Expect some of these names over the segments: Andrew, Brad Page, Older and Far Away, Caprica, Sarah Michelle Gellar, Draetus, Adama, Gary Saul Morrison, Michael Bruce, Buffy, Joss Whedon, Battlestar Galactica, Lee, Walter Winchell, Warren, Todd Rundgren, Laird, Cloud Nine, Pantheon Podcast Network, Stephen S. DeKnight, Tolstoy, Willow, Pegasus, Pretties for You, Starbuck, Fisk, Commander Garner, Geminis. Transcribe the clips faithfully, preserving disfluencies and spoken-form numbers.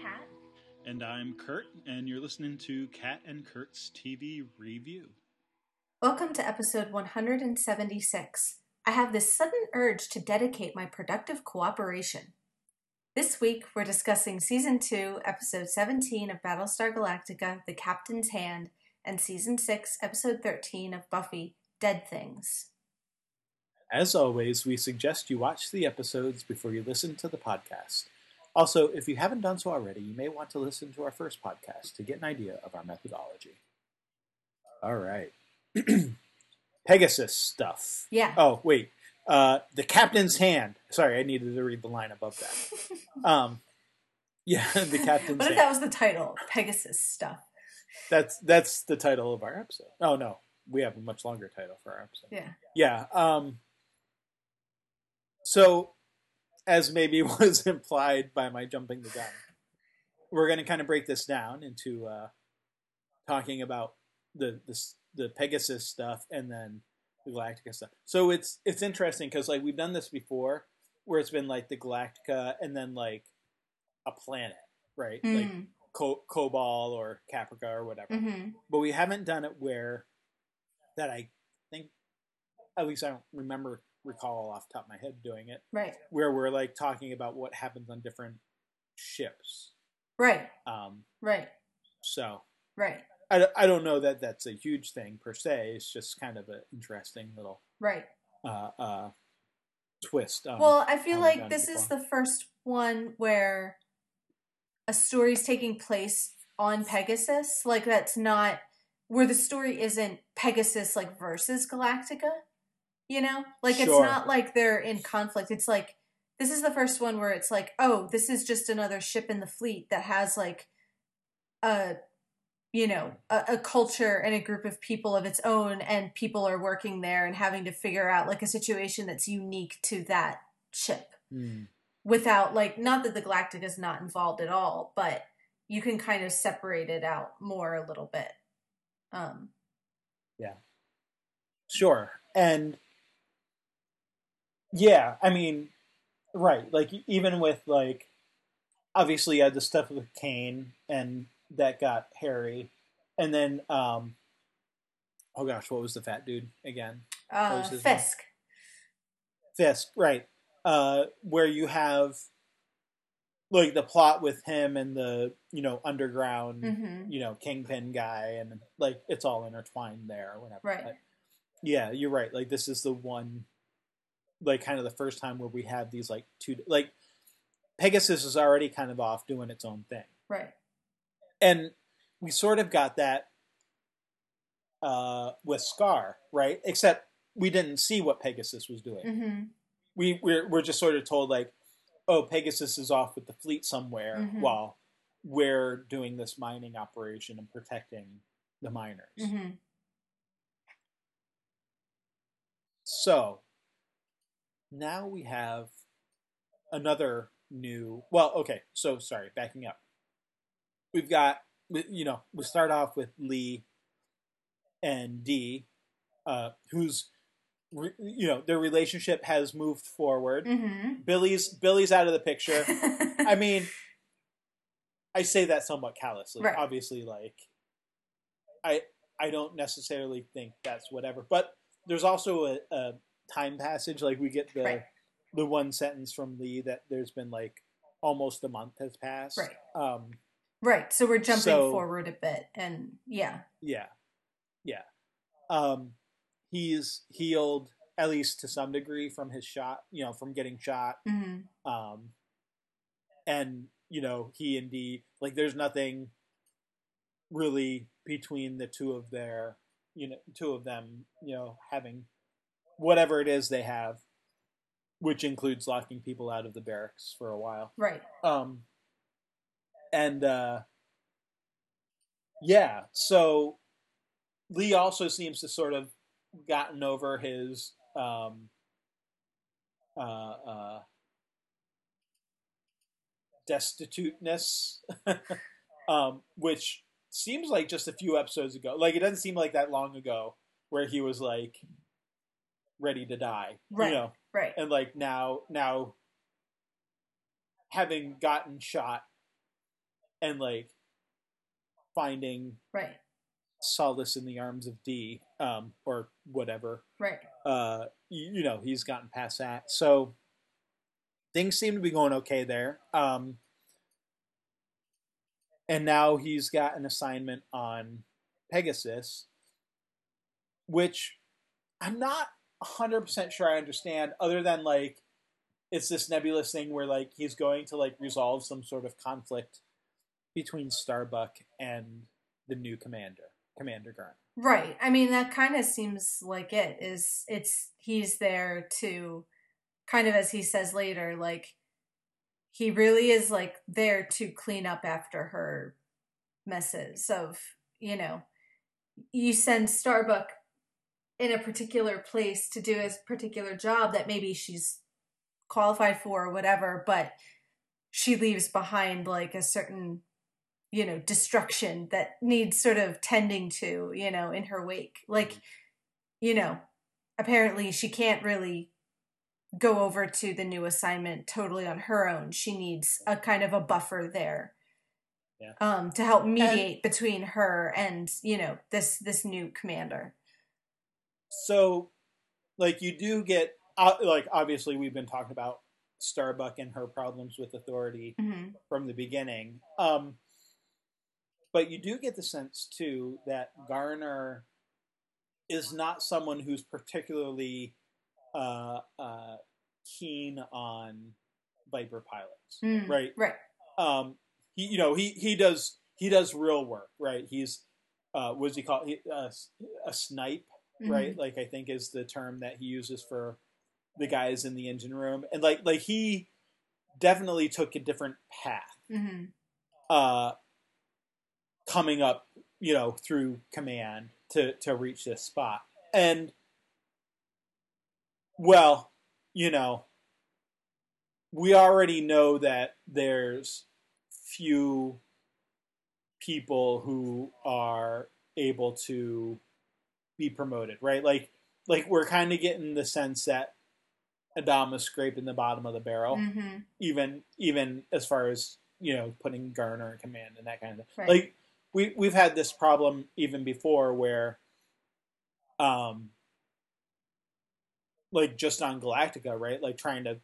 Kat. And I'm Kurt, and you're listening to Kat and Kurt's T V Review. Welcome to episode one hundred seventy-six. I have this sudden urge to dedicate my productive cooperation. This week, we're discussing Season two, Episode seventeen of Battlestar Galactica, The Captain's Hand, and Season six, Episode thirteen of Buffy, Dead Things. As always, we suggest you watch the episodes before you listen to the podcast. Also, if you haven't done so already, you may want to listen to our first podcast to get an idea of our methodology. All right. Pegasus stuff. Yeah. Oh, wait. Uh, the Captain's Hand. Sorry, I needed to read the line above that. um, yeah, the Captain's Hand. What if that was the title? Pegasus stuff. That's that's the title of our episode. Oh, no. We have a much longer title for our episode. Yeah. Yeah. Um, so... as maybe was implied by my jumping the gun, we're going to kind of break this down into uh, talking about the, the the Pegasus stuff and then the Galactica stuff. So it's it's interesting because like we've done this before, where it's been like the Galactica and then like a planet, right? Mm-hmm. Like Co- Kobol or Caprica or whatever. Mm-hmm. But we haven't done it where that I think, at least I don't remember. recall off the top of my head doing it. Right. Where we're like talking about what happens on different ships. Right. Um, right. So. Right. I, I don't know that that's a huge thing per se. It's just kind of an interesting little. Right. Uh, uh, twist. Um, well, I feel like this is the first one where a story's taking place on Pegasus. Like that's not where the story isn't Pegasus like versus Galactica. You know, like sure. It's not like they're in conflict. It's like, this is the first one where it's like, oh, this is just another ship in the fleet that has like a, you know, a, a culture and a group of people of its own, and people are working there and having to figure out like a situation that's unique to that ship mm. without like, not that the Galactica is not involved at all, but you can kind of separate it out more a little bit. Um, yeah, sure. And yeah, I mean, right. Like, even with, like, obviously you had the stuff with Kane, and that got hairy. And then, um, oh gosh, what was the fat dude again? Uh, Fisk. Name? Fisk, right. Uh, where you have, like, the plot with him and the, you know, underground, mm-hmm. you know, kingpin guy, and, like, it's all intertwined there or whatever. Right. But, yeah, you're right. Like, this is the one... like kind of the first time where we have these like two, like Pegasus is already kind of off doing its own thing. Right. And we sort of got that uh, with Scar, right? Except we didn't see what Pegasus was doing. Mm-hmm. We, we're, we're just sort of told like, oh, Pegasus is off with the fleet somewhere mm-hmm. while we're doing this mining operation and protecting the miners. Mm-hmm. So, now we have another new, well, okay, so sorry, backing up. We've got, you know, we start off with Lee and Dee, uh, who's, you know, their relationship has moved forward. Mm-hmm. Billy's Billy's out of the picture. I mean, I say that somewhat callously. Right. Obviously, like, I I don't necessarily think that's whatever. But there's also a... a time passage, like we get the right. the one sentence from Lee that there's been like almost a month has passed. Right. Um, right. So we're jumping so, forward a bit, and yeah. Yeah. Yeah. Um, he's healed at least to some degree from his shot, you know, from getting shot. Mm-hmm. Um, and you know, he and Dee, like there's nothing really between the two of their, you know, two of them, you know, having whatever it is they have, which includes locking people out of the barracks for a while. Right. Um, and, uh, yeah, so Lee also seems to sort of gotten over his, um, uh, uh, destituteness, um, which seems like just a few episodes ago. Like, it doesn't seem like that long ago where he was like, ready to die, right, you know, right. And like now now having gotten shot and like finding right. solace in the arms of Dee, um, or whatever. Right. Uh, you, you know, he's gotten past that. So things seem to be going okay there. Um, and now he's got an assignment on Pegasus, which I'm not one hundred percent sure I understand, other than like, it's this nebulous thing where like he's going to like resolve some sort of conflict between Starbuck and the new commander, Commander Garner. Right. I mean, that kind of seems like it is. It's he's there to kind of, as he says later, like he really is like there to clean up after her messes of, you know, you send Starbuck in a particular place to do a particular job that maybe she's qualified for or whatever, but she leaves behind like a certain, you know, destruction that needs sort of tending to, you know, in her wake. Like, you know, apparently she can't really go over to the new assignment totally on her own. She needs a kind of a buffer there, yeah. um, to help mediate and, between her and, you know, this, this new commander. So like you do get, Uh, like, obviously, we've been talking about Starbuck and her problems with authority mm-hmm. from the beginning. Um, but you do get the sense, too, that Garner is not someone who's particularly uh, uh, keen on Viper pilots, mm, right? Right. Um, he, you know, he, he does he does real work, right? He's, uh, what does he call it? He, uh, a snipe, mm-hmm. right? Like, I think is the term that he uses for the guys in the engine room. And like, like he definitely took a different path, mm-hmm. uh, coming up, you know, through command to, to reach this spot. And well, you know, we already know that there's few people who are able to be promoted, right? Like, like we're kind of getting the sense that Adama scraping the bottom of the barrel, mm-hmm. even even as far as, you know, putting Garner in command and that kind of thing. Right. Like we we've had this problem even before where, um, like just on Galactica, right? Like trying to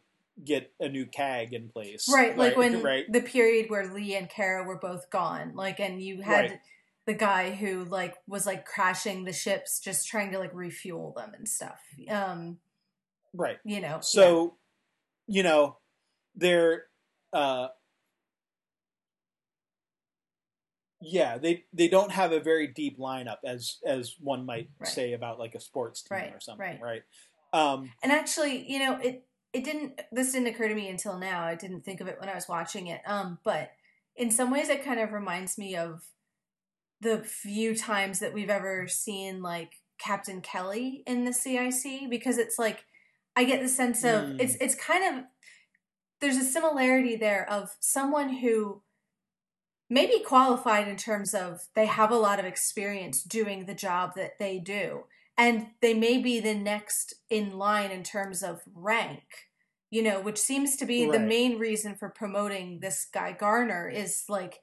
get a new C A G in place, right? Like, like when right? the period where Lee and Kara were both gone, like, and you had right. the guy who like was like crashing the ships, just trying to like refuel them and stuff. Um. Right. You know, so, yeah. you know, they're, uh, yeah, they, they don't have a very deep lineup as, as one might right. say about like a sports team right. or something. Right. right. Um, and actually, you know, it, it didn't, this didn't occur to me until now. I didn't think of it when I was watching it. Um, but in some ways it kind of reminds me of the few times that we've ever seen like Captain Kelly in the C I C, because it's like, I get the sense of mm. it's it's kind of there's a similarity there of someone who may be qualified in terms of they have a lot of experience doing the job that they do, and they may be the next in line in terms of rank, you know, which seems to be right. the main reason for promoting this guy Garner is like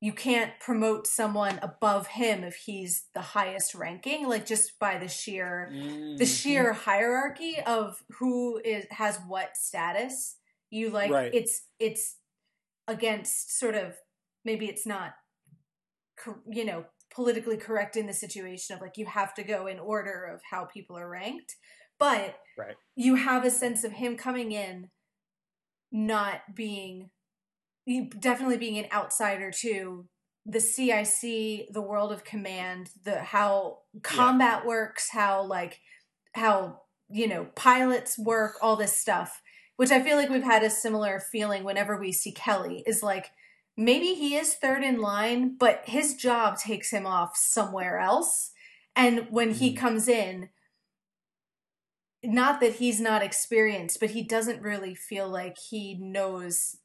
you can't promote someone above him if he's the highest ranking, like just by the sheer, mm-hmm. the sheer hierarchy of who is, has what status you like. Right. It's, it's against sort of, maybe it's not, you know, politically correct in the situation of like, you have to go in order of how people are ranked, but right. you have a sense of him coming in, not being definitely being an outsider to the C I C, the world of command, the how combat yeah. works, how like how you know pilots work, all this stuff, which I feel like we've had a similar feeling whenever we see Kelly is like maybe he is third in line, but his job takes him off somewhere else, and when mm. he comes in, not that he's not experienced, but he doesn't really feel like he knows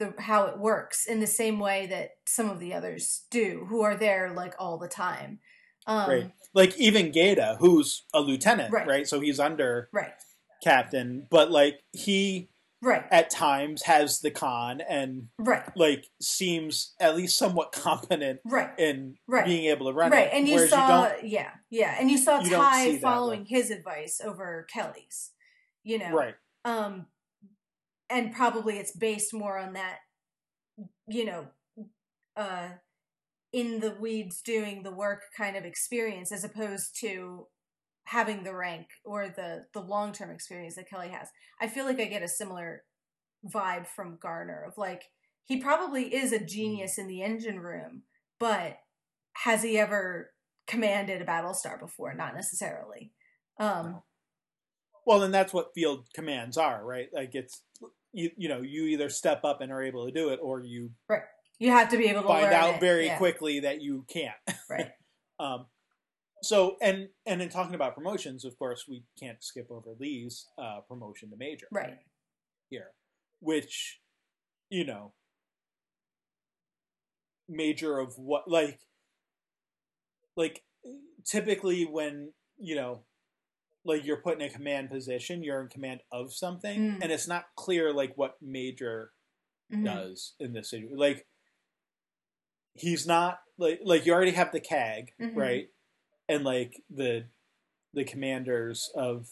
The, how it works in the same way that some of the others do who are there like all the time. Um, right. Like even Gaeta, who's a lieutenant, right. right? So he's under right. captain, but like he, right, at times has the con and right, like seems at least somewhat competent right, in right, being able to run right, it. And you Whereas saw, you yeah, yeah, and you saw you Ty following that, his advice over Kelly's, you know, right, um, and probably it's based more on that, you know, uh, in the weeds doing the work kind of experience as opposed to having the rank or the, the long-term experience that Kelly has. I feel like I get a similar vibe from Garner of like, he probably is a genius in the engine room, but has he ever commanded a Battlestar before? Not necessarily. Um, well, and that's what field commands are, right? Like it's, you, you know, you either step up and are able to do it or you, right, you have to be able to find out it. very yeah. quickly that you can't. Right. um, So, and and in talking about promotions, of course, we can't skip over Lee's uh, promotion to major. Right. Here. Which, you know, major of what, like, like, typically when, you know, like, you're put in a command position, you're in command of something, mm. and it's not clear, like, what major mm-hmm. does in this situation. Like, he's not, like, like you already have the C A G, mm-hmm. right? And like the the commanders of,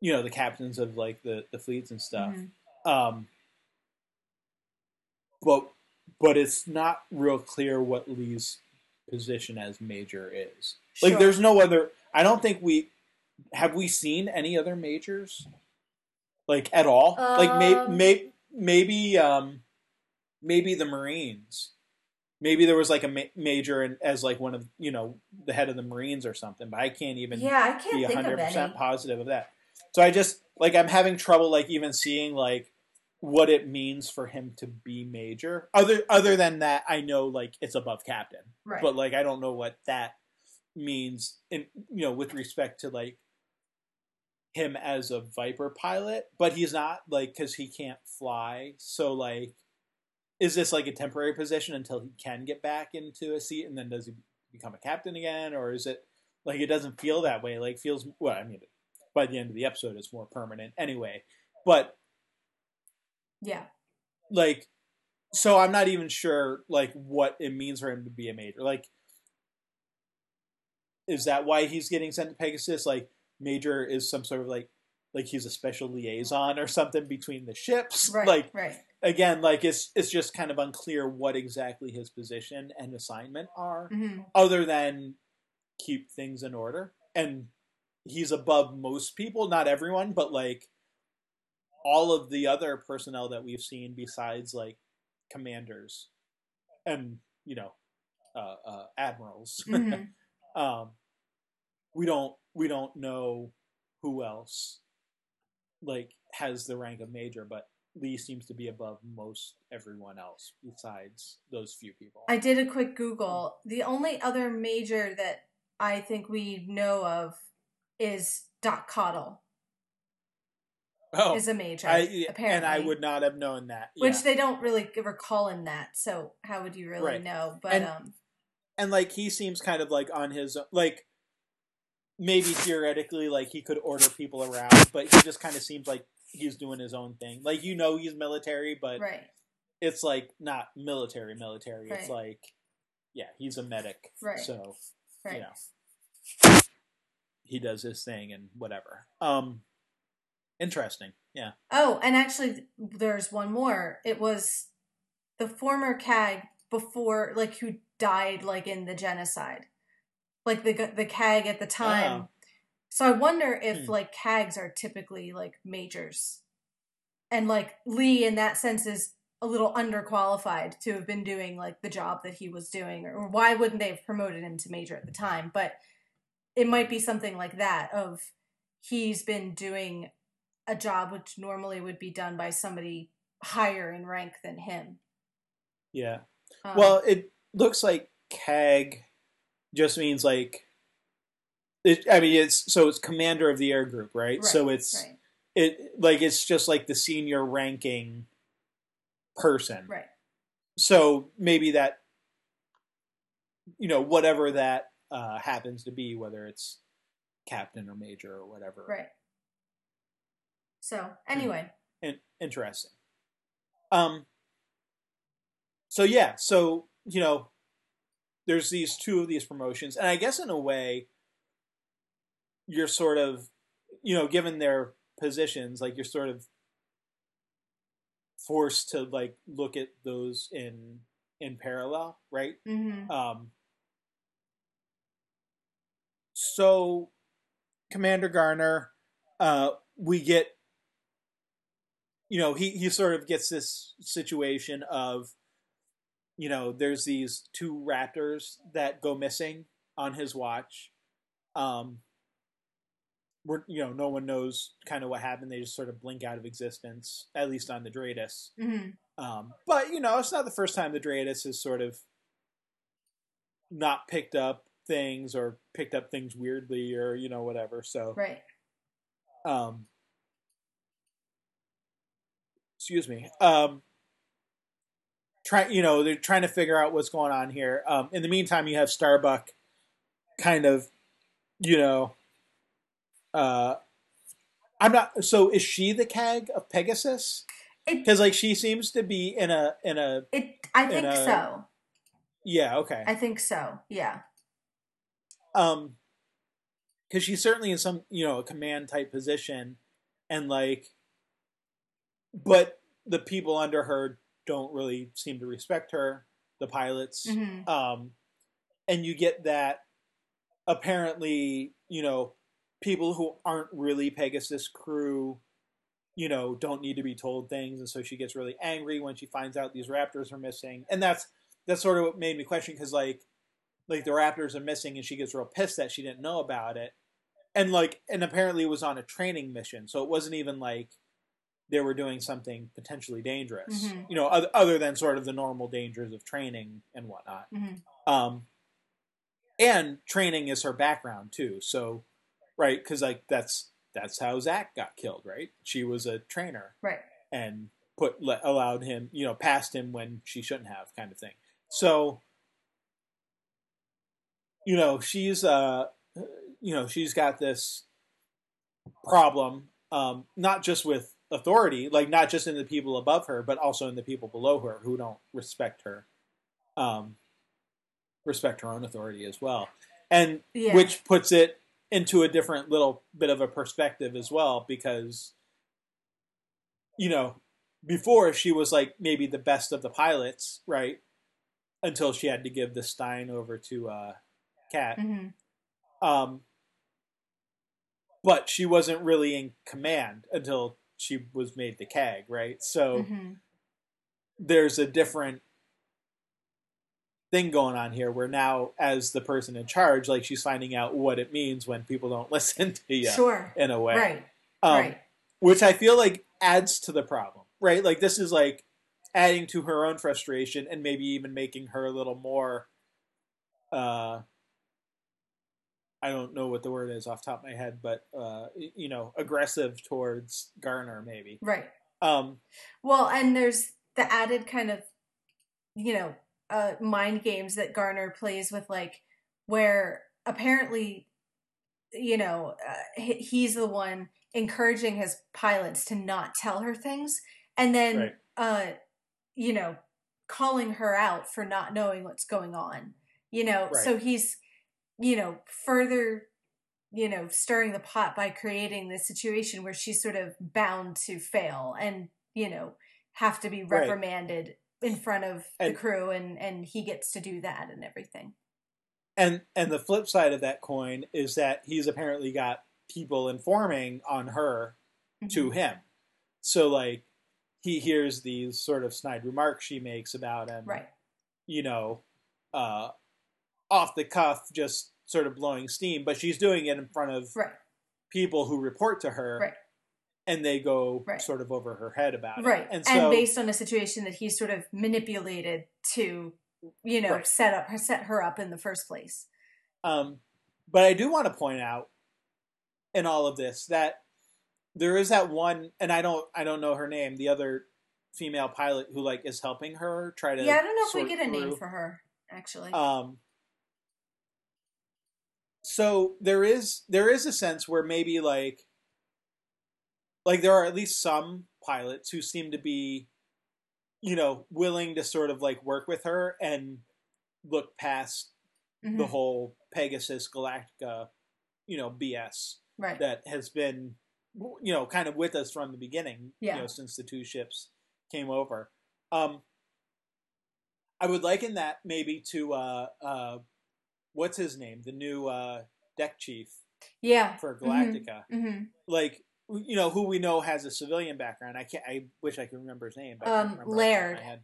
you know, the captains of like the, the fleets and stuff. Mm-hmm. Um, but but it's not real clear what Lee's position as major is. Like sure. there's no other, I don't think we, have we seen any other majors? Like at all? Um, like may, may, maybe um, maybe the Marines. Maybe there was like a ma- major in, as like one of, you know, the head of the Marines or something, but I can't even yeah, I can't be one hundred percent positive of that. So I just, like, I'm having trouble, like, even seeing, like, what it means for him to be major. Other other than that, I know, like, it's above captain. Right. But, like, I don't know what that means, in, you know, with respect to, like, him as a Viper pilot. But he's not, like, because he can't fly. So, like, is this like a temporary position until he can get back into a seat, and then does he become a captain again, or is it like it doesn't feel that way? Like feels well. I mean, by the end of the episode, it's more permanent anyway. But yeah, like so, I'm not even sure like what it means for him to be a major. Like, is that why he's getting sent to Pegasus? Like, major is some sort of like like he's a special liaison or something between the ships. Right. Like, right. Again, like, it's it's just kind of unclear what exactly his position and assignment are, mm-hmm. other than keep things in order. And he's above most people, not everyone, but, like, all of the other personnel that we've seen besides, like, commanders and, you know, uh, uh, admirals. Mm-hmm. um, we don't we don't know who else, like, has the rank of major, but Lee seems to be above most everyone else besides those few people. I did a quick Google. The only other major that I think we know of is Doc Cottle. Oh, is a major, I, apparently. And I would not have known that. Yeah. Which they don't really recall in that, so how would you really right. know? But and, um, and, like, he seems kind of, like, on his, like, maybe theoretically, like, he could order people around, but he just kind of seems like he's doing his own thing. Like, you know, he's military, but right. it's like not military military. Right. It's like, yeah, he's a medic. Right. So, right. you know, he does his thing and whatever. Um, interesting. Yeah. Oh, and actually there's one more. It was the former C A G before, like, who died, like, in the genocide, like the, the C A G at the time. Oh. So I wonder if, hmm. like, C A Gs are typically, like, majors. And, like, Lee, in that sense, is a little underqualified to have been doing, like, the job that he was doing. Or why wouldn't they have promoted him to major at the time? But it might be something like that of he's been doing a job which normally would be done by somebody higher in rank than him. Yeah. Um, well, it looks like C A G just means, like, It, I mean, it's so it's commander of the air group, right? right so it's right. it like it's just like the senior ranking person, right? So maybe that, you know, whatever that uh, happens to be, whether it's captain or major or whatever, right? So anyway, interesting. Um. So yeah, so you know, there's these two of these promotions, and I guess in a way, you're sort of, you know, given their positions, like you're sort of forced to like look at those in in parallel, right? Mm-hmm. Um. So, Commander Garner, uh, we get, you know, he, he sort of gets this situation of, you know, there's these two raptors that go missing on his watch. Um, we're, you know, no one knows kind of what happened. They just sort of blink out of existence, at least on the Draetus. Mm-hmm. Um, but, you know, it's not the first time the Draetus has sort of not picked up things or picked up things weirdly or, you know, whatever. So, right. Um, excuse me. Um, try, you know, they're trying to figure out what's going on here. Um, in the meantime, you have Starbuck kind of, you know, uh, I'm not, so is she the C A G of Pegasus? Because like she seems to be in a, in a, it, I think a, so. Yeah. Okay. I think so. Yeah. Um, cause she's certainly in some, you know, a command type position and like, but the people under her don't really seem to respect her, the pilots. Mm-hmm. Um, and you get that apparently, you know, people who aren't really Pegasus crew, you know, don't need to be told things. And so she gets really angry when she finds out these raptors are missing. And that's, that's sort of what made me question. Cause like, like the raptors are missing and she gets real pissed that she didn't know about it. And like, and apparently it was on a training mission. So it wasn't even like, they were doing something potentially dangerous, mm-hmm. you know, other, other than sort of the normal dangers of training and whatnot. Mm-hmm. Um, and training is her background too. So, right. Cause like that's, that's how Zach got killed, right? She was a trainer, right? And put, let, allowed him, you know, passed him when she shouldn't have, kind of thing. So, you know, she's, uh, you know, she's got this problem, um, not just with authority, like not just in the people above her, but also in the people below her who don't respect her, um, respect her own authority as well. And yeah. Which puts it into a different little bit of a perspective as well, because, you know, before she was like maybe the best of the pilots, right? Until she had to give the Stein over to, uh, Kat. Mm-hmm. Um, but she wasn't really in command until she was made the C A G, right? So mm-hmm. There's a different thing going on here where now as the person in charge, like she's finding out what it means when people don't listen to you sure. in a way. Right. Um, right. Which I feel like adds to the problem, right? Like this is like adding to her own frustration and maybe even making her a little more, uh, I don't know what the word is off the top of my head, but, uh, you know, aggressive towards Garner, maybe. Right. Um, well, and there's the added kind of, you know, uh, mind games that Garner plays with, like, where apparently, you know, uh, he's the one encouraging his pilots to not tell her things. And then, right. uh, you know, calling her out for not knowing what's going on, you know, right. So he's, you know, further, you know, stirring the pot by creating this situation where she's sort of bound to fail and, you know, have to be reprimanded right. in front of and, the crew and, and he gets to do that and everything. And, and the flip side of that coin is that he's apparently got people informing on her mm-hmm. to him. So like he hears these sort of snide remarks she makes about him, right. you know, uh, off the cuff, just sort of blowing steam, but she's doing it in front of right. people who report to her right. and they go right. sort of over her head about it. Right. And, so, and based on a situation that he sort of manipulated to, you know, right. set up her, set her up in the first place. Um, but I do want to point out in all of this that there is that one, and I don't, I don't know her name, the other female pilot who like is helping her try to. Yeah. I don't know if we get a name for her actually. Um, So there is there is a sense where maybe like like there are at least some pilots who seem to be, you know, willing to sort of like work with her and look past mm-hmm. the whole Pegasus Galactica, you know, B S right. that has been, you know, kind of with us from the beginning, yeah. you know, since the two ships came over. Um, I would liken that maybe to, uh, uh, what's his name? The new uh, deck chief yeah. for Galactica. Mm-hmm. Mm-hmm. Like, you know, who we know has a civilian background. I can't, I wish I could remember his name. But um, I can't remember Laird. I had.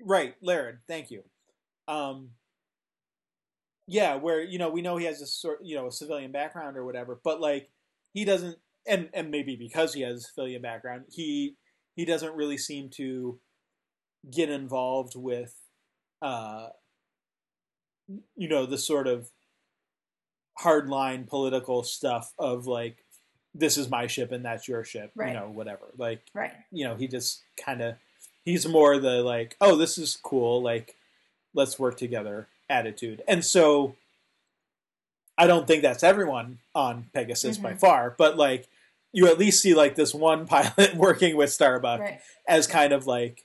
Right, Laird. Thank you. Um, yeah, where, you know, we know he has a sort, you know, a civilian background or whatever, but like, he doesn't, and, and maybe because he has a civilian background, he, he doesn't really seem to get involved with, uh, you know, the sort of hardline political stuff of like, this is my ship and that's your ship, right. you know, whatever. Like, right. you know, he just kind of, he's more the like, oh, this is cool. Like, let's work together attitude. And so I don't think that's everyone on Pegasus mm-hmm. by far, but like you at least see like this one pilot working with Starbuck right. as kind of like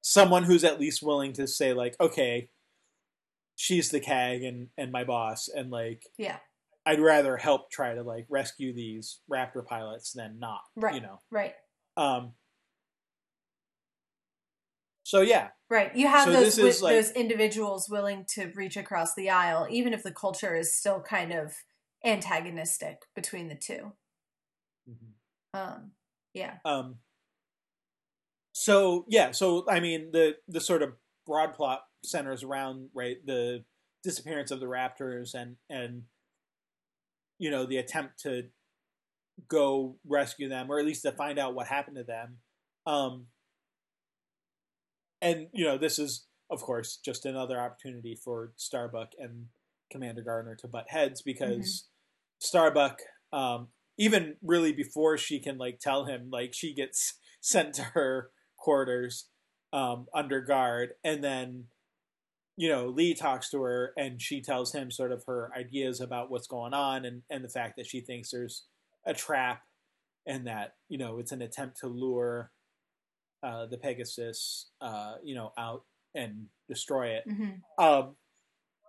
someone who's at least willing to say like, okay, she's the C A G and, and my boss. And like, yeah, I'd rather help try to like rescue these Raptor pilots than not, right. you know? Right. Um, So, yeah. Right. You have so those wi- like, those individuals willing to reach across the aisle, even if the culture is still kind of antagonistic between the two. Mm-hmm. Um, yeah. Um, so, yeah. So, I mean, the, the sort of broad plot centers around, right, the disappearance of the Raptors and, and you know, the attempt to go rescue them, or at least to find out what happened to them. Um And, you know, this is, of course, just another opportunity for Starbuck and Commander Garner to butt heads because mm-hmm. Starbuck, um, even really before she can, like, tell him, like, she gets sent to her quarters um, under guard. And then, you know, Lee talks to her and she tells him sort of her ideas about what's going on and, and the fact that she thinks there's a trap and that, you know, it's an attempt to lure Uh, the Pegasus, uh, you know, out and destroy it. Mm-hmm. Um,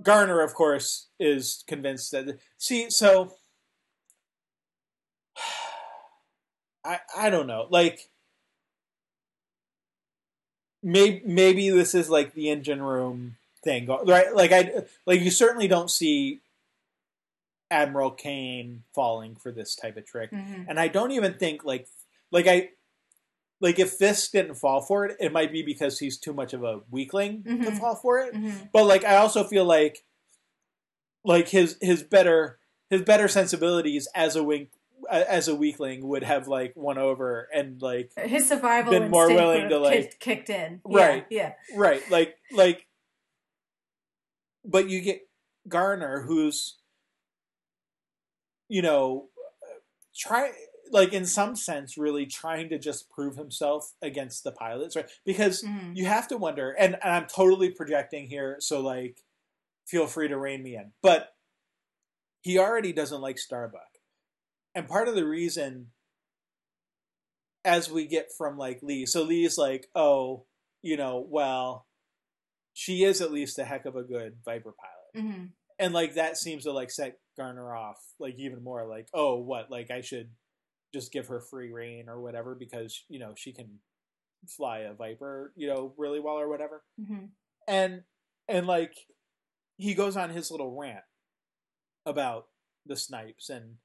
Garner, of course, is convinced that... The, see, so... I I don't know. Like, maybe, maybe this is, like, the engine room thing. Right? Like, I, like you certainly don't see Admiral Kane falling for this type of trick. Mm-hmm. And I don't even think, like... Like, I... Like, if Fisk didn't fall for it, it might be because he's too much of a weakling mm-hmm. to fall for it. Mm-hmm. But, like, I also feel like, like, his his better his better sensibilities as a wink, as a weakling would have, like, won over and, like... His survival been instinct more willing to, like, kicked, kicked in. Right. Yeah, yeah. Right. Like, like... But you get Garner, who's, you know, try... like, in some sense, really trying to just prove himself against the pilots, right? Because mm. you have to wonder, and, and I'm totally projecting here, so, like, feel free to rein me in. But he already doesn't like Starbuck. And part of the reason, as we get from, like, Lee, so Lee's like, oh, you know, well, she is at least a heck of a good Viper pilot. Mm-hmm. And, like, that seems to, like, set Garner off, like, even more, like, oh, what, like, I should... just give her free rein or whatever because, you know, she can fly a Viper, you know, really well or whatever. Mm-hmm. And, and like, he goes on his little rant about the snipes and,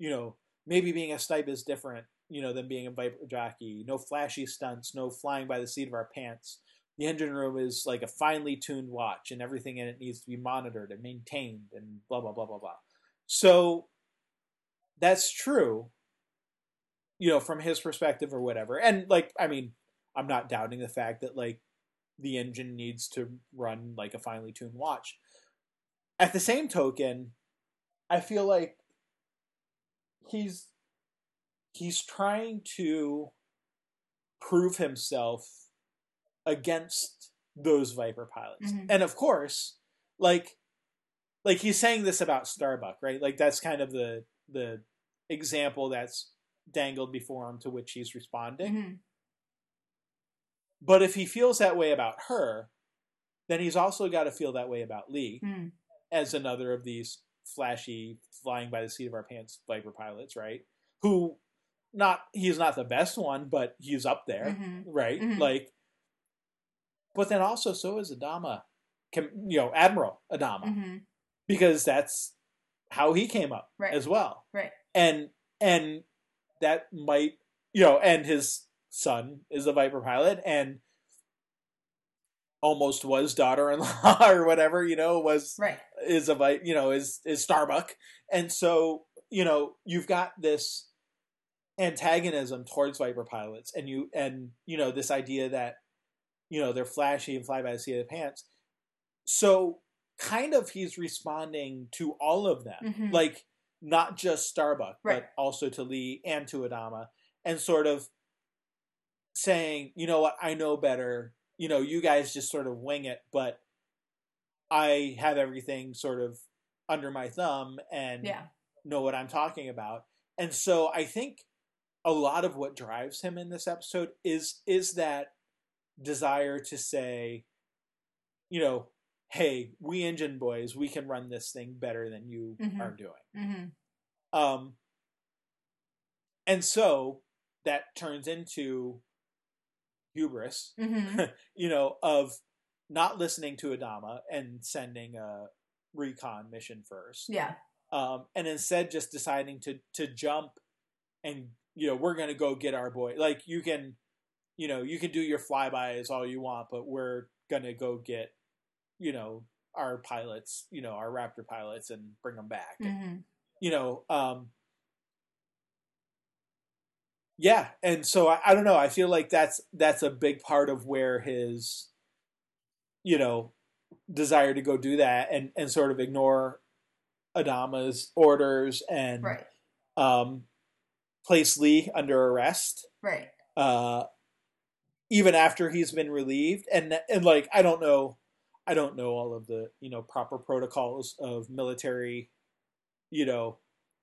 you know, maybe being a snipe is different, you know, than being a Viper jockey. No flashy stunts, no flying by the seat of our pants. The engine room is like a finely tuned watch and everything in it needs to be monitored and maintained and blah, blah, blah, blah, blah. So that's true. You know, from his perspective or whatever. And, like, I mean, I'm not doubting the fact that, like, the engine needs to run, like, a finely tuned watch. At the same token, I feel like he's he's trying to prove himself against those Viper pilots. Mm-hmm. And, of course, like, like, he's saying this about Starbuck, right? Like, that's kind of the the example that's dangled before him to which he's responding. Mm-hmm. But if he feels that way about her, then he's also got to feel that way about Lee mm. as another of these flashy, flying by the seat of our pants Viper pilots, right? Who, not he's not the best one, but he's up there, mm-hmm. right? Mm-hmm. Like, but then also so is Adama, you know, Admiral Adama, mm-hmm. because that's how he came up right. as well, right? And and that might, you know, and his son is a Viper pilot, and almost was daughter-in-law or whatever, you know, was right. is a you know is is Starbuck, and so you know you've got this antagonism towards Viper pilots, and you and you know this idea that you know they're flashy and fly by the seat of the pants. So kind of he's responding to all of them, mm-hmm. like not just Starbuck, right. but also to Lee and to Adama, and sort of saying, you know what, I know better. You know, you guys just sort of wing it, but I have everything sort of under my thumb and yeah. know what I'm talking about. And so I think a lot of what drives him in this episode is is that desire to say, you know, hey, we engine boys, we can run this thing better than you mm-hmm. are doing. Mm-hmm. Um, and so that turns into hubris, mm-hmm. you know, of not listening to Adama and sending a recon mission first. Yeah. Um, and instead just deciding to, to jump and, you know, we're going to go get our boy. Like you can, you know, you can do your flybys all you want, but we're going to go get, you know, our pilots, you know, our Raptor pilots and bring them back, mm-hmm. and, you know, um, yeah, and so I, I don't know. I feel like that's that's a big part of where his, you know, desire to go do that and, and sort of ignore Adama's orders and right. um, place Lee under arrest, right? Uh, even after he's been relieved, and and like I don't know, I don't know all of the you know proper protocols of military, you know,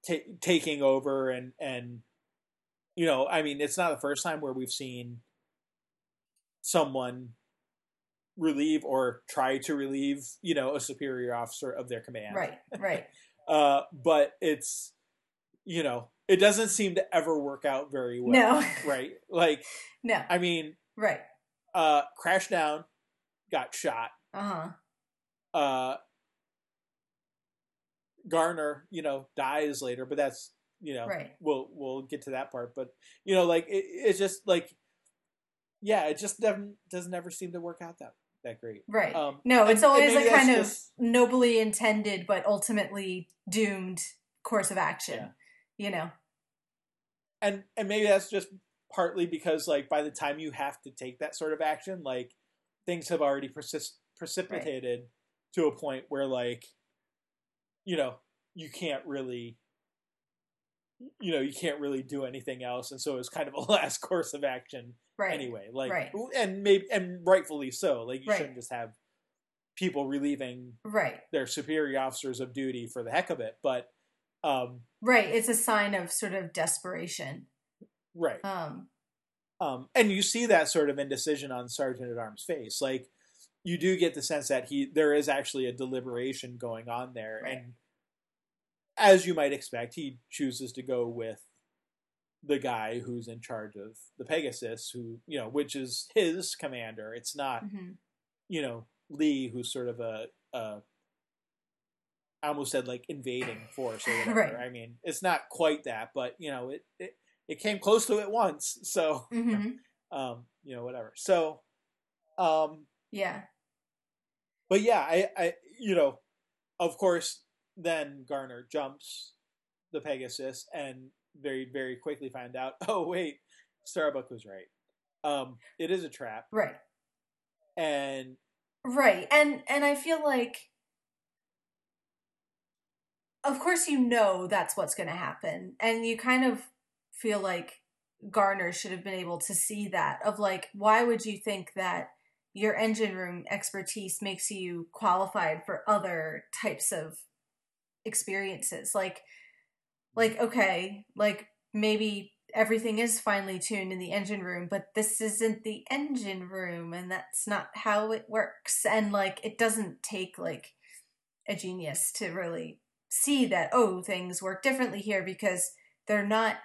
t- taking over and and. You know, I mean, it's not the first time where we've seen someone relieve or try to relieve, you know, a superior officer of their command. Right, right. uh, but it's, you know, it doesn't seem to ever work out very well. No. Right? Like, no. I mean, right. Uh, Crashdown got shot. Uh-huh. Uh, Garner, you know, dies later, but that's, you know, right. we'll we'll get to that part, but you know, like it, it's just like, yeah, it just doesn't doesn't ever seem to work out that that great, right? Um, no, it's and, always and a kind of just, nobly intended but ultimately doomed course of action, yeah. you know. And and maybe that's just partly because like by the time you have to take that sort of action, like things have already persist- precipitated right. to a point where like, you know, you can't really. you know, you can't really do anything else. And so it's kind of a last course of action right. anyway, like, right. and maybe, and rightfully so, like you right. shouldn't just have people relieving right. their superior officers of duty for the heck of it. But, um, right. It's a sign of sort of desperation. Right. Um, um, and you see that sort of indecision on Sergeant at Arms' face. Like you do get the sense that he, there is actually a deliberation going on there. Right. And, as you might expect, he chooses to go with the guy who's in charge of the Pegasus, who, you know, which is his commander. It's not, mm-hmm. you know, Lee, who's sort of a, a, I almost said like invading force or whatever. Right. I mean, it's not quite that, but, you know, it, it, it came close to it once. So, mm-hmm. um, you know, whatever. So, um, yeah. But yeah, I, I, you know, of course, then Garner jumps the Pegasus and very, very quickly find out, oh, wait, Starbuck was right. Um, it is a trap. Right. And... Right. And and I feel like, of course you know that's what's going to happen. And you kind of feel like Garner should have been able to see that, of like, why would you think that your engine room expertise makes you qualified for other types of experiences? Like like okay, like maybe everything is finely tuned in the engine room, but this isn't the engine room, and that's not how it works. And, like, it doesn't take, like, a genius to really see that, oh, things work differently here because they're not,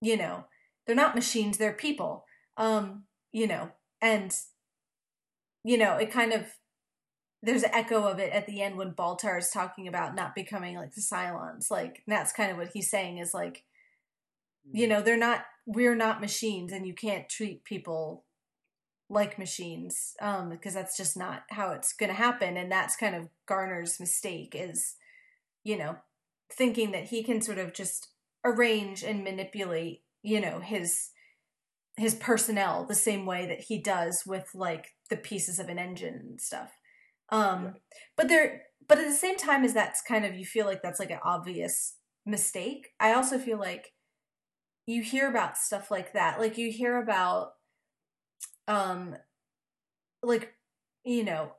you know, they're not machines, they're people. Um, you know, and, you know, it kind of, there's an echo of it at the end when Baltar is talking about not becoming like the Cylons. Like, that's kind of what he's saying is, like, you know, they're not, we're not machines, and you can't treat people like machines, um, because that's just not how it's going to happen. And that's kind of Garner's mistake is, you know, thinking that he can sort of just arrange and manipulate, you know, his, his personnel the same way that he does with, like, the pieces of an engine and stuff. Um, right. but there, but at the same time as that's kind of, you feel like that's like an obvious mistake. I also feel like you hear about stuff like that. Like, you hear about, um, like, you know,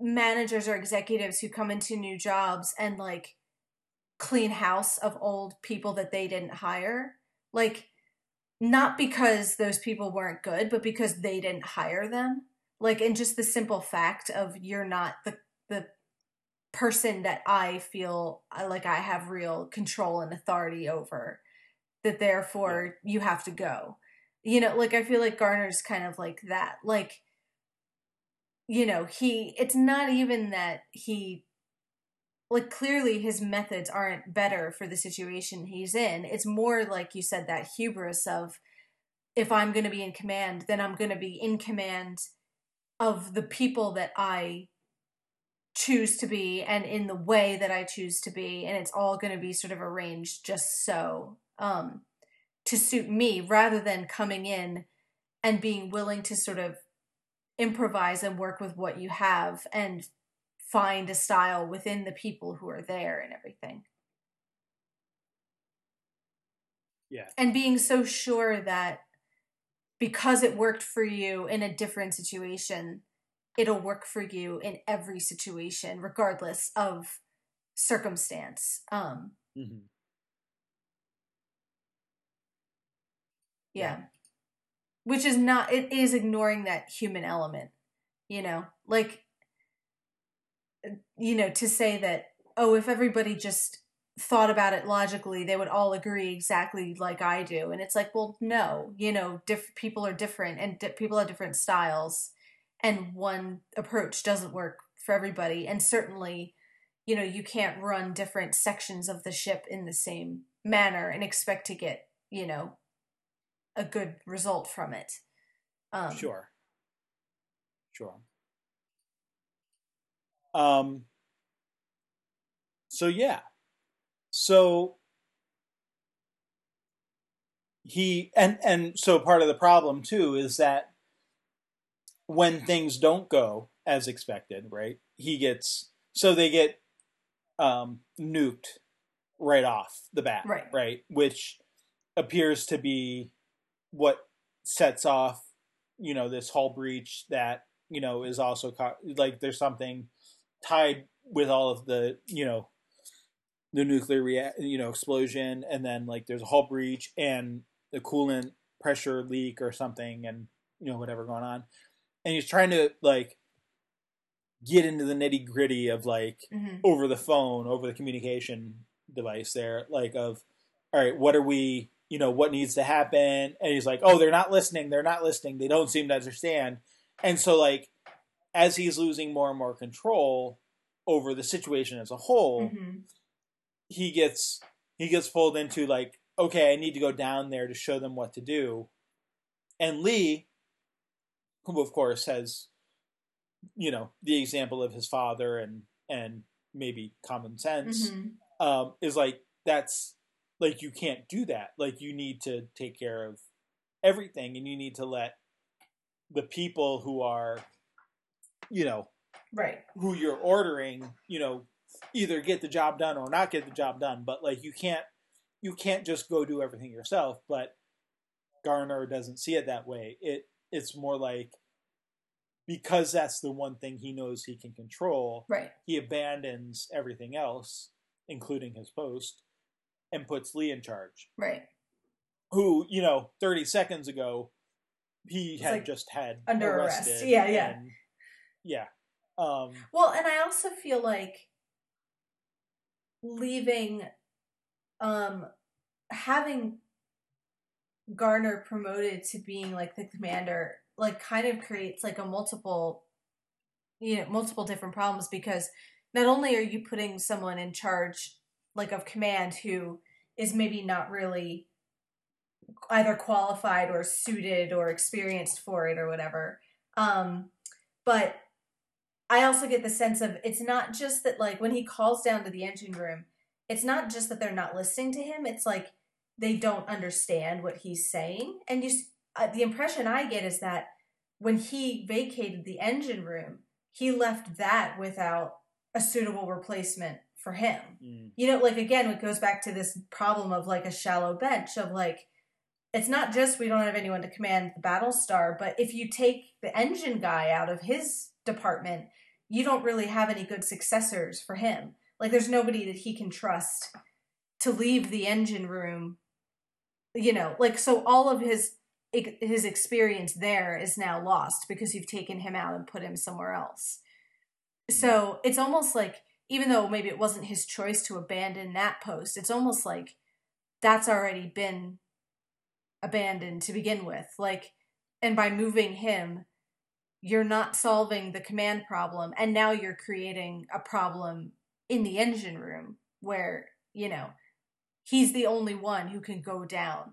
managers or executives who come into new jobs and, like, clean house of old people that they didn't hire. Like, not because those people weren't good, but because they didn't hire them. Like, and just the simple fact of you're not the the person that I feel like I have real control and authority over, that therefore you have to go. You know, like, I feel like Garner's kind of like that. Like, you know, he, it's not even that he, like, clearly his methods aren't better for the situation he's in. It's more like you said, that hubris of, if I'm going to be in command, then I'm going to be in command of the people that I choose to be and in the way that I choose to be. And it's all going to be sort of arranged just so, um, to suit me, rather than coming in and being willing to sort of improvise and work with what you have and find a style within the people who are there and everything. Yeah. And being so sure that, because it worked for you in a different situation, it'll work for you in every situation, regardless of circumstance. Um, mm-hmm. yeah. yeah. Which is not, it is ignoring that human element, you know, like, you know, to say that, oh, if everybody just thought about it logically, they would all agree exactly like I do. And it's like, well, no, you know, diff- people are different, and di- people have different styles, and one approach doesn't work for everybody. And certainly, you know, you can't run different sections of the ship in the same manner and expect to get, you know, a good result from it. Um, sure. Sure. Um, so yeah. So he, and, and so part of the problem too is that when things don't go as expected, right, he gets, so they get um, nuked right off the bat, right. right, which appears to be what sets off, you know, this hull breach that, you know, is also, co- like, there's something tied with all of the, you know, the nuclear rea- you know, explosion, and then, like, there's a hull breach and the coolant pressure leak or something, and, you know, whatever going on. And he's trying to, like, get into the nitty gritty of, like, mm-hmm. over the phone, over the communication device there, like, of, all right, what are we, you know, what needs to happen? And he's like, oh, they're not listening. They're not listening. They don't seem to understand. And so, like, as he's losing more and more control over the situation as a whole, mm-hmm. he gets he gets pulled into, like, okay, I need to go down there to show them what to do. And Lee, who of course has, you know, the example of his father and and maybe common sense, mm-hmm. um, is like, that's, like, you can't do that. Like, you need to take care of everything, and you need to let the people who are, you know, right, who you're ordering, you know, either get the job done or not get the job done. But, like, you can't, you can't just go do everything yourself. But Garner doesn't see it that way. It, it's more like, because that's the one thing he knows he can control, right, he abandons everything else, including his post, and puts Lee in charge. Right. who, you know, thirty seconds ago, he it's had like just had under arrest. Yeah, yeah. And, yeah. Um, well, and I also feel like leaving, um, having Garner promoted to being like the commander, like kind of creates like a multiple, you know, multiple different problems, because not only are you putting someone in charge like of command who is maybe not really either qualified or suited or experienced for it or whatever. Um, but I also get the sense of, it's not just that, like, when he calls down to the engine room, it's not just that they're not listening to him. It's like they don't understand what he's saying. And you, uh, the impression I get is that when he vacated the engine room, he left that without a suitable replacement for him. Mm. You know, like, again, it goes back to this problem of, like, a shallow bench of, like, it's not just we don't have anyone to command the Battlestar, but if you take the engine guy out of his department, you don't really have any good successors for him. Like, there's nobody that he can trust to leave the engine room, you know, like, so all of his his experience there is now lost because you've taken him out and put him somewhere else. So it's almost like, even though maybe it wasn't his choice to abandon that post, it's almost like that's already been abandoned to begin with. Like, and by moving him, you're not solving the command problem, and now you're creating a problem in the engine room where, you know, he's the only one who can go down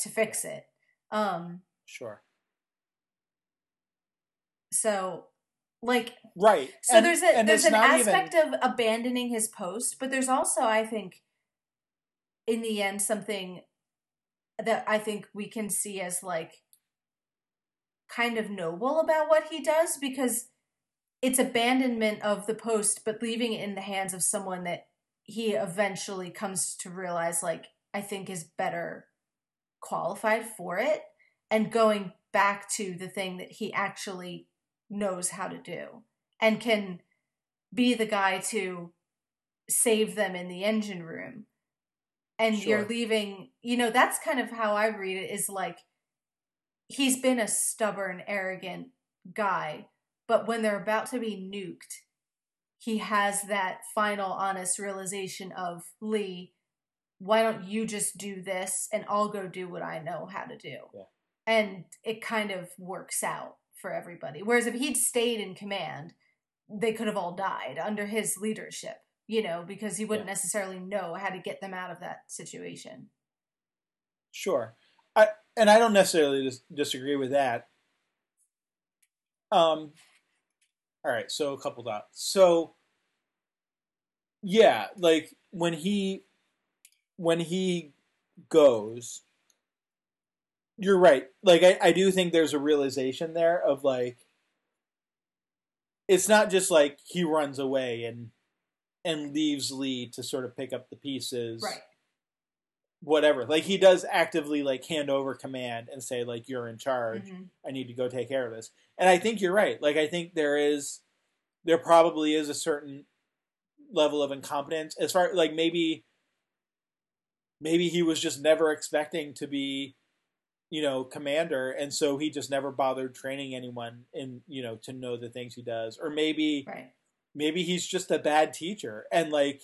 to fix it. Um, sure. So... Like, right. So and, there's a there's an aspect even... of abandoning his post, but there's also, I think, in the end, something that I think we can see as, like, kind of noble about what he does, because it's abandonment of the post, but leaving it in the hands of someone that he eventually comes to realize, like, I think is better qualified for it, and going back to the thing that he actually knows how to do and can be the guy to save them in the engine room. And sure. You're leaving, you know, that's kind of how I read it, is like, he's been a stubborn, arrogant guy, but when they're about to be nuked, he has that final honest realization of, Lee, why don't you just do this and I'll go do what I know how to do. Yeah. And it kind of works out for everybody. Whereas if he'd stayed in command, they could have all died under his leadership, you know, because he wouldn't yeah. necessarily know how to get them out of that situation. Sure. I, and I don't necessarily dis- disagree with that. Um, all right. So a couple dots. So yeah, like when he, when he goes, you're right. Like, I, I do think there's a realization there of, like, it's not just, like, he runs away and and leaves Lee to sort of pick up the pieces. Right. Whatever. Like, he does actively, like, hand over command and say, like, you're in charge. Mm-hmm. I need to go take care of this. And I think you're right. Like, I think there is, there probably is a certain level of incompetence. As far, like, maybe, maybe he was just never expecting to be, you know, commander, and so he just never bothered training anyone in, you know, to know the things he does. Or maybe right. maybe he's just a bad teacher, and like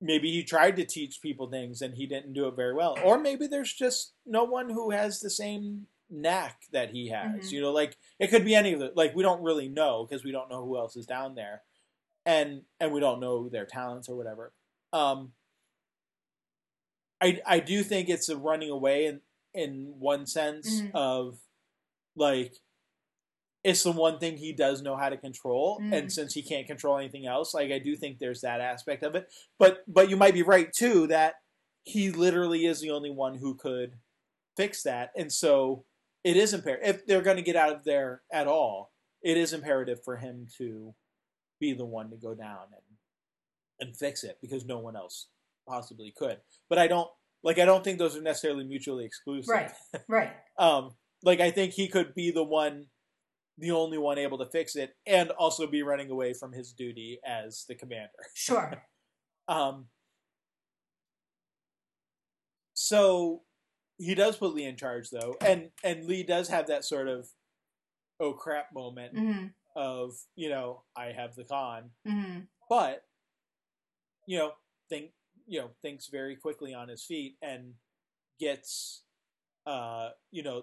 maybe he tried to teach people things and he didn't do it very well. Or maybe there's just no one who has the same knack that he has. Mm-hmm. You know, like it could be any of the, like, we don't really know because we don't know who else is down there, and and we don't know their talents or whatever. Um I, I do think it's a running away in, in one sense mm-hmm. of, like, it's the one thing he does know how to control. Mm-hmm. And since he can't control anything else, like, I do think there's that aspect of it. But but you might be right, too, that he literally is the only one who could fix that. And so it is imperative. If they're going to get out of there at all, it is imperative for him to be the one to go down and, and fix it, because no one else possibly could. But I don't like I don't think those are necessarily mutually exclusive. Right. Right. um like I think he could be the one the only one able to fix it and also be running away from his duty as the commander. Sure. um So he does put Lee in charge, though, and and Lee does have that sort of oh crap moment mm-hmm. of, you know, I have the con, mm-hmm. but you know think you know thinks very quickly on his feet and gets uh you know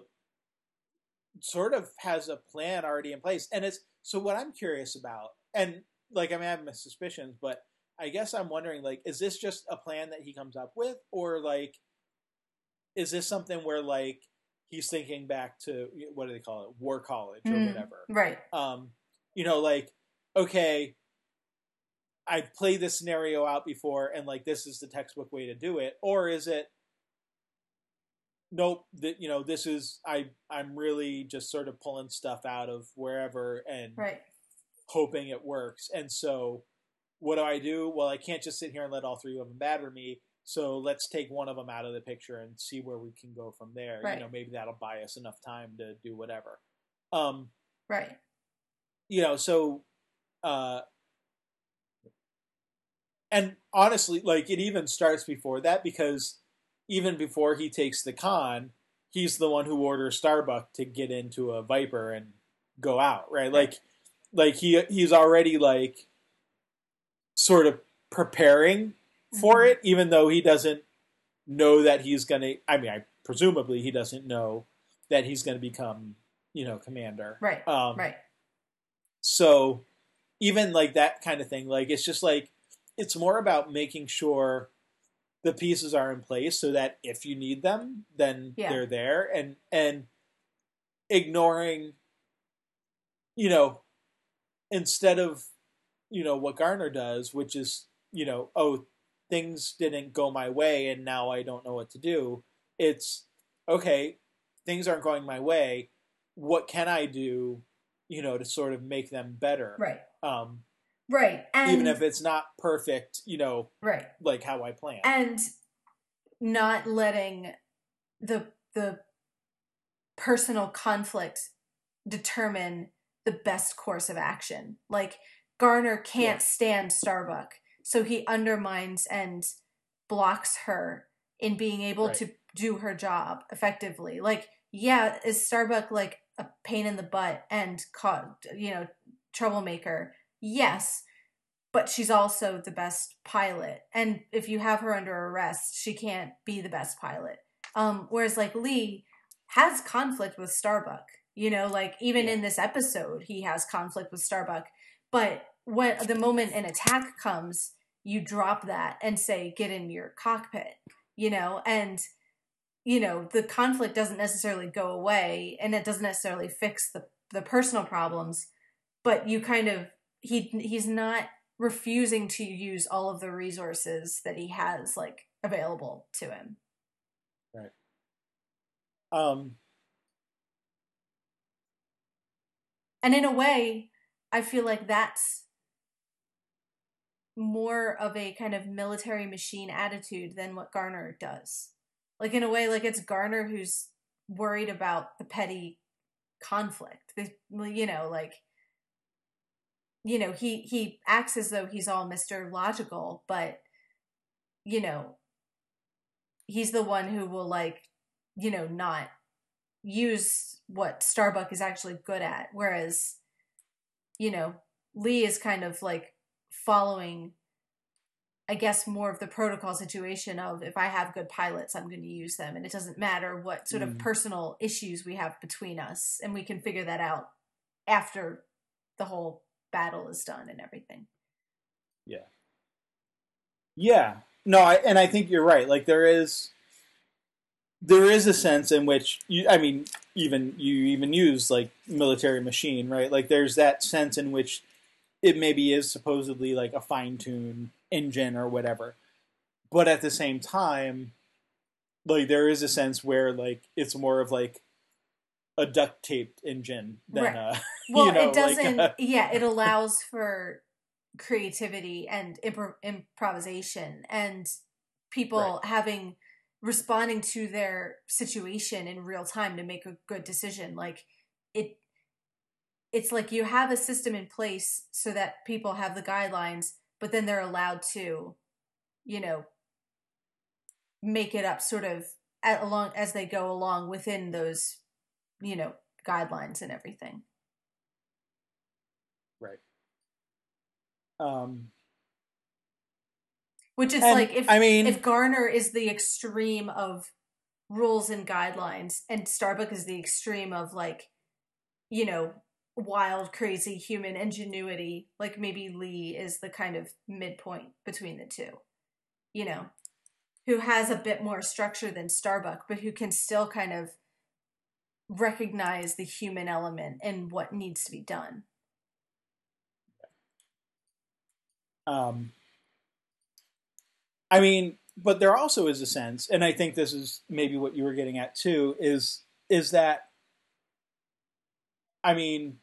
sort of has a plan already in place. And it's so what I'm curious about, and like I mean I have my suspicions, but I guess I'm wondering, like, is this just a plan that he comes up with, or like, is this something where like he's thinking back to, what do they call it, War College or mm, whatever, right? Um, you know, like, okay, I've played this scenario out before, and like this is the textbook way to do it, or is it, nope, that you know, this is I I'm really just sort of pulling stuff out of wherever and right. hoping it works, and so. What do I do? Well, I can't just sit here and let all three of them batter me. So let's take one of them out of the picture and see where we can go from there. Right. You know, maybe that'll buy us enough time to do whatever. Um, right. You know, so, uh, and honestly, like it even starts before that, because even before he takes the con, he's the one who orders Starbuck to get into a Viper and go out. Right. Like, like he, he's already like, sort of preparing for mm-hmm. it, even though he doesn't know that he's going to, I mean, I presumably he doesn't know that he's going to become, you know, commander. Right. Um, right. So even like that kind of thing, like, it's just like, it's more about making sure the pieces are in place so that if you need them, then yeah. they're there, and, and ignoring, you know, instead of, you know, what Garner does, which is, you know, oh, things didn't go my way and now I don't know what to do. It's, okay, things aren't going my way. What can I do, you know, to sort of make them better? Right. Um, right. And even if it's not perfect, you know, right. like how I plan. And not letting the the personal conflict determine the best course of action. Like, Garner can't yeah. stand Starbuck, so he undermines and blocks her in being able right. to do her job effectively. Like, yeah, is Starbuck like a pain in the butt and caught, you know, troublemaker? Yes, but she's also the best pilot, and if you have her under arrest, she can't be the best pilot. Um, whereas like Lee has conflict with Starbuck, you know, like even yeah. in this episode, he has conflict with Starbuck. But when the moment an attack comes, you drop that and say, get in your cockpit, you know, and, you know, the conflict doesn't necessarily go away and it doesn't necessarily fix the, the personal problems, but you kind of, he he's not refusing to use all of the resources that he has, like, available to him. Right. Um. And in a way, I feel like that's more of a kind of military machine attitude than what Garner does. Like, in a way, like, it's Garner who's worried about the petty conflict. You know, like, you know, he, he acts as though he's all Mister Logical, but, you know, he's the one who will, like, you know, not use what Starbuck is actually good at. Whereas, you know, Lee is kind of like following, I guess, more of the protocol situation of, if I have good pilots, I'm going to use them. And it doesn't matter what sort mm. of personal issues we have between us. And we can figure that out after the whole battle is done and everything. Yeah. Yeah. No, I, and I think you're right. Like, there is, there is a sense in which, you, I mean, even you even use like military machine, right? Like, there's that sense in which it maybe is supposedly like a fine-tuned engine or whatever. But at the same time, like, there is a sense where like it's more of like a duct-taped engine than right. a, well, you know, it doesn't, like a, yeah, it allows for creativity and impro- improvisation and people right. having... responding to their situation in real time to make a good decision. Like, it, it's like you have a system in place so that people have the guidelines, but then they're allowed to, you know, make it up sort of at, along as they go along within those, you know, guidelines and everything. Right. Um, Which is and, like, if I mean, if Garner is the extreme of rules and guidelines, and Starbuck is the extreme of, like, you know, wild, crazy human ingenuity, like maybe Lee is the kind of midpoint between the two, you know, who has a bit more structure than Starbuck, but who can still kind of recognize the human element and what needs to be done. Um, I mean, but there also is a sense, and I think this is maybe what you were getting at too, is, is that, I mean,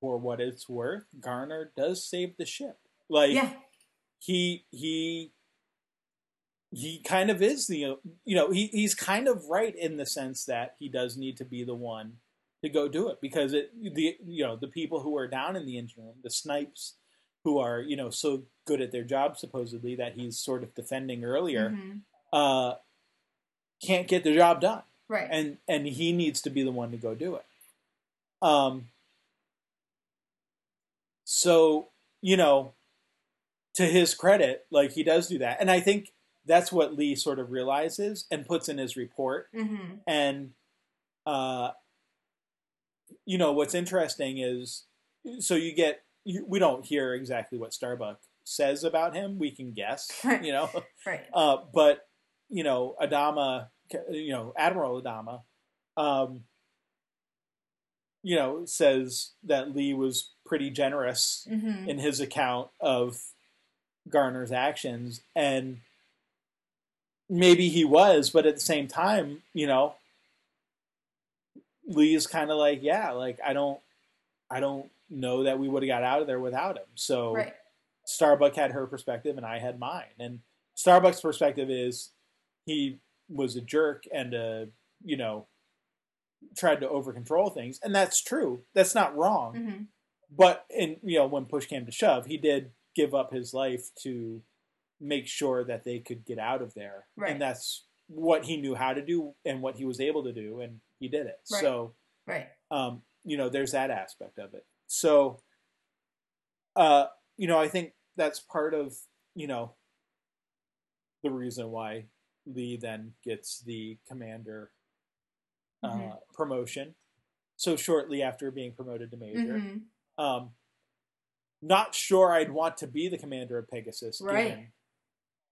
for what it's worth, Garner does save the ship. Like, yeah. he, he, he kind of is the, you know, he, he's kind of right in the sense that he does need to be the one to go do it, because it, the, you know, the people who are down in the engine room, the snipes who are, you know, so good at their job supposedly that he's sort of defending earlier, mm-hmm. uh, can't get the job done. Right. And, and he needs to be the one to go do it. Um, so, you know, to his credit, like, he does do that. And I think that's what Lee sort of realizes and puts in his report. Mm-hmm. And, uh, you know, what's interesting is, so you get, you, we don't hear exactly what Starbuck says about him. We can guess, you know, right. Uh, but, you know, Adama, you know, Admiral Adama, um, you know, says that Lee was pretty generous mm-hmm. in his account of Garner's actions. And maybe he was, but at the same time, you know, Lee is kind of like, yeah, like, I don't, I don't know that we would have got out of there without him. So right. Starbuck had her perspective and I had mine. And Starbuck's perspective is he was a jerk and a, you know, tried to over control things, and that's true, that's not wrong, mm-hmm. but in, you know, when push came to shove, he did give up his life to make sure that they could get out of there, right. and that's what he knew how to do and what he was able to do, and he did it, right. so right um you know, there's that aspect of it. So uh you know, I think that's part of, you know, the reason why Lee then gets the commander Uh, mm-hmm. promotion so shortly after being promoted to major. Mm-hmm. Um, not sure I'd want to be the commander of Pegasus, right. given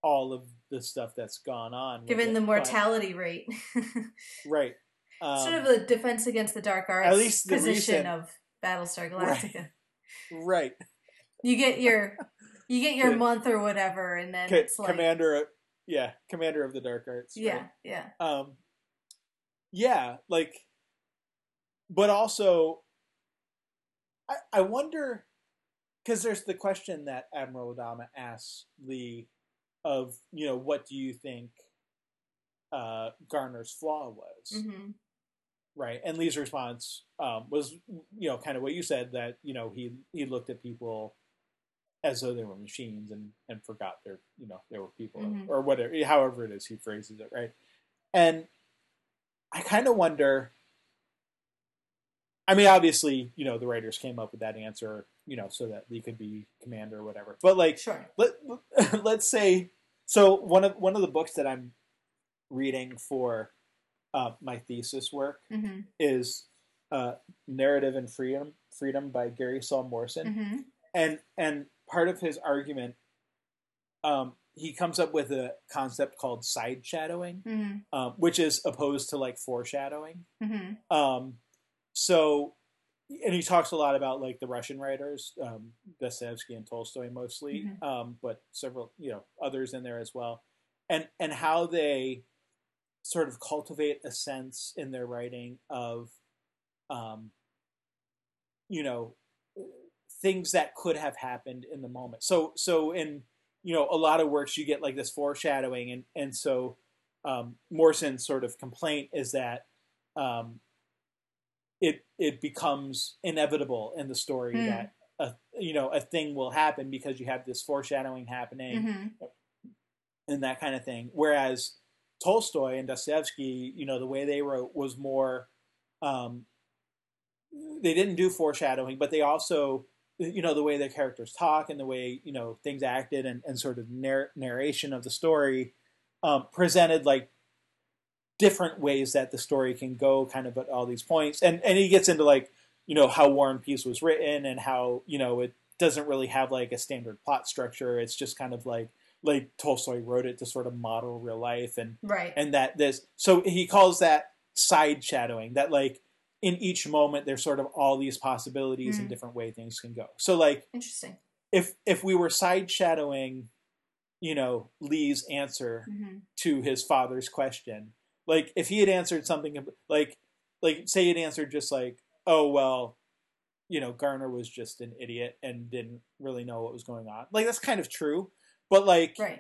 all of the stuff that's gone on. Given the it, mortality but, rate. right. Um, sort of a defense against the dark arts at least the position recent, of Battlestar Galactica. Right. right. You get your you get your the, month or whatever, and then c- it's like... Commander of, yeah, commander of the dark arts. Yeah, right? yeah. Um, Yeah, like, but also, I, I wonder, because there's the question that Admiral Adama asks Lee of, you know, what do you think uh, Garner's flaw was? Mm-hmm. Right, and Lee's response um, was, you know, kind of what you said, that, you know, he, he looked at people as though they were machines and, and forgot they're, you know, they were people, mm-hmm. or whatever, however it is he phrases it, right? And I kind of wonder, I mean, obviously, you know, the writers came up with that answer, you know, so that Lee could be commander or whatever. But, like, sure. let, let's say, so one of one of the books that I'm reading for uh, my thesis work mm-hmm. is uh, Narrative and Freedom Freedom by Gary Saul Morrison. Mm-hmm. And, and part of his argument, um, he comes up with a concept called side shadowing, mm-hmm. um, which is opposed to, like, foreshadowing. Mm-hmm. Um, so, and he talks a lot about, like, the Russian writers, um, Dostoevsky and Tolstoy mostly, mm-hmm. um, but several, you know, others in there as well. And, and how they sort of cultivate a sense in their writing of, um, you know, things that could have happened in the moment. So, so in, you know, a lot of works you get like this foreshadowing. And, and so um, Morrison's sort of complaint is that um, it it becomes inevitable in the story mm. that, a, you know, a thing will happen because you have this foreshadowing happening. Mm-hmm. and that kind of thing. Whereas Tolstoy and Dostoevsky, you know, the way they wrote was more, um, they didn't do foreshadowing, but they also, you know, the way their characters talk and the way, you know, things acted and, and sort of narr- narration of the story um, presented like different ways that the story can go kind of at all these points. And, and he gets into like, you know, how War and Peace was written and how, you know, it doesn't really have like a standard plot structure. It's just kind of like, like Tolstoy wrote it to sort of model real life and, right. and that this, so he calls that side shadowing, that like in each moment there's sort of all these possibilities mm. and different way things can go. So like, interesting. If, if we were side shadowing, you know, Lee's answer mm-hmm. to his father's question, like if he had answered something like, like say he had answered just like, oh, well, you know, Garner was just an idiot and didn't really know what was going on. Like, that's kind of true. But, like, right.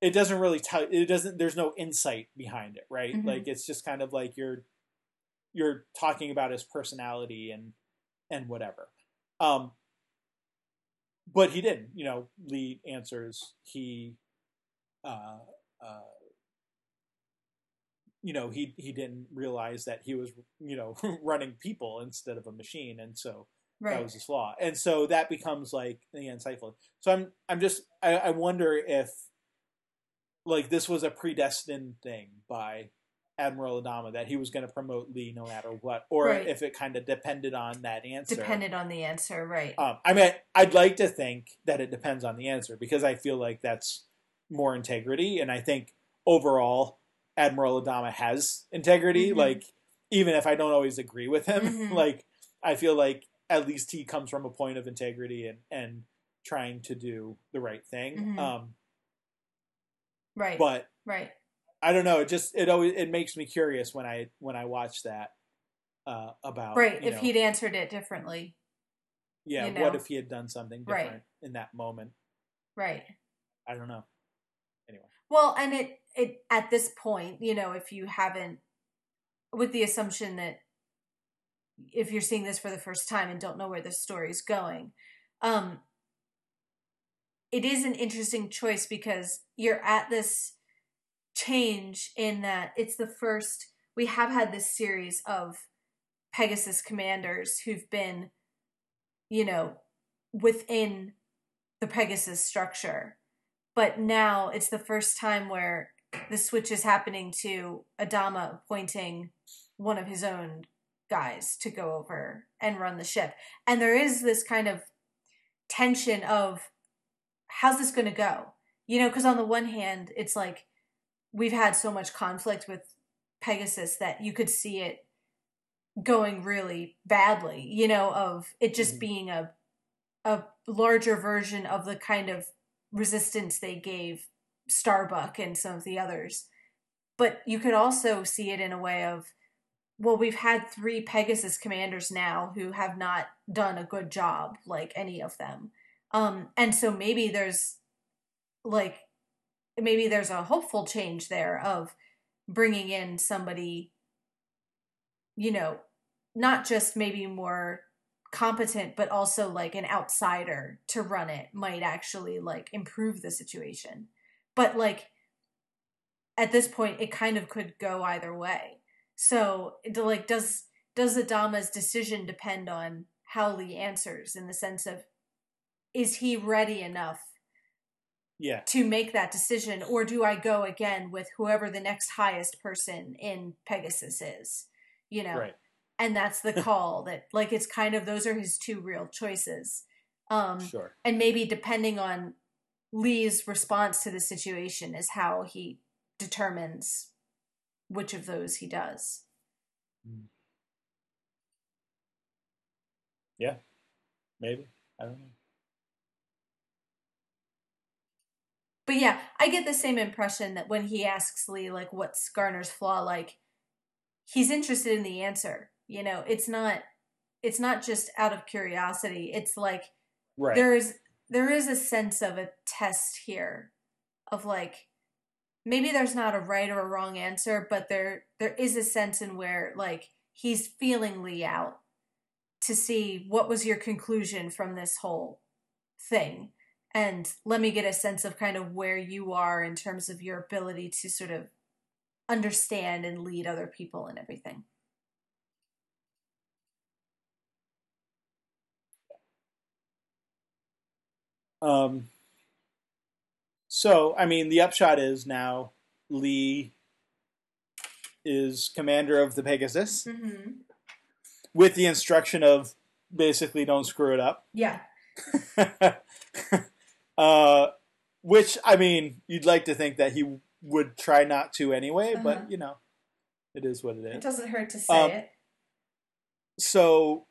it doesn't really tell, it doesn't, there's no insight behind it, right? Mm-hmm. Like, it's just kind of like you're, you're talking about his personality and, and whatever. Um, but he didn't, you know, Lee answers, he, uh, uh, you know, he, he didn't realize that he was, you know, running people instead of a machine. And so right. that was his flaw. And so that becomes like the insightful. So I'm, I'm just, I, I wonder if like this was a predestined thing by Admiral Adama that he was going to promote Lee no matter what, or right. if it kind of depended on that answer. Depended on the answer. Right. Um, I mean, I'd like to think that it depends on the answer because I feel like that's more integrity. And I think overall, Admiral Adama has integrity, mm-hmm. like even if I don't always agree with him, mm-hmm. like I feel like at least he comes from a point of integrity and, and trying to do the right thing. Mm-hmm. Um, right. But right. I don't know. It just, it always, it makes me curious when I, when I watch that uh, about, right. If know, he'd answered it differently. Yeah. You know? What if he had done something different right. in that moment? Right. I don't know. Anyway. Well, and it, It, at this point, you know, if you haven't, with the assumption that if you're seeing this for the first time and don't know where the story is going, um, it is an interesting choice because you're at this change in that it's the first, we have had this series of Pegasus commanders who've been, you know, within the Pegasus structure. But now it's the first time where the switch is happening to Adama appointing one of his own guys to go over and run the ship. And there is this kind of tension of how's this going to go? You know, because on the one hand, it's like we've had so much conflict with Pegasus that you could see it going really badly, you know, of it just mm-hmm. being a a larger version of the kind of resistance they gave Starbuck and some of the others. But you could also see it in a way of, well, we've had three Pegasus commanders now who have not done a good job, like any of them. Um, and so maybe there's like, maybe there's a hopeful change there of bringing in somebody, you know, not just maybe more competent, but also like an outsider to run it might actually like improve the situation. But like at this point, it kind of could go either way. So like, does, does Adama's decision depend on how Lee answers in the sense of, is he ready enough yeah. to make that decision? Or do I go again with whoever the next highest person in Pegasus is, you know? Right. And that's the call that like, it's kind of, those are his two real choices. Um, sure. And maybe depending on Lee's response to the situation is how he determines which of those he does. Yeah, maybe. I don't know. But yeah, I get the same impression that when he asks Lee, like, what's Garner's flaw? Like he's interested in the answer. You know, it's not, it's not just out of curiosity. It's like, right. there is, there is a sense of a test here of like, maybe there's not a right or a wrong answer, but there, there is a sense in where like he's feeling Lee out to see what was your conclusion from this whole thing. And let me get a sense of kind of where you are in terms of your ability to sort of understand and lead other people and everything. Um, so, I mean, the upshot is now Lee is commander of the Pegasus, mm-hmm. with the instruction of basically don't screw it up. Yeah. uh, which, I mean, you'd like to think that he would try not to anyway, uh-huh. but, you know, it is what it is. It doesn't hurt to say um, it. So,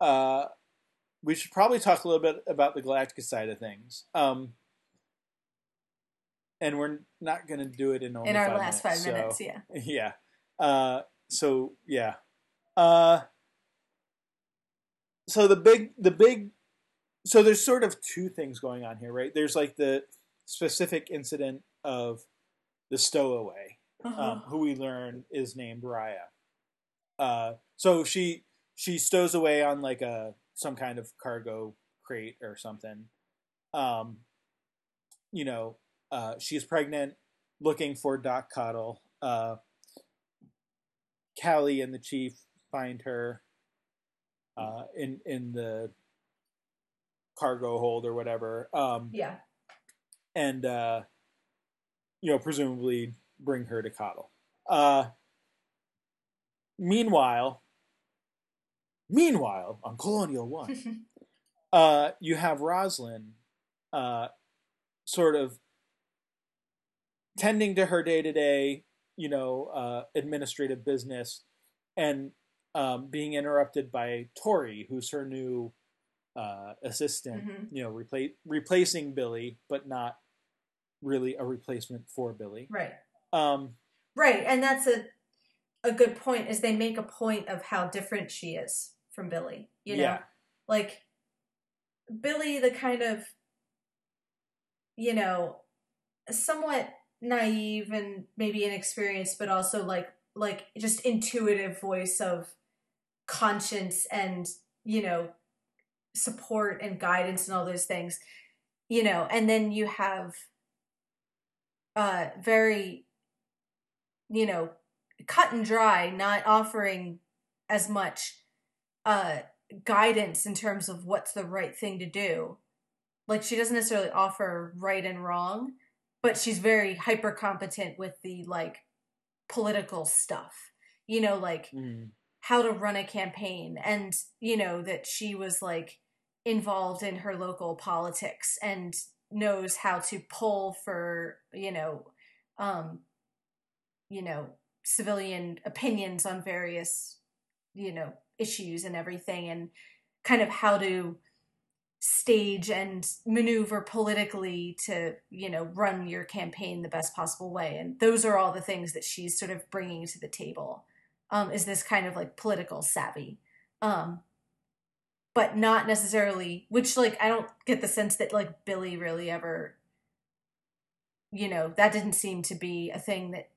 uh... we should probably talk a little bit about the Galactica side of things. Um, and we're not going to do it in only in our five last minutes, five minutes, so, yeah. Yeah. Uh, so, yeah. Uh, so the big, the big, so there's sort of two things going on here, right? There's like the specific incident of the stowaway, uh-huh. um, who we learn is named Raya. Uh, so she, she stows away on like a, some kind of cargo crate or something. Um, you know, uh, she's pregnant, looking for Doc Cottle. Uh, Callie and the chief find her uh, in in the cargo hold or whatever. Um, yeah. And, uh, you know, presumably bring her to Cottle. Uh, meanwhile... Meanwhile, on Colonial One, uh, you have Roslyn uh, sort of tending to her day-to-day, you know, uh, administrative business and um, being interrupted by Tory, who's her new uh, assistant, mm-hmm. you know, repla- replacing Billy, but not really a replacement for Billy. Right. Um, right, and that's a, a good point, is they make a point of how different she is from Billy, you know, yeah. like Billy, the kind of, you know, somewhat naive and maybe inexperienced, but also like, like just intuitive voice of conscience and, you know, support and guidance and all those things, you know, and then you have uh very, you know, cut and dry, not offering as much, uh, guidance in terms of what's the right thing to do. Like, she doesn't necessarily offer right and wrong, but she's very hyper competent with the like political stuff, you know, like mm. how to run a campaign, and you know, that she was like involved in her local politics and knows how to pull for, you know, um, you know, civilian opinions on various, you know, issues and everything, and kind of how to stage and maneuver politically to, you know, run your campaign the best possible way. And those are all the things that she's sort of bringing to the table, um, is this kind of like political savvy, um, but not necessarily, which like, I don't get the sense that like Billy really ever, you know, that didn't seem to be a thing that,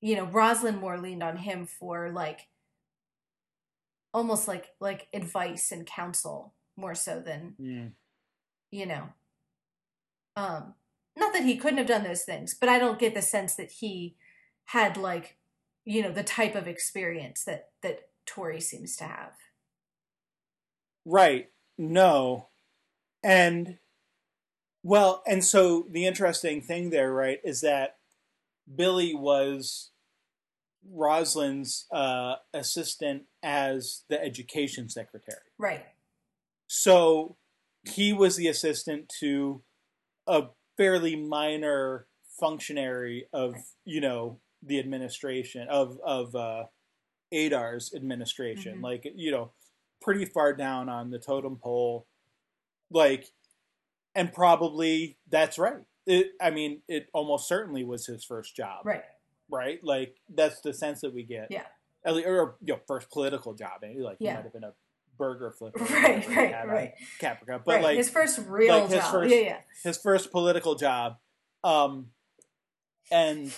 you know, Roslyn more leaned on him for like, almost like, like advice and counsel more so than, yeah. you know, um, not that he couldn't have done those things, but I don't get the sense that he had like, you know, the type of experience that, that Tory seems to have. Right. No. And well, and so the interesting thing there, right, is that Billy was Roslyn's uh, assistant as the education secretary. Right. So he was the assistant to a fairly minor functionary of, right. you know, the administration, of, of uh, Adar's administration. Mm-hmm. Like, you know, pretty far down on the totem pole. Like, and probably that's right. It, I mean, it almost certainly was his first job. Right. Right? Like, that's the sense that we get. Yeah. At least, or, you know, first political job. Maybe, like, yeah. he might have been a burger flipper. Right, right, right. Caprica. But, right. like... his first real like his job. First, yeah, yeah. His first political job. Um, and,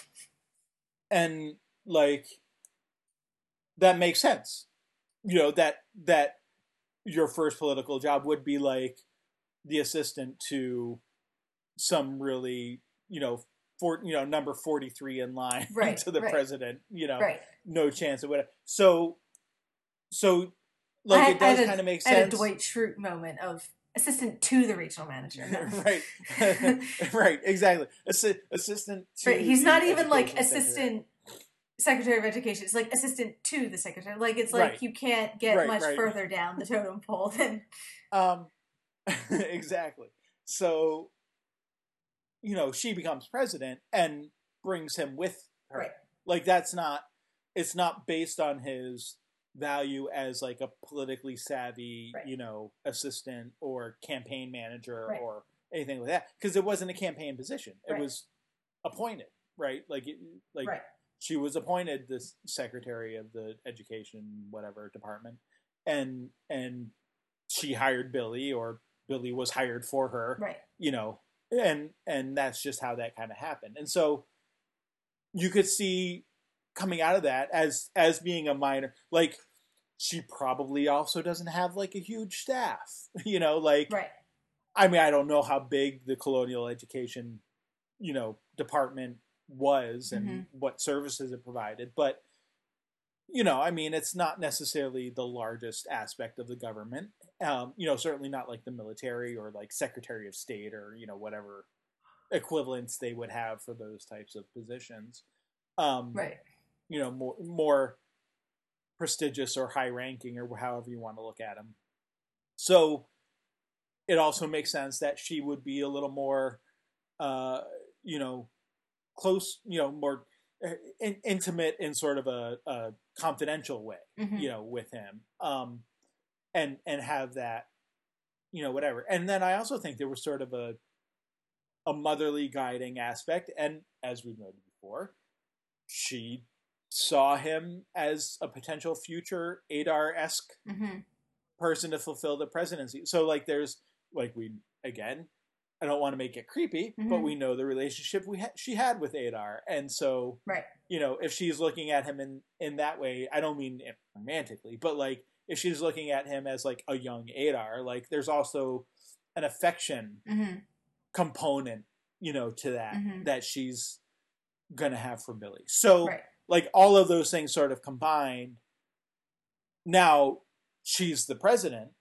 and, like, that makes sense. You know, that, that your first political job would be, like, the assistant to some really, you know, for, you know, number forty-three in line right, to the right. president, you know, right. no chance of whatever. So, so like I, it does kind of make sense. I had a Dwight Schrute moment of assistant to the regional manager. No. right. right. Exactly. Assi- assistant to right. He's not even like assistant secretary of education. It's like assistant to the secretary. Like, it's like right. you can't get right, much right. further down the totem pole than. Um, exactly. So, you know, she becomes president and brings him with her. Right. Like, that's not, it's not based on his value as like a politically savvy, right. you know, assistant or campaign manager right. or anything like that. Because it wasn't a campaign position. It right. was appointed, right? Like, it, like right. she was appointed the secretary of the education, whatever department. And, and she hired Billy, or Billy was hired for her, right. you know, and and that's just how that kind of happened. And so you could see coming out of that as as being a minor, like, she probably also doesn't have like a huge staff, you know, like, right. I mean, I don't know how big the colonial education, you know, department was and mm-hmm. what services it provided, but, you know, I mean, it's not necessarily the largest aspect of the government. Um, you know, certainly not like the military or like Secretary of State or, you know, whatever equivalents they would have for those types of positions. Um, right. You know, more, more prestigious or high ranking or however you want to look at them. So it also makes sense that she would be a little more, uh, you know, close, you know, more in, intimate in sort of a, a confidential way, mm-hmm. you know, with him. Um, And and have that, you know, whatever. And then I also think there was sort of a a motherly guiding aspect. And as we've noted before, she saw him as a potential future Adar-esque mm-hmm. person to fulfill the presidency. So, like, there's, like, we, again, I don't want to make it creepy, mm-hmm. but we know the relationship we ha- she had with Adar. And so, right. you know, if she's looking at him in, in that way, I don't mean it romantically, but, like, if she's looking at him as like a young Adar, like, there's also an affection mm-hmm. component, you know, to that, mm-hmm. that she's going to have for Billy. So right. like all of those things sort of combined. Now she's the president.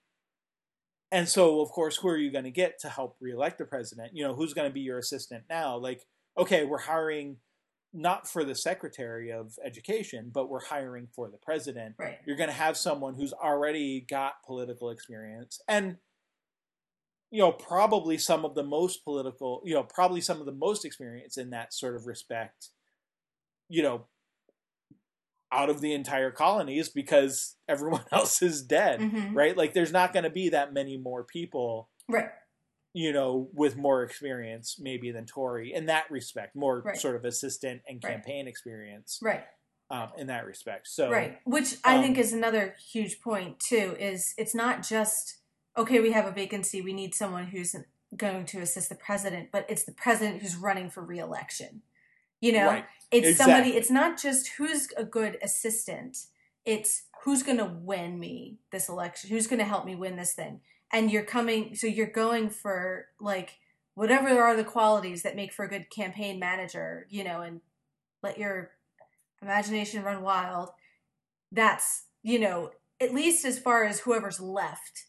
And so, of course, who are you going to get to help reelect the president? You know, who's going to be your assistant now? Like, okay, we're hiring not for the Secretary of Education, but we're hiring for the president. Right. You're going to have someone who's already got political experience and, you know, probably some of the most political, you know, probably some of the most experience in that sort of respect, you know, out of the entire colonies, because everyone else is dead, mm-hmm. right? Like, there's not going to be that many more people. Right. You know, with more experience maybe than Tory in that respect, more right. sort of assistant and campaign right. experience, right? Um, in that respect, so right, which I um, think is another huge point too. Is it's not just okay, we have a vacancy, we need someone who's going to assist the president, but it's the president who's running for re-election. You know, right. it's exactly. somebody. It's not just who's a good assistant. It's who's going to win me this election. Who's going to help me win this thing. And you're coming, so you're going for, like, whatever are the qualities that make for a good campaign manager, you know, and let your imagination run wild. That's, you know, at least as far as whoever's left,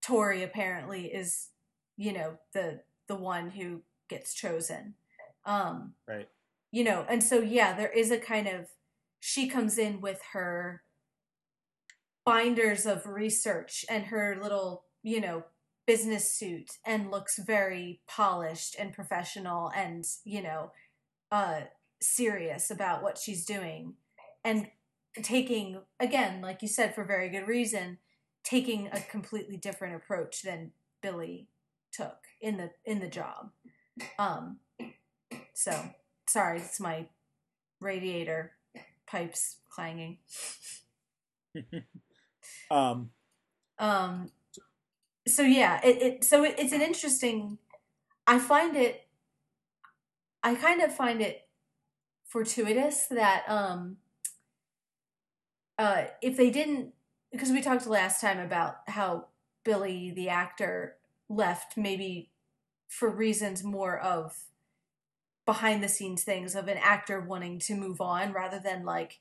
Tory apparently is, you know, the the one who gets chosen. Um, right. You know, and so, yeah, there is a kind of, she comes in with her binders of research and her little, you know, business suit and looks very polished and professional and, you know, uh, serious about what she's doing and taking, again, like you said, for very good reason, taking a completely different approach than Billy took in the, in the job. Um, so sorry, it's my radiator pipes clanging. um, um, So yeah, it, it so it, it's an interesting, I find it, I kind of find it fortuitous that um, uh, if they didn't, because we talked last time about how Billy, the actor, left maybe for reasons more of behind the scenes things of an actor wanting to move on rather than like,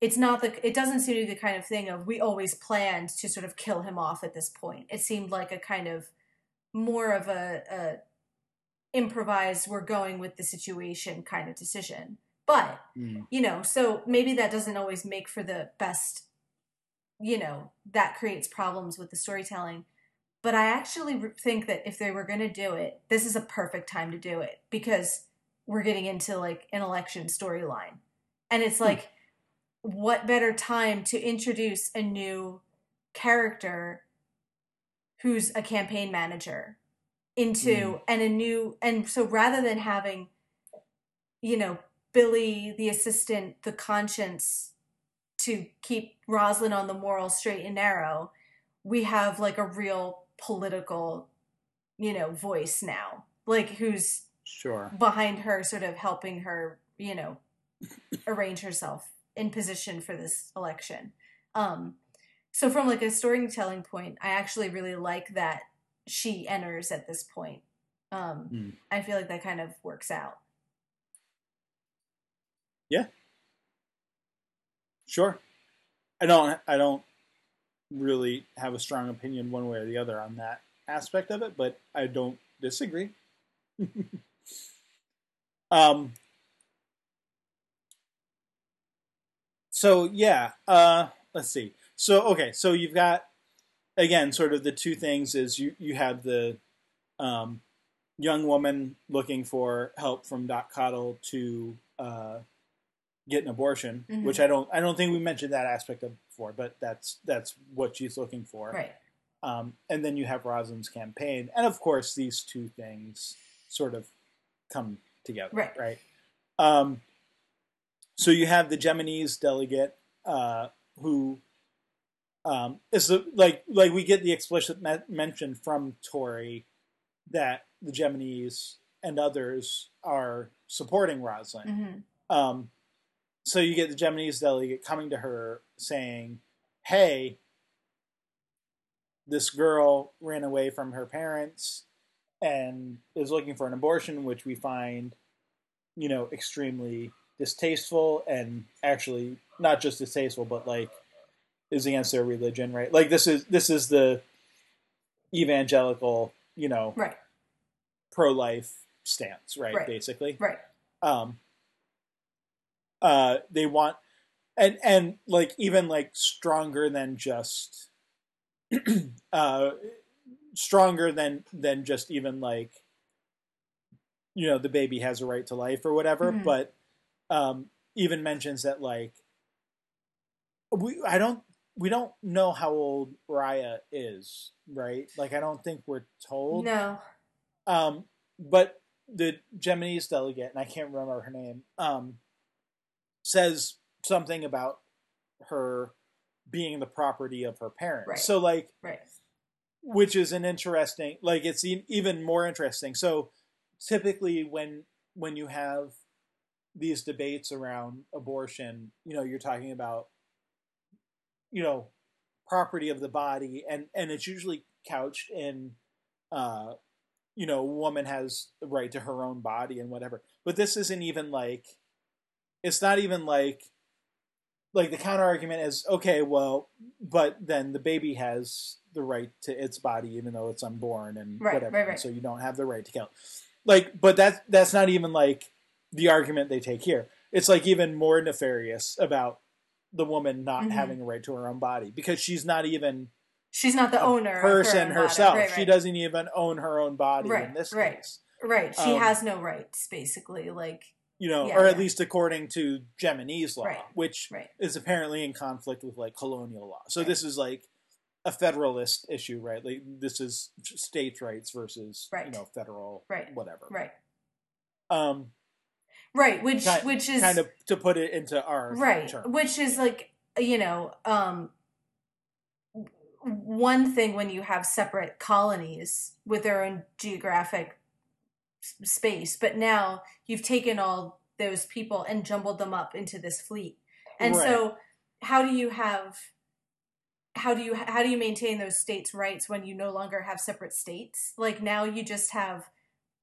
it's not the, it doesn't seem to be the kind of thing of we always planned to sort of kill him off at this point. It seemed like a kind of more of a, a improvised, we're going with the situation kind of decision. But, mm. you know, so maybe that doesn't always make for the best, you know, that creates problems with the storytelling. But I actually think that if they were going to do it, this is a perfect time to do it because we're getting into like an election storyline. And it's like, mm. what better time to introduce a new character who's a campaign manager into mm. and a new, and so rather than having, you know, Billy, the assistant, the conscience to keep Roslyn on the moral straight and narrow, we have like a real political, you know, voice now, like who's sure behind her, sort of helping her, you know, arrange herself in position for this election. Um, so from like a storytelling point, I actually really like that she enters at this point. Um, mm. I feel like that kind of works out. Yeah. Sure. I don't I don't really have a strong opinion one way or the other on that aspect of it, but I don't disagree. um So yeah, uh let's see. So okay, so you've got again sort of the two things is you you have the um young woman looking for help from Doc Cottle to uh get an abortion, mm-hmm. which I don't, I don't think we mentioned that aspect of before, but that's, that's what she's looking for. Right. Um, and then you have Rosalind's campaign. And of course these two things sort of come together. Right. Right. Um, so you have the Geminis delegate, uh, who, um, is the, like, like we get the explicit me- mention from Tory that the Geminis and others are supporting Roslyn. Mm-hmm. Um, So you get the Geminis delegate coming to her saying, hey, this girl ran away from her parents and is looking for an abortion, which we find, you know, extremely distasteful and actually not just distasteful, but like is against their religion, right? Like this is, this is the evangelical, you know, right. pro-life stance, right? Right. Basically. Right. Um, Uh, they want, and, and like, even like stronger than just, uh, stronger than, than just even like, you know, the baby has a right to life or whatever. Mm-hmm. But, um, even mentions that like, we, I don't, we don't know how old Raya is, right? Like, I don't think we're told. No. Um, but the Geminis delegate, and I can't remember her name, um, says something about her being the property of her parents. Right. So like, right. which is an interesting, like it's even more interesting. So typically when, when you have these debates around abortion, you know, you're talking about, you know, property of the body and, and it's usually couched in, uh, you know, a woman has the right to her own body and whatever, but this isn't even like, it's not even like, like the counter argument is, okay, well, but then the baby has the right to its body, even though it's unborn and right, whatever. Right, right. So you don't have the right to kill. Like, but that's, that's not even like the argument they take here. It's like even more nefarious about the woman not mm-hmm. having a right to her own body because she's not even, she's not the owner person of her herself. Right, right. She doesn't even own her own body right, in this right, case. Right. She um, has no rights basically. Like, you know, yeah, or at yeah. least according to Geminis law, right. which right. is apparently in conflict with like colonial law. So right. this is like a federalist issue, right? Like this is states' rights versus, right. you know, federal, right. whatever. Right. Um, right. Which, kind, which is kind of to put it into our right. term. Which is like, you know, um, one thing when you have separate colonies with their own geographic space, but now you've taken all those people and jumbled them up into this fleet. And right. so how do you have, how do you, how do you maintain those states' rights when you no longer have separate states? Like now you just have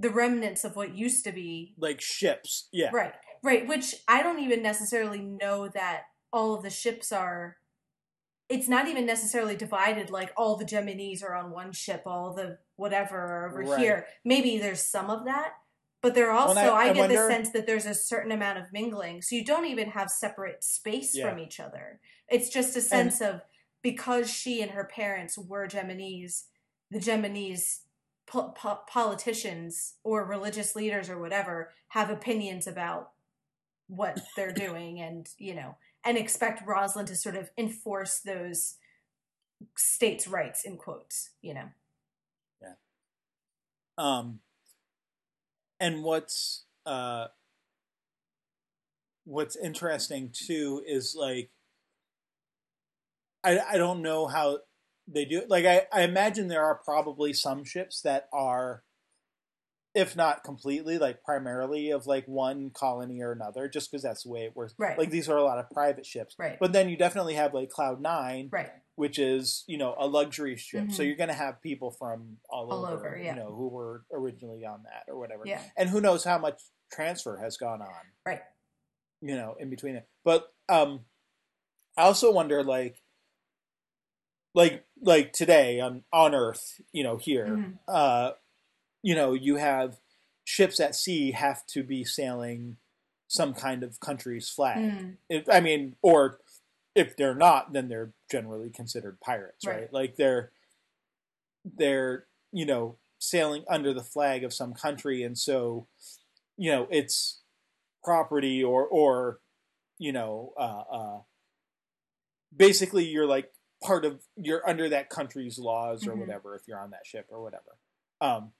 the remnants of what used to be. Like ships, yeah. Right, right, which I don't even necessarily know that all of the ships are... It's not even necessarily divided, like all the Geminis are on one ship, all the whatever are over right. here. Maybe there's some of that, but there also, well, I, I, I get wonder... the sense that there's a certain amount of mingling, so you don't even have separate space yeah. from each other. It's just a sense and... of, because she and her parents were Geminis, the Geminis... Po- po- politicians or religious leaders or whatever have opinions about what they're doing and, you know, and expect Roslyn to sort of enforce those states' rights in quotes, you know. Yeah. Um, and what's, uh, what's interesting too is like, I, I don't know how, they do. Like, I, I imagine there are probably some ships that are, if not completely, like, primarily of, like, one colony or another, just because that's the way it works. Right. Like, these are a lot of private ships. Right. But then you definitely have, like, Cloud nine, right. which is, you know, a luxury ship. Mm-hmm. So you're going to have people from all, all over, over yeah. you know, who were originally on that or whatever. Yeah. And who knows how much transfer has gone on. Right. You know, in between it. But um, I also wonder, like, Like like today on, on Earth, you know, here, mm-hmm. uh, you know, you have ships at sea have to be sailing some kind of country's flag. Mm. If, I mean, or if they're not, then they're generally considered pirates, right? right? Like they're, they're, you know, sailing under the flag of some country. And so, you know, it's property or, or you know, uh, uh, basically you're like, part of, you're under that country's laws or mm-hmm. whatever, if you're on that ship or whatever. Um,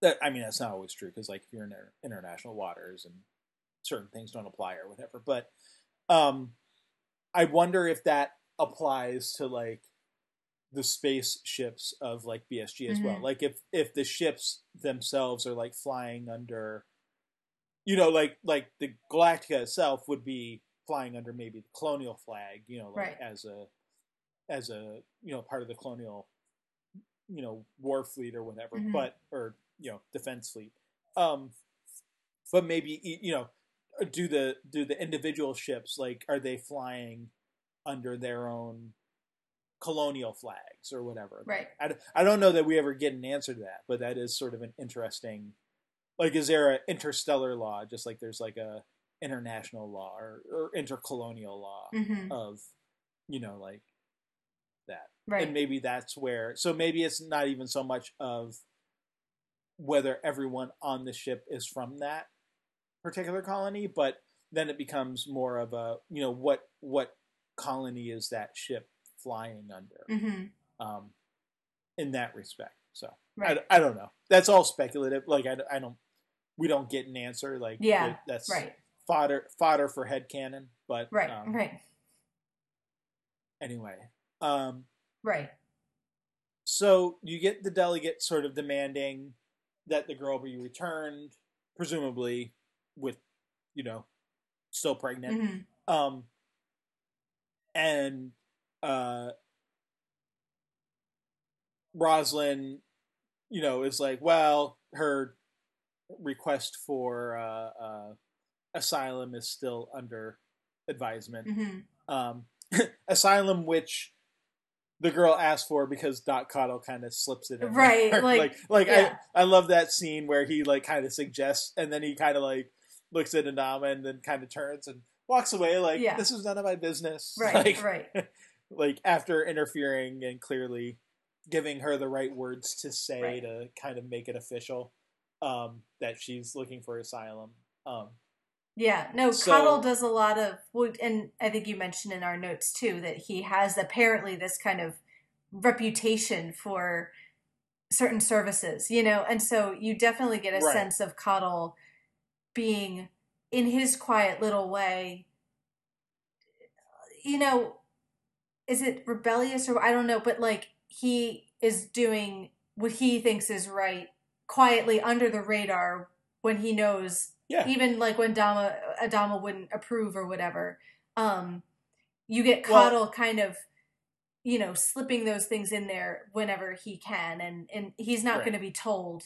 that, I mean, that's not always true because like if you're in international waters and certain things don't apply or whatever, but um, I wonder if that applies to like the space ships of like B S G as mm-hmm. well. Like if, if the ships themselves are like flying under, you know, like, like the Galactica itself would be flying under maybe the colonial flag, you know, like right. as a, as a, you know, part of the colonial, you know, war fleet or whatever, mm-hmm. but, or, you know, defense fleet. Um, but maybe, you know, do the, do the individual ships, like, are they flying under their own colonial flags or whatever? Right. I, I don't know that we ever get an answer to that, but that is sort of an interesting, like, is there an interstellar law, just like there's like a international law or, or intercolonial law mm-hmm. of, you know, like, that. Right. And maybe that's where, so maybe it's not even so much of whether everyone on the ship is from that particular colony, but then it becomes more of a, you know, what, what colony is that ship flying under mm-hmm. um, in that respect. So right. I, I don't know. That's all speculative. Like, I, I don't, we don't get an answer. Like yeah, that's right. fodder, fodder for headcanon, but right. Um, right. Anyway. Um, right. So you get the delegate sort of demanding that the girl be returned, presumably with, you know, still pregnant. Mm-hmm. Um, and uh, Roslyn, you know, is like, well, her request for uh, uh, asylum is still under advisement. Mm-hmm. Um, asylum, which... the girl asked for because Doc Cottle kind of slips it in. Right. Like, like, like yeah. I, I love that scene where he like kind of suggests and then he kind of like looks at Adama and then kind of turns and walks away. Like, yeah. this is none of my business. Right. Like, right. Like after interfering and clearly giving her the right words to say right. to kind of make it official um, that she's looking for asylum. Um, Yeah, no, so, Cottle does a lot of, and I think you mentioned in our notes too, that he has apparently this kind of reputation for certain services, you know, and so you definitely get a right. sense of Cottle being in his quiet little way, you know, is it rebellious or I don't know, but like he is doing what he thinks is right quietly under the radar when he knows. Yeah. Even like when Dama, Adama wouldn't approve or whatever, um, you get Cottle well, kind of, you know, slipping those things in there whenever he can. And, and he's not right. going to be told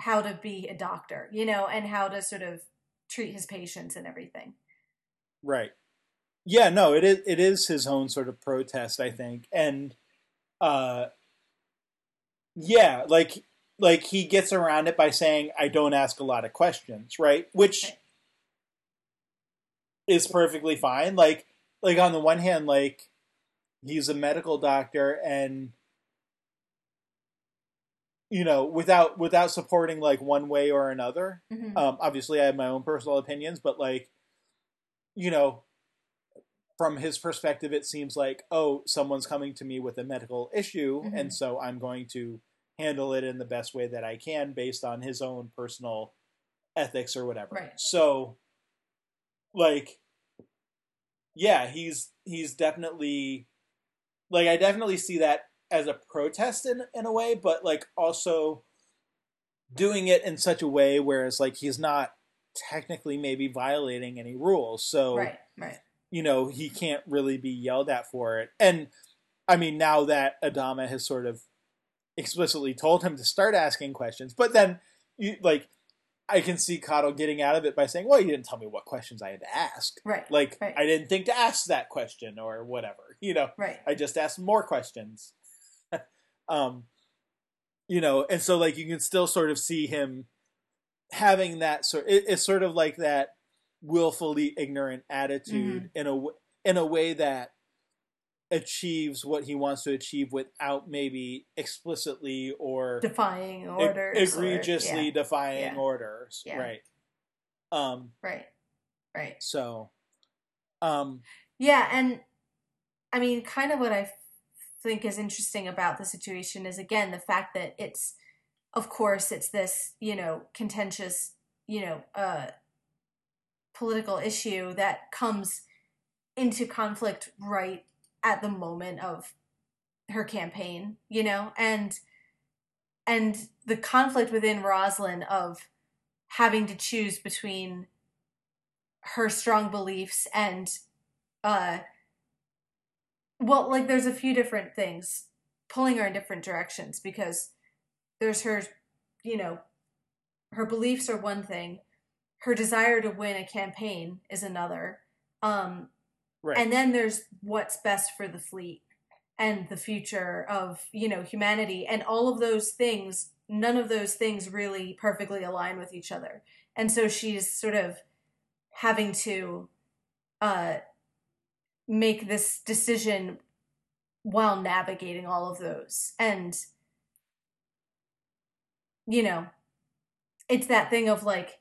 how to be a doctor, you know, and how to sort of treat his patients and everything. Right. Yeah, no, it is, it is his own sort of protest, I think. And, uh, yeah, like, like he gets around it by saying, I don't ask a lot of questions, right? Which right. is perfectly fine. Like, like on the one hand, like he's a medical doctor and, you know, without without supporting, like, one way or another. Mm-hmm. Um, obviously, I have my own personal opinions, but, like, you know, from his perspective, it seems like, oh, someone's coming to me with a medical issue, mm-hmm. and so I'm going to handle it in the best way that I can based on his own personal ethics or whatever. Right. So, like, yeah, he's he's definitely, like, I definitely see that as a protest in, in a way, but like also doing it in such a way where it's like, he's not technically maybe violating any rules. So, right, right. you know, he can't really be yelled at for it. And I mean, now that Adama has sort of explicitly told him to start asking questions, but then you like, I can see Cottle getting out of it by saying, well, you didn't tell me what questions I had to ask. Right. Like right. I didn't think to ask that question or whatever, you know, right. I just asked more questions. Um, you know, and so like you can still sort of see him having that sort. It, it's sort of like that willfully ignorant attitude mm-hmm. in a in a way that achieves what he wants to achieve without maybe explicitly or defying orders, e- egregiously or, yeah. defying yeah. orders, yeah. right? Um, right, right. So, um, yeah, and I mean, kind of what I. think is interesting about the situation is again the fact that it's of course it's this you know contentious you know uh political issue that comes into conflict right at the moment of her campaign, you know, and and the conflict within Roslyn of having to choose between her strong beliefs and uh well, like, there's a few different things pulling her in different directions because there's her, you know, her beliefs are one thing. Her desire to win a campaign is another. Um, right. And then there's what's best for the fleet and the future of, you know, humanity. And all of those things, none of those things really perfectly align with each other. And so she's sort of having to... uh make this decision while navigating all of those. And, you know, it's that thing of like,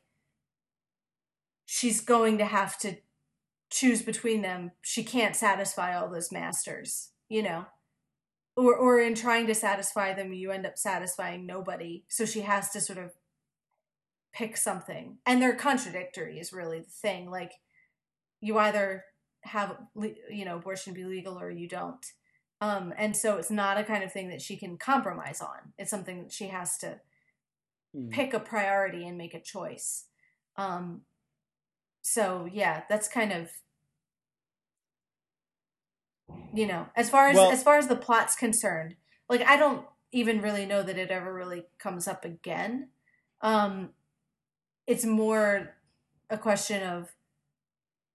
she's going to have to choose between them. She can't satisfy all those masters, you know, or, or in trying to satisfy them, you end up satisfying nobody. So she has to sort of pick something, and they're contradictory is really the thing. Like you either have, you know, abortion be legal or you don't. Um, and so it's not a kind of thing that she can compromise on. It's something that she has to mm. pick a priority and make a choice. Um, so yeah, that's kind of, you know, as far as, well, as far as the plot's concerned, like, I don't even really know that it ever really comes up again. Um, it's more a question of,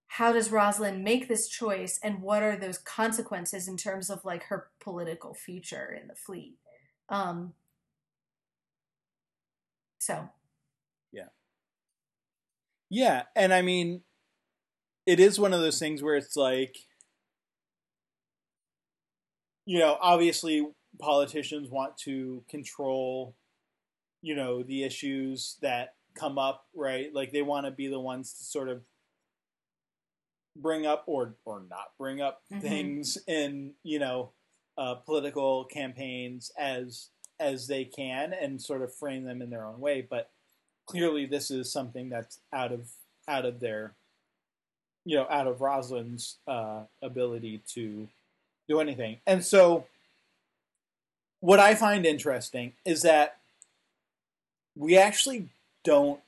how does Roslyn make this choice and what are those consequences in terms of like her political future in the fleet? Um, so. Yeah. Yeah. And I mean, it is one of those things where it's like, you know, obviously politicians want to control, you know, the issues that come up, right? Like they want to be the ones to sort of bring up or or not bring up mm-hmm. things in, you know, uh, political campaigns as as they can and sort of frame them in their own way. But clearly this is something that's out of out of their, you know, out of Roslyn's uh, ability to do anything. And so what I find interesting is that we actually don't,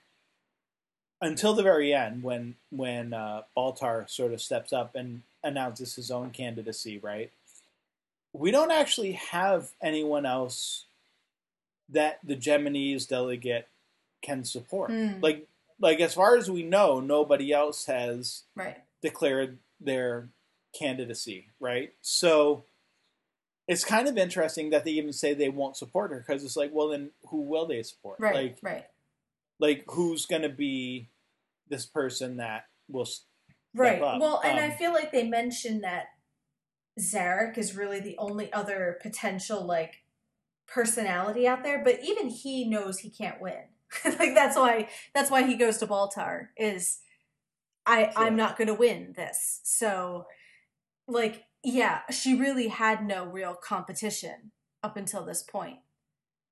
until the very end, when when uh, Baltar sort of steps up and announces his own candidacy, right? We don't actually have anyone else that the Geminis delegate can support. Mm. Like, like as far as we know, nobody else has right. declared their candidacy, right? So it's kind of interesting that they even say they won't support her, because it's like, well, then who will they support? Right, like, right. Like, who's going to be this person that will step right. up? Well, and um, I feel like they mentioned that Zarek is really the only other potential, like, personality out there, but even he knows he can't win. Like, that's why that's why he goes to Baltar, is I, sure. I'm not going to win this. So, like, yeah, she really had no real competition up until this point.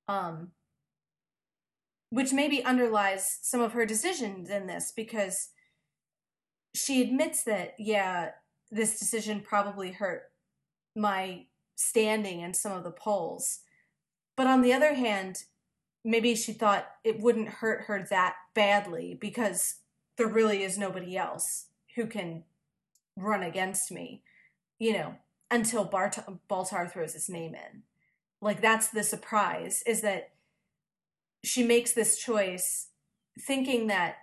Um, which maybe underlies some of her decisions in this, because she admits that, yeah, this decision probably hurt my standing in some of the polls. But on the other hand, maybe she thought it wouldn't hurt her that badly, because there really is nobody else who can run against me, you know, until Bart- Baltar throws his name in. Like, that's the surprise, is that she makes this choice thinking that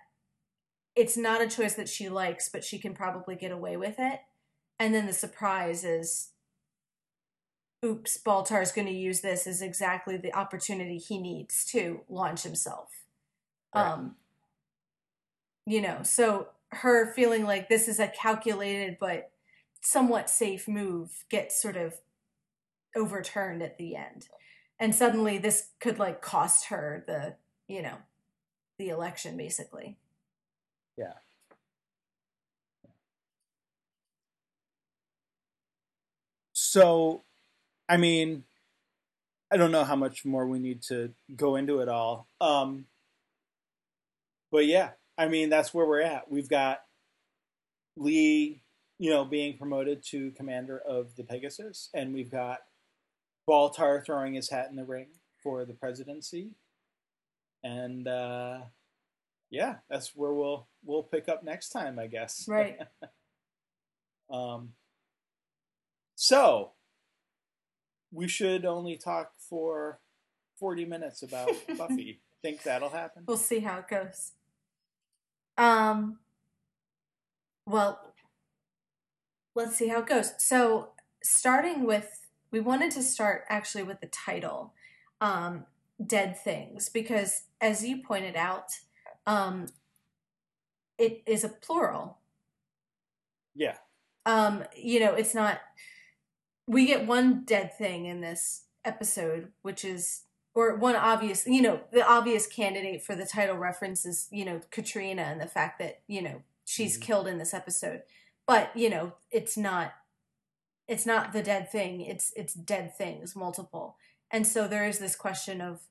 it's not a choice that she likes, but she can probably get away with it. And then the surprise is, oops, Baltar's going to use this as exactly the opportunity he needs to launch himself. Right. Um, you know, so her feeling like this is a calculated but somewhat safe move gets sort of overturned at the end. And suddenly this could, like, cost her the, you know, the election, basically. Yeah. So, I mean, I don't know how much more we need to go into it all. Um, but yeah, I mean, that's where we're at. We've got Lee, you know, being promoted to commander of the Pegasus, and we've got Baltar throwing his hat in the ring for the presidency. And, uh, yeah, that's where we'll we'll pick up next time, I guess. Right. um. So, we should only talk for forty minutes about Buffy. Think that'll happen? We'll see how it goes. Um. Well, let's see how it goes. So, starting with, we wanted to start actually with the title, um, Dead Things, because as you pointed out, Um, it is a plural. Yeah. Um, you know, it's not, we get one dead thing in this episode, which is, or one obvious, you know, the obvious candidate for the title reference is, you know, Katrina, and the fact that, you know, she's mm-hmm. killed in this episode, but, you know, it's not, it's not the dead thing. It's, it's dead things, multiple. And so there is this question of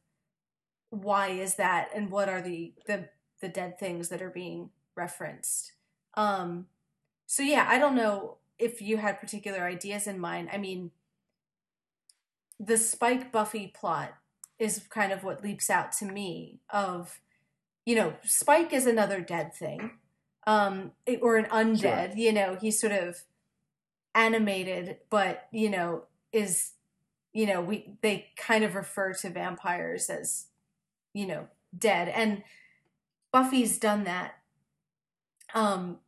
why is that? And what are the, the, the dead things that are being referenced. Um, so yeah, I don't know if you had particular ideas in mind. I mean, the Spike Buffy plot is kind of what leaps out to me of, you know, Spike is another dead thing, um, or an undead, sure. you know, he's sort of animated, but, you know, is, you know, we, they kind of refer to vampires as, you know, dead. And Buffy's done that um,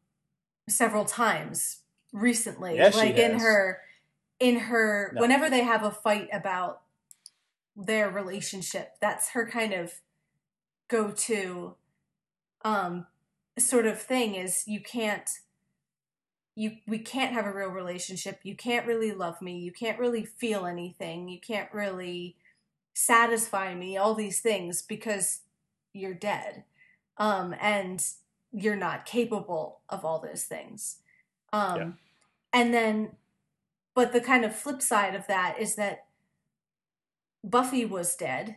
several times recently. Yes, like she has. in her, in her, no. whenever they have a fight about their relationship, that's her kind of go-to um, sort of thing is you can't, you, we can't have a real relationship. You can't really love me. You can't really feel anything. You can't really satisfy me, all these things, because you're dead. Um, and you're not capable of all those things. Um, yeah. And then, but the kind of flip side of that is that Buffy was dead,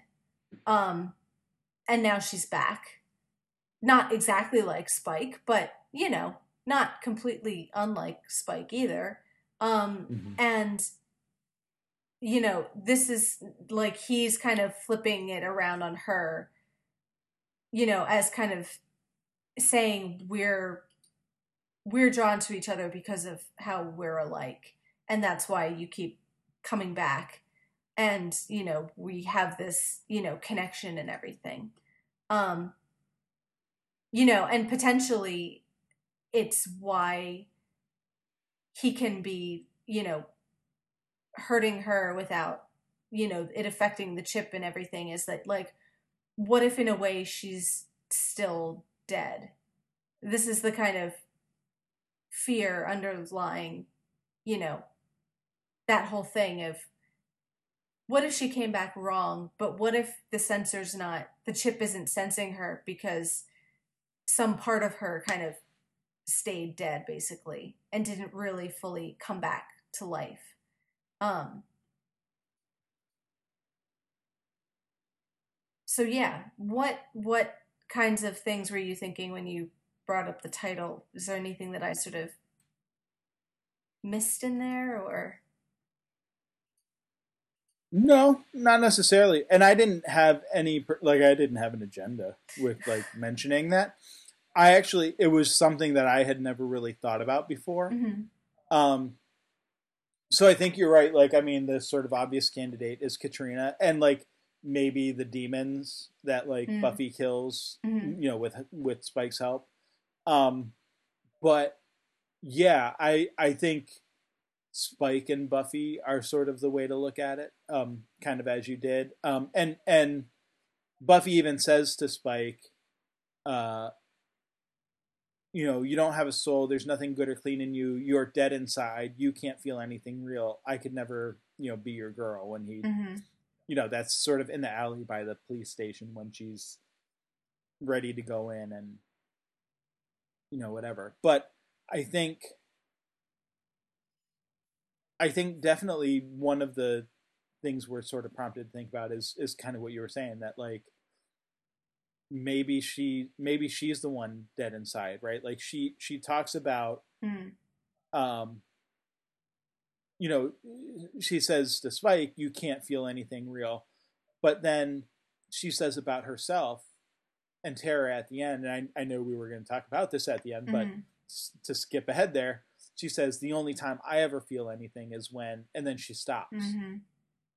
um, and now she's back. Not exactly like Spike, but, you know, not completely unlike Spike either. Um, mm-hmm. And, you know, this is like he's kind of flipping it around on her, you know, as kind of saying we're we're drawn to each other because of how we're alike, and that's why you keep coming back, and you know we have this you know connection and everything. Um, you know, and potentially it's why he can be, you know, hurting her without, you know, it affecting the chip and everything, is that, like, what if in a way she's still dead? This is the kind of fear underlying, you know, that whole thing of what if she came back wrong, but what if the sensor's not, the chip isn't sensing her because some part of her kind of stayed dead basically and didn't really fully come back to life. Um, so yeah, what, what kinds of things were you thinking when you brought up the title? Is there anything that I sort of missed in there, or? No, not necessarily. And I didn't have any, like, I didn't have an agenda with, like, mentioning that. I actually, it was something that I had never really thought about before. Mm-hmm. Um, so I think you're right. Like, I mean, the sort of obvious candidate is Katrina, and, like, maybe the demons that, like, mm-hmm. Buffy kills, mm-hmm. you know, with, with Spike's help. Um, but yeah, I, I think Spike and Buffy are sort of the way to look at it. Um, kind of as you did. Um, and, and Buffy even says to Spike, uh, you know, you don't have a soul. There's nothing good or clean in you. You're dead inside. You can't feel anything real. I could never, you know, be your girl. When he, mm-hmm. you know, that's sort of in the alley by the police station when she's ready to go in and, you know, whatever. But I think, I think definitely one of the things we're sort of prompted to think about is, is kind of what you were saying, that, like, maybe she, maybe she's the one dead inside, right? Like, she, she talks about, mm. um, you know, she says to Spike, you can't feel anything real. But then she says about herself and Tara at the end, and I, I know we were going to talk about this at the end, but mm-hmm. s- to skip ahead there, she says, the only time I ever feel anything is when, and then she stops. Mm-hmm.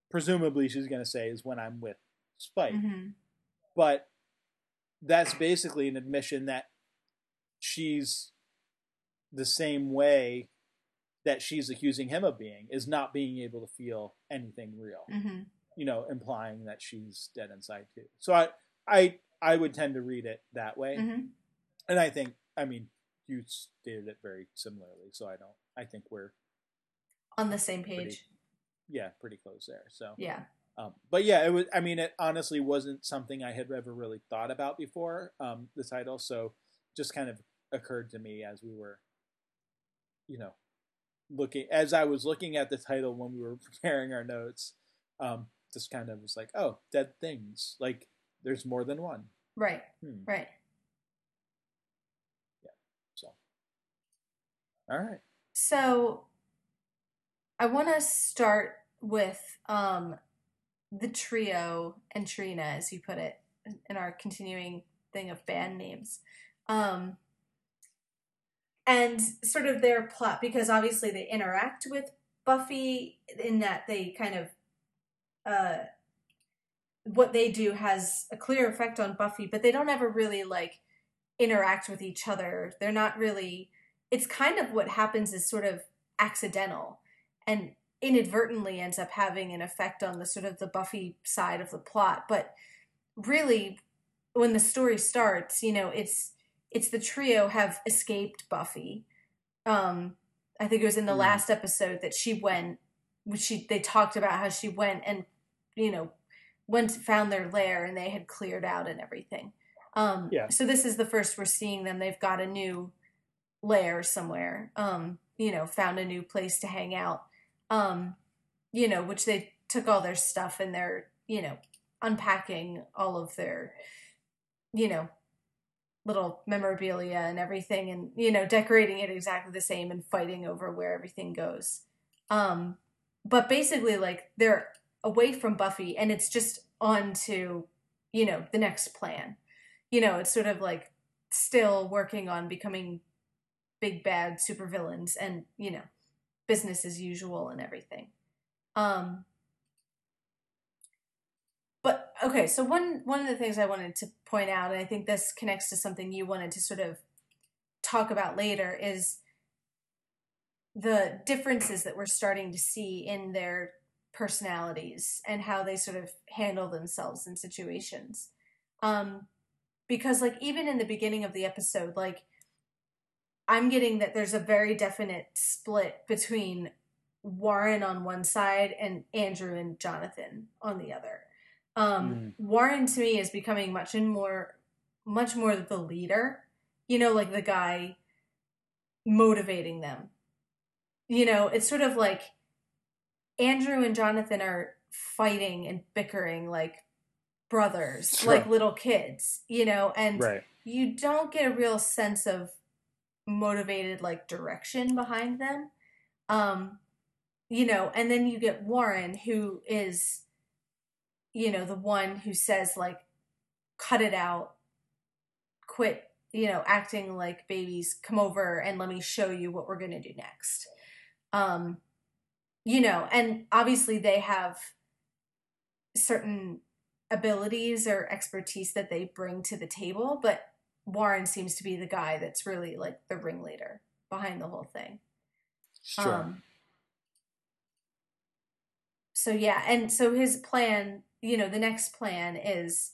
Presumably she's going to say is when I'm with Spike. Mm-hmm. But that's basically an admission that she's the same way that she's accusing him of being, is not being able to feel anything real, mm-hmm. you know, implying that she's dead inside too. So I, I, I would tend to read it that way. Mm-hmm. And I think, I mean, you stated it very similarly, so I don't, I think we're on the same page. Pretty, yeah. Pretty close there. So, yeah. Um, but yeah, it was, I mean, it honestly wasn't something I had ever really thought about before, um, the title. So just kind of occurred to me as we were, you know, looking, as I was looking at the title when we were preparing our notes, um, just kind of was like, oh, dead things. Like, there's more than one. Right. Hmm. Right. Yeah. So. All right. So I want to start with um, the trio and Trina, as you put it, in our continuing thing of band names. Um, And sort of their plot, because obviously they interact with Buffy in that they kind of, uh, what they do has a clear effect on Buffy, but they don't ever really, like, interact with each other. They're not really, it's kind of what happens is sort of accidental and inadvertently ends up having an effect on the sort of the Buffy side of the plot. But really, when the story starts, you know, it's, it's the trio have escaped Buffy. Um, I think it was in the mm. last episode that she went, she, they talked about how she went and, you know, went, found their lair and they had cleared out and everything. Um, yeah. So this is the first we're seeing them. They've got a new lair somewhere, um, you know, found a new place to hang out, um, you know, which they took all their stuff and they're, you know, unpacking all of their, you know, little memorabilia and everything, and, you know, decorating it exactly the same and fighting over where everything goes. Um, but basically, like, they're away from Buffy and it's just on to, you know, the next plan. You know, it's sort of like still working on becoming big bad supervillains and, you know, business as usual and everything. Um, but Okay, so one, one of the things I wanted to point out, and I think this connects to something you wanted to sort of talk about later, is the differences that we're starting to see in their personalities and how they sort of handle themselves in situations. Um, because, like, even in the beginning of the episode, like, I'm getting that there's a very definite split between Warren on one side and Andrew and Jonathan on the other. Um, mm. Warren to me is becoming much and more, much more the leader, you know, like the guy motivating them, you know, it's sort of like Andrew and Jonathan are fighting and bickering like brothers, sure. like little kids, you know, and right. you don't get a real sense of motivated like direction behind them. Um, you know, and then you get Warren who is, you know, the one who says, like, cut it out, quit, you know, acting like babies, come over and let me show you what we're going to do next. Um, you know, and obviously they have certain abilities or expertise that they bring to the table, but Warren seems to be the guy that's really, like, the ringleader behind the whole thing. Sure. Um, so, yeah, and so his plan... you know, the next plan is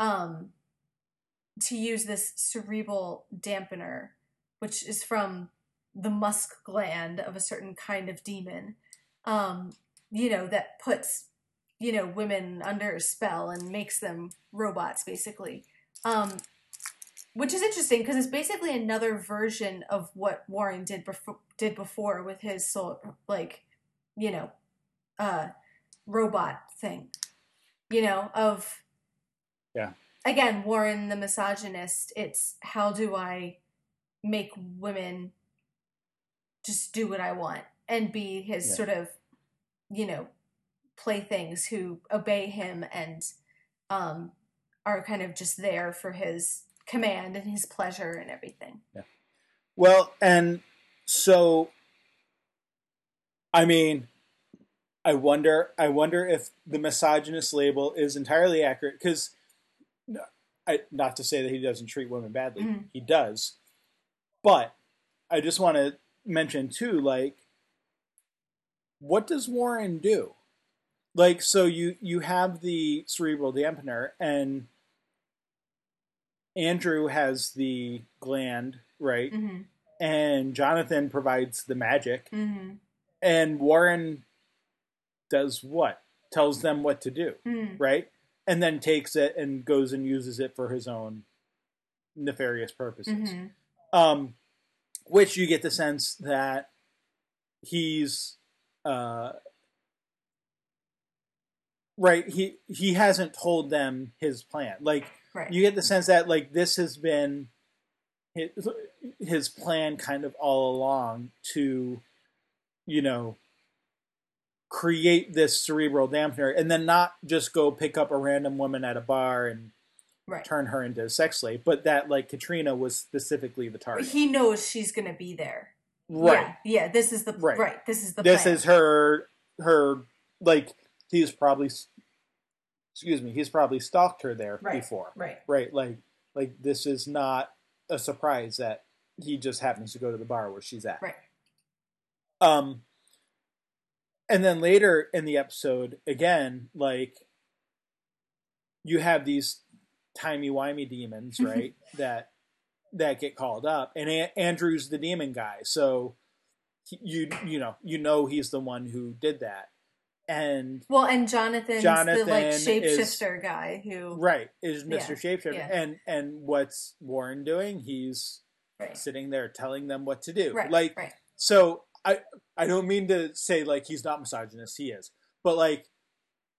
um, to use this cerebral dampener, which is from the musk gland of a certain kind of demon, um, you know, that puts, you know, women under a spell and makes them robots, basically. Um, which is interesting because it's basically another version of what Warren did, bef- did before with his soul, like, you know, uh, robot thing. You know, of, yeah. again, Warren the misogynist, it's how do I make women just do what I want and be his yeah. sort of, you know, playthings who obey him and um, are kind of just there for his command and his pleasure and everything. Yeah. Well, and so, I mean... I wonder. I wonder if the misogynist label is entirely accurate, because, not to say that he doesn't treat women badly, mm. he does. But I just want to mention too, like, what does Warren do? Like, so you you have the cerebral dampener, and Andrew has the gland, right? Mm-hmm. And Jonathan provides the magic, mm-hmm. and Warren. Does what? Tells them what to do, mm. right? And then takes it and goes and uses it for his own nefarious purposes. Mm-hmm. Um, which you get the sense that he's... Uh, right, he he hasn't told them his plan. Like, right. you get the sense that, like, this has been his, his plan kind of all along to, you know... create this cerebral dampener and then not just go pick up a random woman at a bar and right. turn her into a sex slave, but that, like, Katrina was specifically the target. He knows she's going to be there. Right. Yeah, yeah this is the, right. right, this is the This plan. is her, her, like, he's probably, excuse me, he's probably stalked her there right. before. Right. Right, like, like, this is not a surprise that he just happens to go to the bar where she's at. Right. Um, And then later in the episode, again, like, you have these timey-wimey demons, right, that that get called up. And a- Andrew's the demon guy, so he, you you know you know he's the one who did that. And well, and Jonathan's Jonathan the, like, shapeshifter is, guy who... Right, is Mister Yeah, Shapeshifter. Yeah. And, and what's Warren doing? He's right. sitting there telling them what to do. Right, like, right. So... I I don't mean to say, like, he's not misogynist. He is. But, like,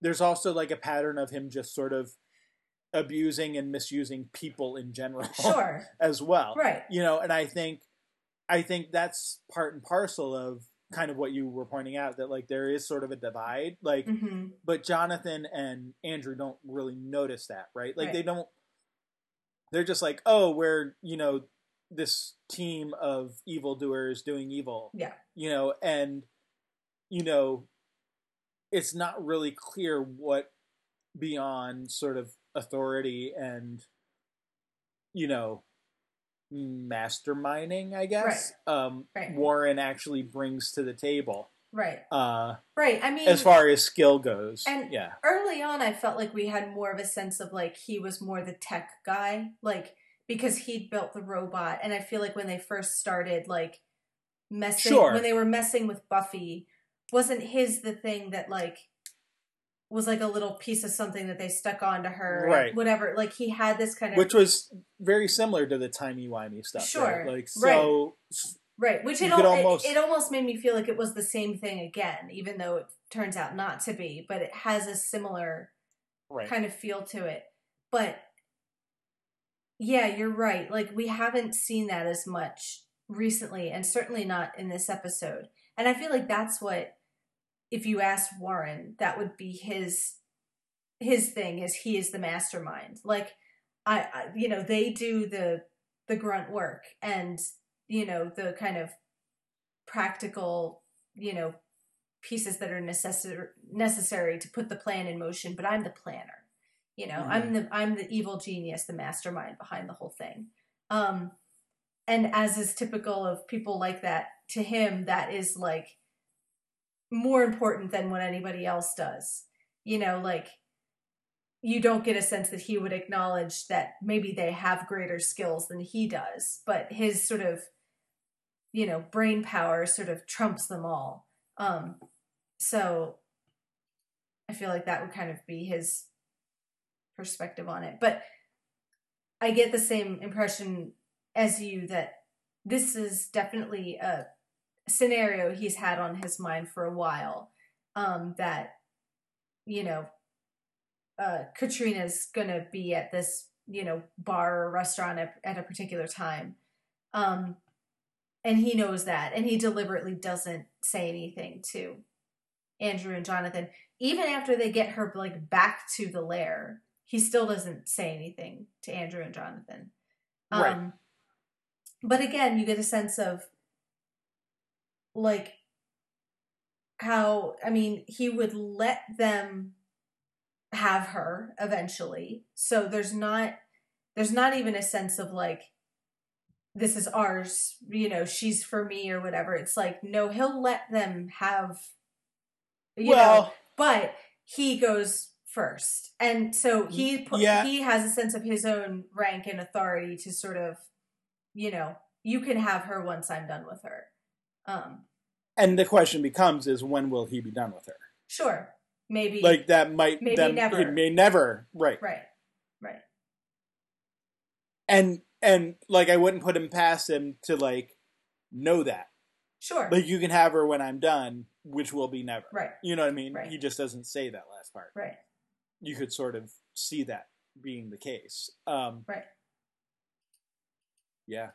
there's also, like, a pattern of him just sort of abusing and misusing people in general. Sure. as well. Right. You know, and I think I think that's part and parcel of kind of what you were pointing out, that, like, there is sort of a divide. Like, mm-hmm. but Jonathan and Andrew don't really notice that, right? Like, right. they don't – they're just like, oh, we're, you know, this team of evildoers doing evil. Yeah. You know, and, you know, it's not really clear what beyond sort of authority and, you know, masterminding, I guess, right. Um, right. Warren actually brings to the table. Right. Uh, right. I mean, as far as skill goes. And yeah. Early on, I felt like we had more of a sense of like he was more the tech guy, like because he'd built the robot. And I feel like when they first started, like messing, sure. when they were messing with Buffy, wasn't his the thing that like was like a little piece of something that they stuck onto her, right? Whatever. Like he had this kind of, which was very similar to the timey-wimey stuff. Sure. Right? Like so. Right. Right, which it, al- almost... It, it almost made me feel like it was the same thing again, even though it turns out not to be, but it has a similar right. kind of feel to it. But, yeah, you're right. Like, we haven't seen that as much recently, and certainly not in this episode. And I feel like that's what, if you asked Warren, that would be his his thing, is he is the mastermind. Like, I, I you know, they do the the grunt work, and... you know, the kind of practical, you know, pieces that are necessary necessary to put the plan in motion. But I'm the planner, you know, mm-hmm. I'm the, I'm the evil genius, the mastermind behind the whole thing. Um, and as is typical of people like that, to him, that is like more important than what anybody else does. You know, like you don't get a sense that he would acknowledge that maybe they have greater skills than he does, but his sort of, you know, brain power sort of trumps them all. Um, so I feel like that would kind of be his perspective on it. But I get the same impression as you that this is definitely a scenario he's had on his mind for a while, um, that, you know, uh, Katrina's going to be at this, you know, bar or restaurant at, at a particular time. Um, and he knows that, and he deliberately doesn't say anything to Andrew and Jonathan. Even after they get her like back to the lair, he still doesn't say anything to Andrew and Jonathan. Um, right. But again, you get a sense of like how, I mean, he would let them have her eventually. So there's not, there's not even a sense of like, this is ours, you know, she's for me or whatever. It's like, no, he'll let them have, you well, know, but he goes first. And so he, put, yeah. he has a sense of his own rank and authority to sort of, you know, you can have her once I'm done with her. Um, and the question becomes is when will he be done with her? Sure. Maybe like that might maybe that, never. It may never right right right and and like I wouldn't put him past him to like know that sure like you can have her when I'm done, which will be never, right? You know what I mean? Right. He just doesn't say that last part, right? You could sort of see that being the case, um, right? Yeah,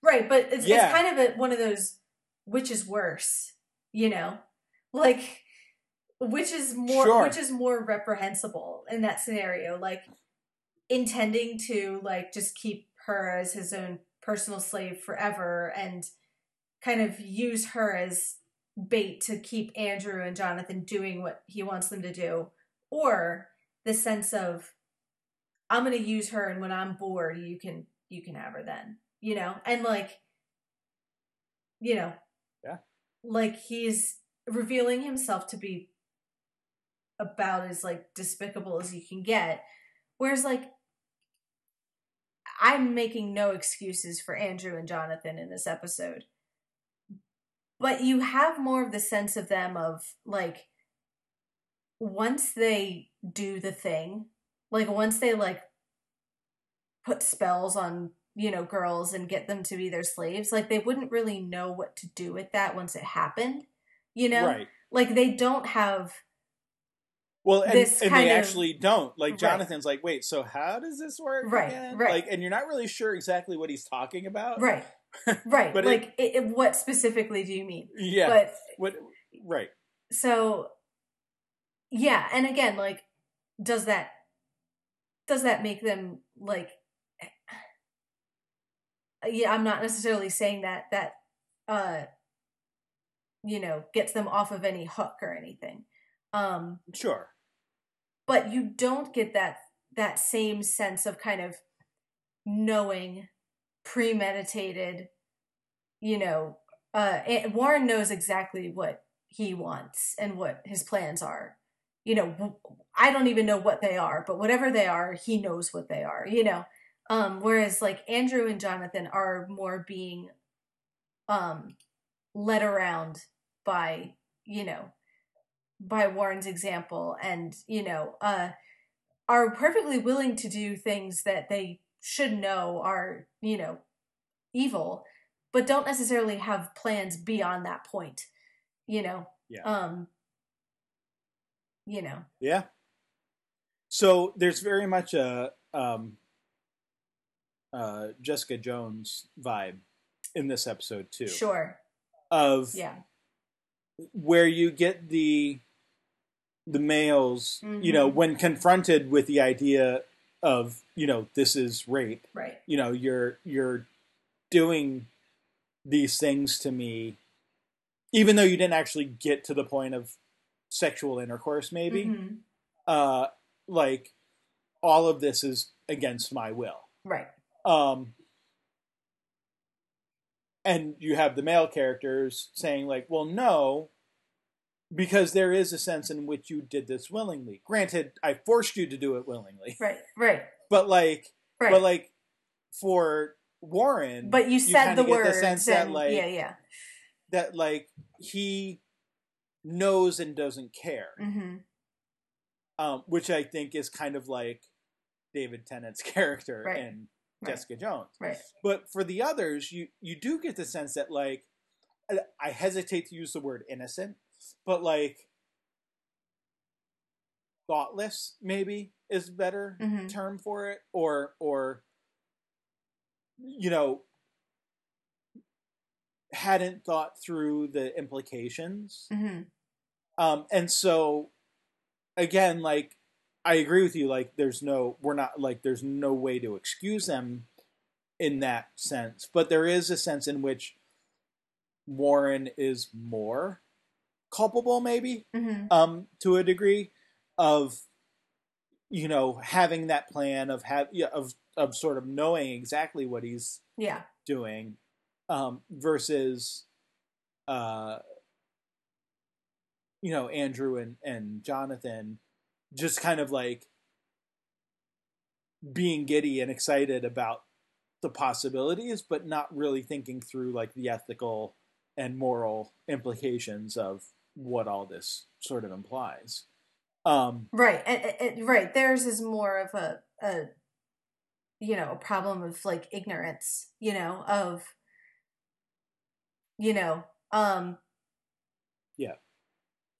right. But it's, yeah. it's kind of a, one of those which is worse, you know, like. Which is more, sure. which is more reprehensible in that scenario, like intending to like just keep her as his own personal slave forever and kind of use her as bait to keep Andrew and Jonathan doing what he wants them to do, or the sense of I'm going to use her and when I'm bored, you can, you can have her then, you know? And like, you know, yeah, like he's revealing himself to be about as like despicable as you can get, whereas like I'm making no excuses for Andrew and Jonathan in this episode, but you have more of the sense of them of like once they do the thing, like once they like put spells on, you know, girls and get them to be their slaves, like they wouldn't really know what to do with that once it happened, you know? Right. Like they don't have Well, and, this and they of, actually don't. Like, Jonathan's right. like, wait, so how does this work? Right, again? right. Like, and you're not really sure exactly what he's talking about. Right, right. But like, it, it, what specifically do you mean? Yeah. But, what, right. So, yeah. And again, like, does that, does that make them, like, yeah, I'm not necessarily saying that, that, uh, you know, gets them off of any hook or anything. Um, sure. but you don't get that that same sense of kind of knowing, premeditated, you know, uh, it, Warren knows exactly what he wants and what his plans are. You know, I don't even know what they are, but whatever they are, he knows what they are, you know? Um, whereas like Andrew and Jonathan are more being um, led around by, you know, by Warren's example and, you know, uh, are perfectly willing to do things that they should know are, you know, evil, but don't necessarily have plans beyond that point, you know? Yeah. Um, you know. Yeah. So there's very much a um, uh, Jessica Jones vibe in this episode too. Sure. Of yeah. where you get the the males, mm-hmm. you know, when confronted with the idea of, you know, this is rape. Right. You know, you're you're doing these things to me, even though you didn't actually get to the point of sexual intercourse, maybe, mm-hmm. uh, like all of this is against my will. Right. Um, and you have the male characters saying like, well, no, because there is a sense in which you did this willingly. Granted, I forced you to do it willingly. Right. Right. But like, right. but like for Warren, but you said you the word, sense and, that like, yeah, yeah. that like he knows and doesn't care, mm-hmm. um, which I think is kind of like David Tennant's character right. in right. Jessica Jones. Right. But for the others, you you do get the sense that like, I hesitate to use the word innocent, but like thoughtless maybe is a better mm-hmm. term for it, or or you know, hadn't thought through the implications. Mm-hmm. Um, and so again, like, I agree with you. Like there's no, we're not like, there's no way to excuse them in that sense, but there is a sense in which Warren is more culpable maybe, mm-hmm. um, to a degree of, you know, having that plan of, have, yeah, of, of sort of knowing exactly what he's yeah. doing. Um, versus, uh, you know, Andrew and, and Jonathan just kind of like being giddy and excited about the possibilities, but not really thinking through like the ethical and moral implications of what all this sort of implies. Um, right. And, and, right. Theirs is more of a, a, you know, a problem of like ignorance, you know, of, you know, um, yeah,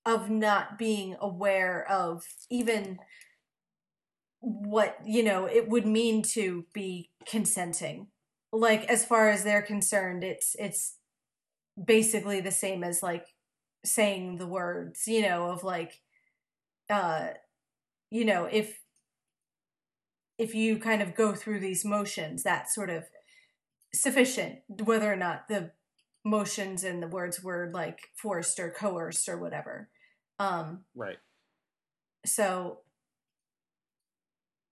of not being aware of even what, you know, it would mean to be consenting. Like, as far as they're concerned, it's, it's basically the same as like saying the words, you know, of like, uh, you know, if, if you kind of go through these motions, that's sort of sufficient, whether or not the motions and the words were like forced or coerced or whatever. Um, right. So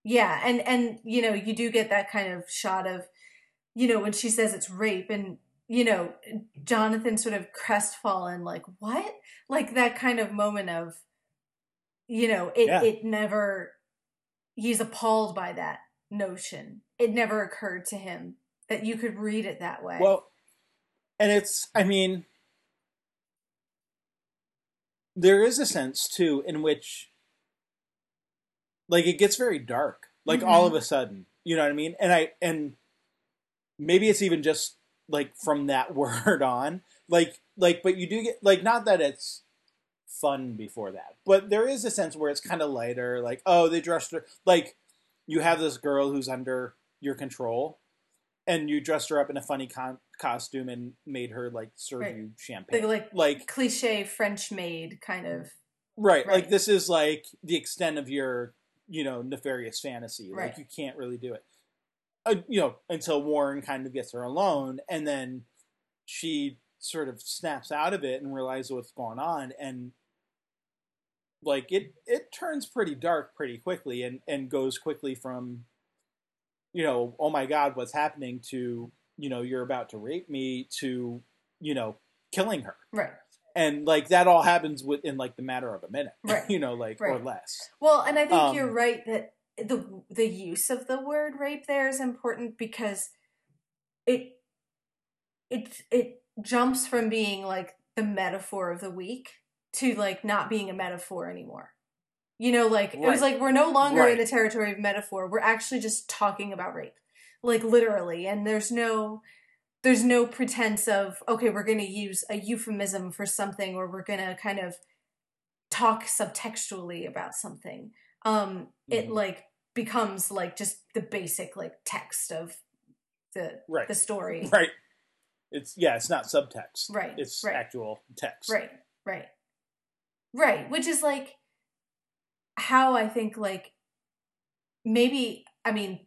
yeah. And, and, you know, you do get that kind of shot of, you know, when she says it's rape and, you know, Jonathan sort of crestfallen, like what, like that kind of moment of, you know, it, yeah. it never, he's appalled by that notion. It never occurred to him that you could read it that way. Well, and it's, I mean, there is a sense, too, in which, like, it gets very dark, like, mm-hmm. all of a sudden, you know what I mean? And I, and maybe it's even just, like, from that word on, like, like, but you do get, like, not that it's fun before that, but there is a sense where it's kind of lighter, like, oh, they dressed her, like, you have this girl who's under your control, and you dressed her up in a funny con- costume and made her, like, serve right. you champagne. The, like, like, cliche French maid kind of. Right. right. Like, this is, like, the extent of your, you know, nefarious fantasy. Right. Like, you can't really do it. Uh, you know, until Warren kind of gets her alone. And then she sort of snaps out of it and realizes what's going on. And like it it turns pretty dark pretty quickly and, and goes quickly from, you know, oh my God, what's happening, to, you know, you're about to rape me, to, you know, killing her. Right. And like that all happens within like the matter of a minute, right. you know, like right. or less. Well, and I think um, you're right that the the use of the word rape there is important, because it it it jumps from being like the metaphor of the week to like not being a metaphor anymore. You know, like right. it was like we're no longer right. in the territory of metaphor. We're actually just talking about rape, like literally, and there's no. There's no pretense of, okay, we're going to use a euphemism for something, or we're going to kind of talk subtextually about something. Um, mm-hmm. It like becomes like just the basic like text of the right. the story. Right. It's yeah. It's not subtext. Right. It's right. actual text. Right. Right. Right. Which is like how I think like maybe I mean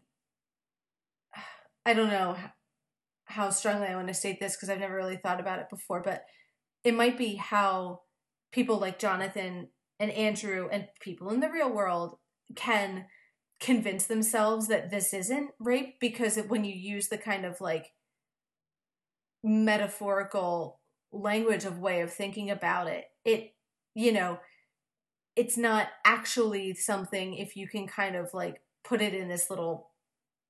I don't know. how strongly I want to state this, because I've never really thought about it before, but it might be how people like Jonathan and Andrew and people in the real world can convince themselves that this isn't rape, because it, when you use the kind of like metaphorical language of way of thinking about it, it, you know, it's not actually something if you can kind of like put it in this little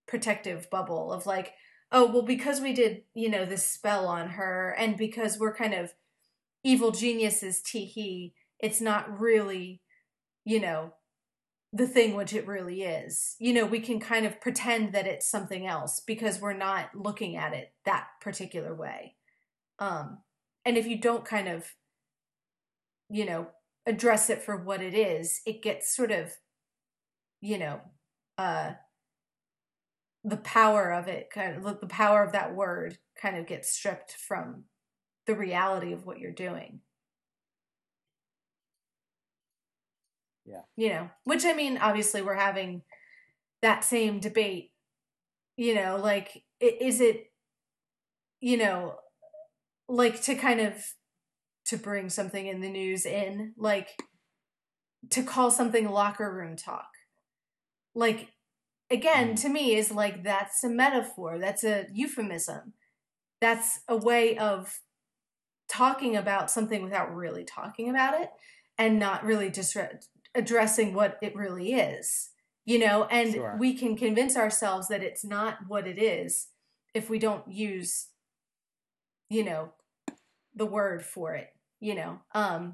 protective bubble of like, oh, well, because we did, you know, this spell on her, and because we're kind of evil geniuses, tee-hee, it's not really, you know, the thing which it really is. You know, we can kind of pretend that it's something else because we're not looking at it that particular way. Um, and if you don't kind of, you know, address it for what it is, it gets sort of, you know, uh, the power of it, kind of the power of that word kind of gets stripped from the reality of what you're doing. Yeah. You know, which I mean, obviously we're having that same debate, you know, like, is it, you know, like to kind of, to bring something in the news in, like to call something locker room talk, like, again, to me, is like, that's a metaphor. That's a euphemism. That's a way of talking about something without really talking about it and not really just addressing what it really is, you know? And sure. we can convince ourselves that it's not what it is if we don't use, you know, the word for it, you know? Um,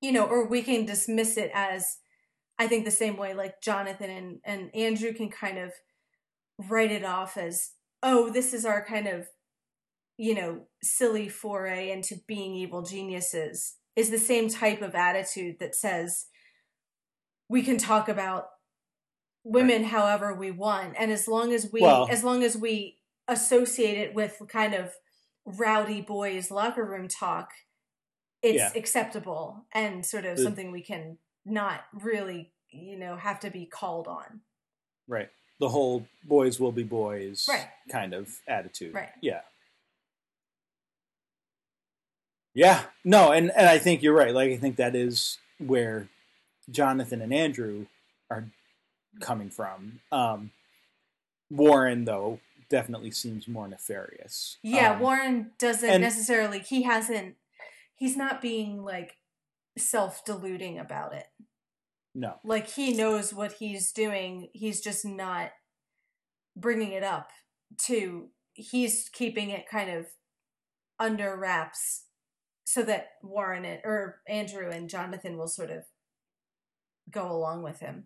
you know, or we can dismiss it as, I think the same way like Jonathan and, and Andrew can kind of write it off as, oh, this is our kind of, you know, silly foray into being evil geniuses, is the same type of attitude that says we can talk about women right. however we want. And as long as we, well, as long as we associate it with kind of rowdy boys locker room talk, it's yeah. acceptable and sort of something we can not really, you know, have to be called on. Right. The whole boys will be boys right. kind of attitude. Right. Yeah. Yeah. No, and, and I think you're right. Like, I think that is where Jonathan and Andrew are coming from. Um, Warren, though, definitely seems more nefarious. Yeah, um, Warren doesn't and, necessarily, he hasn't, he's not being, like, self-deluding about it. No. Like, he knows what he's doing. He's just not bringing it up to... He's keeping it kind of under wraps so that Warren and, or Andrew and Jonathan will sort of go along with him.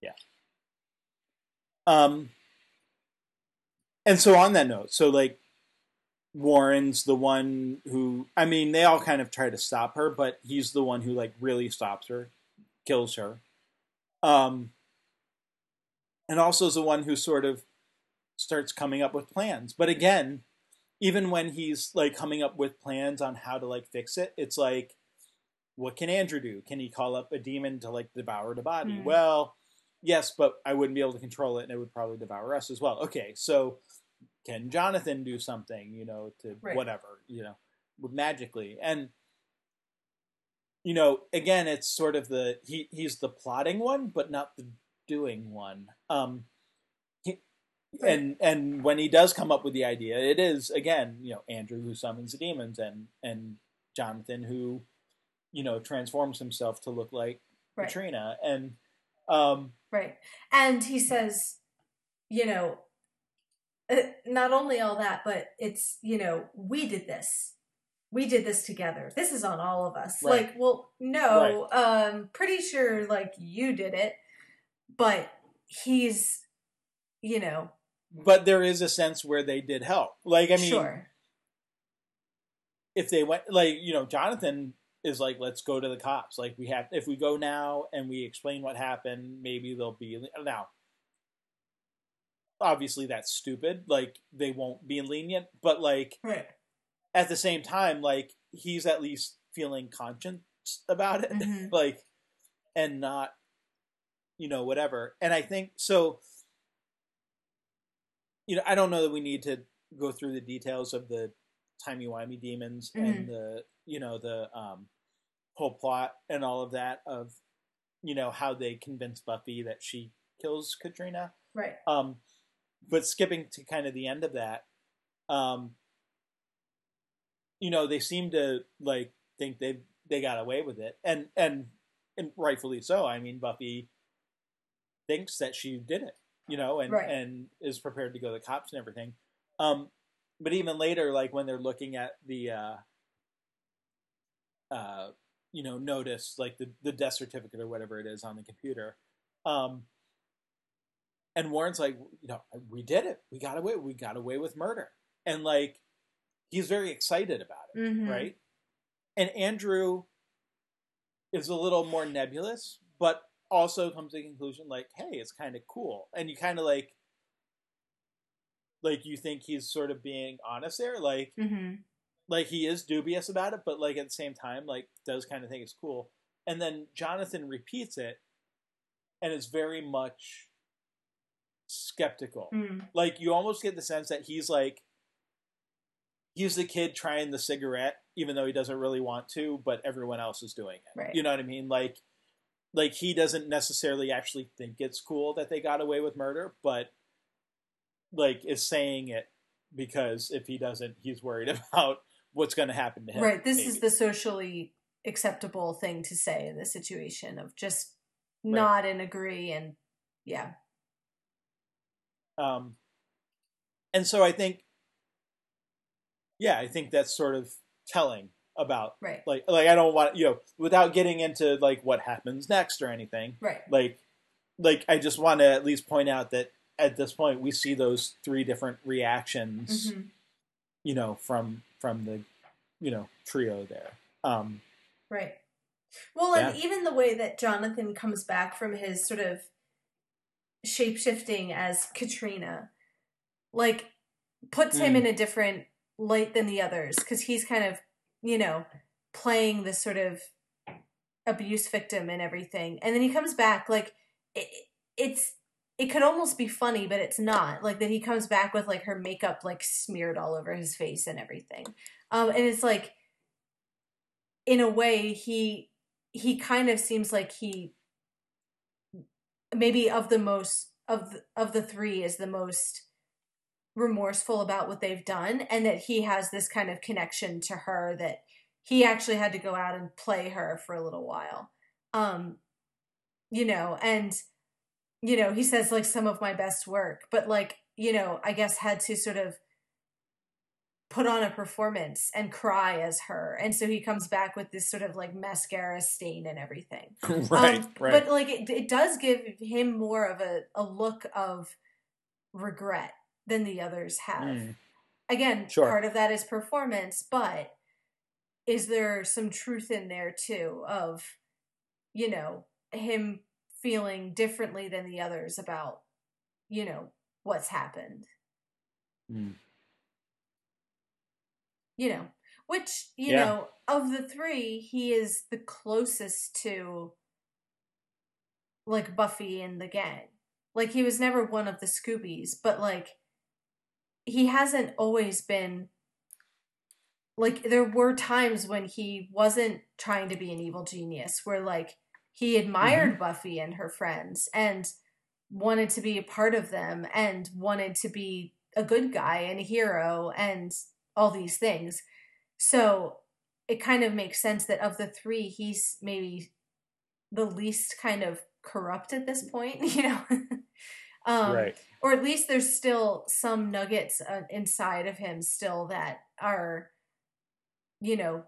Yeah. Um. And so on that note, so, like, Warren's the one who, I mean, they all kind of try to stop her, but he's the one who, like, really stops her, kills her. Um, and also is the one who sort of starts coming up with plans. But again, even when he's, like, coming up with plans on how to, like, fix it, it's like, what can Andrew do? Can he call up a demon to, like, devour the body? Mm-hmm. Well, yes, but I wouldn't be able to control it, and it would probably devour us as well. Okay, so... can Jonathan do something, you know, to right. whatever, you know, magically? And you know, again, it's sort of the, he he's the plotting one, but not the doing one. Um, he, and and when he does come up with the idea, it is, again, you know, Andrew who summons the demons, and and Jonathan who, you know, transforms himself to look like right. Katrina. And um, right. And he says, you know, not only all that, but it's, you know, we did this. We did this together. This is on all of us. Right. Like, well, no, right. um, pretty sure, like, you did it, but he's, you know. But there is a sense where they did help. Like, I mean, sure. If they went, like, you know, Jonathan is like, let's go to the cops. Like, we have, if we go now and we explain what happened, maybe they'll be, now, obviously that's stupid. Like, they won't be lenient, but like. Right. At the same time, like, he's at least feeling conscious about it, mm-hmm. like, and not, you know, whatever. And I think, so, you know, I don't know that we need to go through the details of the timey-wimey demons mm-hmm. and the, you know, the um, whole plot and all of that of, you know, how they convince Buffy that she kills Katrina. Right. Um, but skipping to kind of the end of that, um, you know, they seem to, like, think they they got away with it. And, and and rightfully so. I mean, Buffy thinks that she did it, you know, and, right. and is prepared to go to the cops and everything. Um, but even later, like, when they're looking at the, uh, uh, you know, notice, like, the, the death certificate or whatever it is on the computer. Um, and Warren's like, you know, we did it. We got away. We got away with murder. And, like... he's very excited about it, mm-hmm. right? And Andrew is a little more nebulous, but also comes to the conclusion, like, hey, it's kind of cool. And you kind of, like, like, you think he's sort of being honest there. Like, mm-hmm. like he is dubious about it, but, like, at the same time, like, does kind of think it's cool. And then Jonathan repeats it, and is very much skeptical. Mm. Like, you almost get the sense that he's, like, he's the kid trying the cigarette, even though he doesn't really want to, but everyone else is doing it. Right. You know what I mean? Like, like he doesn't necessarily actually think it's cool that they got away with murder, but like is saying it because if he doesn't, he's worried about what's going to happen to him. Right. This maybe. Is the socially acceptable thing to say in the situation of just right. nod and agree. And yeah. Um, and so I think, yeah, I think that's sort of telling about, right. like, like I don't want, you know, without getting into, like, what happens next or anything. Right. Like, like I just want to at least point out that at this point we see those three different reactions, mm-hmm. you know, from, from the, you know, trio there. Um, right. Well, yeah. And even the way that Jonathan comes back from his sort of shape-shifting as Katrina, like, puts him mm. in a different light than the others, because he's kind of, you know, playing this sort of abuse victim and everything, and then he comes back like it, it's it could almost be funny, but it's not, like that he comes back with like her makeup like smeared all over his face and everything, um and it's like in a way he he kind of seems like he maybe of the most of of the three is the most remorseful about what they've done, and that he has this kind of connection to her, that he actually had to go out and play her for a little while, um you know, and you know he says like some of my best work, but like, you know, I guess had to sort of put on a performance and cry as her, and so he comes back with this sort of like mascara stain and everything. right, um, right but like it, it does give him more of a, a look of regret than the others have. Mm. Again, sure. Part of that is performance, but is there some truth in there too of, you know, him feeling differently than the others about, you know, what's happened? Mm. You know, which, you yeah. know, of the three, he is the closest to like Buffy and the gang. Like he was never one of the Scoobies, but like, he hasn't always been like, there were times when he wasn't trying to be an evil genius, where, like, he admired mm-hmm. Buffy and her friends and wanted to be a part of them and wanted to be a good guy and a hero and all these things. So it kind of makes sense that of the three, he's maybe the least kind of corrupt at this point, you know? um, right. Or at least there's still some nuggets uh, inside of him still that are, you know,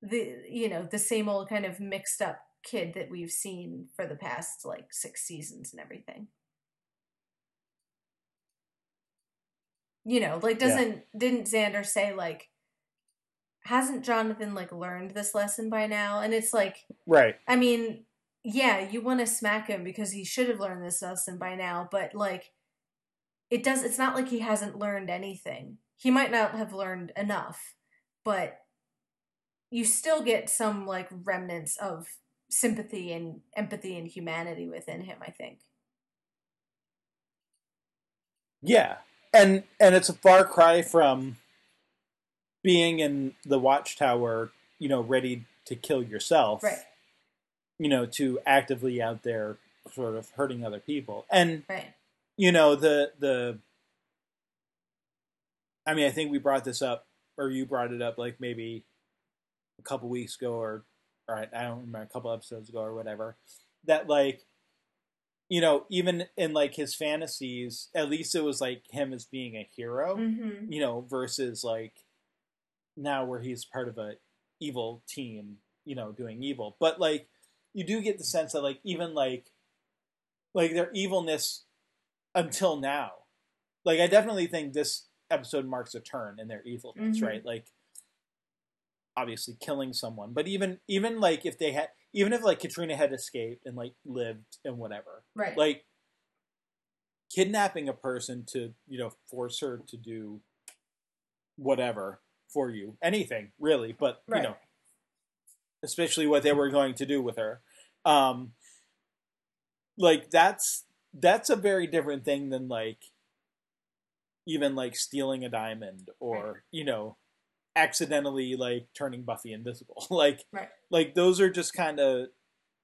the, you know, the same old kind of mixed up kid that we've seen for the past like six seasons and everything. You know, like, doesn't, yeah. didn't Xander say, like, hasn't Jonathan, like, learned this lesson by now? And it's like, right. I mean, yeah, you want to smack him because he should have learned this lesson by now, but, like, it does, it's not like he hasn't learned anything. He might not have learned enough, but you still get some, like, remnants of sympathy and empathy and humanity within him, I think. Yeah. And and it's a far cry from being in the watchtower, you know, ready to kill yourself. Right. You know, to actively out there sort of hurting other people. And, right. you know, the, the... I mean, I think we brought this up, or you brought it up, like, maybe a couple weeks ago, or, or I don't remember, a couple episodes ago or whatever, that, like, you know, even in, like, his fantasies, at least it was, like, him as being a hero, mm-hmm. you know, versus, like, now where he's part of a evil team, you know, doing evil. But, like, you do get the sense that, like, even, like, like, their evilness until now. Like, I definitely think this episode marks a turn in their evilness, mm-hmm. right? Like, obviously killing someone. But even, even, like, if they had... Even if, like, Katrina had escaped and, like, lived and whatever. Right. Like, kidnapping a person to, you know, force her to do whatever for you. Anything, really. But, right. you know, especially what they were going to do with her. Um, like, that's that's a very different thing than, like, even, like, stealing a diamond or, right. you know... accidentally, like, turning Buffy invisible. Like, right. like, those are just kind of,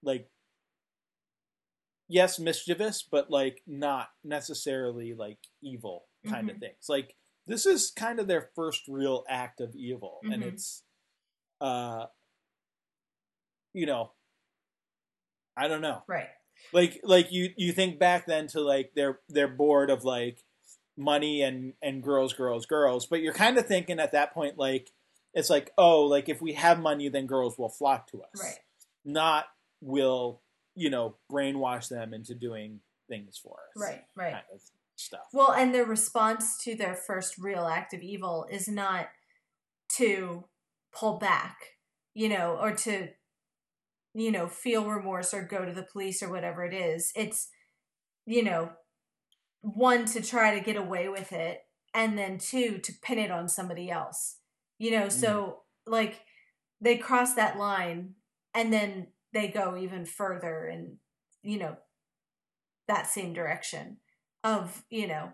like, yes, mischievous, but, like, not necessarily, like, evil kind mm-hmm. of things. Like, this is kind of their first real act of evil. Mm-hmm. And it's, uh, you know, I don't know. Right. Like, like you, you think back then to, like, their, their board of, like, money and and girls girls girls but you're kind of thinking at that point, like, it's like, oh, like, if we have money, then girls will flock to us, right? Not will, you know, brainwash them into doing things for us, right? Right. Kind of stuff. Well, and their response to their first real act of evil is not to pull back, you know, or to, you know, feel remorse or go to the police or whatever it is. It's, you know, one, to try to get away with it, and then two, to pin it on somebody else, you know? So, mm. like, they cross that line, and then they go even further in, you know, that same direction of, you know,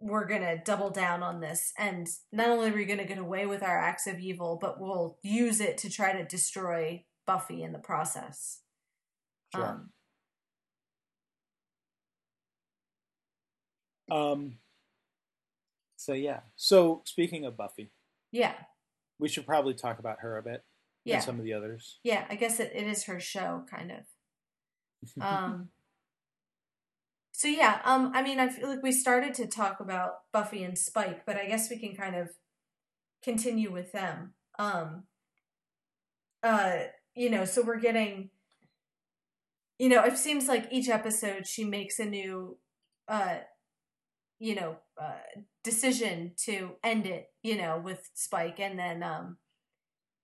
we're going to double down on this, and not only are we going to get away with our acts of evil, but we'll use it to try to destroy Buffy in the process. Sure. Um, Um, so yeah. So speaking of Buffy. Yeah. We should probably talk about her a bit. Yeah. And some of the others. Yeah. I guess it, it is her show, kind of. Um, so yeah. Um, I mean, I feel like we started to talk about Buffy and Spike, but I guess we can kind of continue with them. Um, uh, you know, so we're getting, you know, it seems like each episode she makes a new, uh, you know, uh, decision to end it, you know, with Spike. And then um,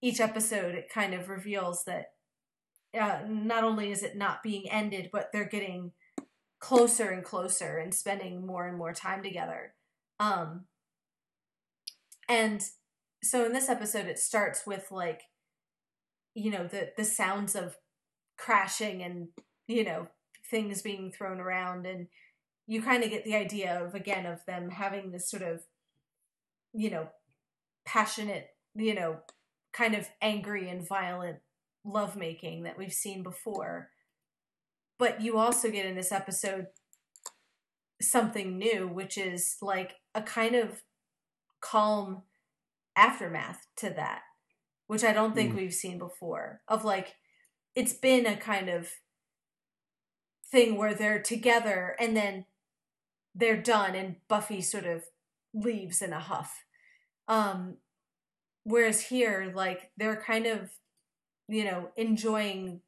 each episode, it kind of reveals that uh, not only is it not being ended, but they're getting closer and closer and spending more and more time together. Um, and so in this episode, it starts with, like, you know, the, the sounds of crashing and, you know, things being thrown around, and you kind of get the idea of, again, of them having this sort of, you know, passionate, you know, kind of angry and violent lovemaking that we've seen before. But you also get in this episode something new, which is like a kind of calm aftermath to that, which I don't think mm. we've seen before, of like, it's been a kind of thing where they're together and then they're done and Buffy sort of leaves in a huff. Um, whereas here, like, they're kind of, you know, enjoying,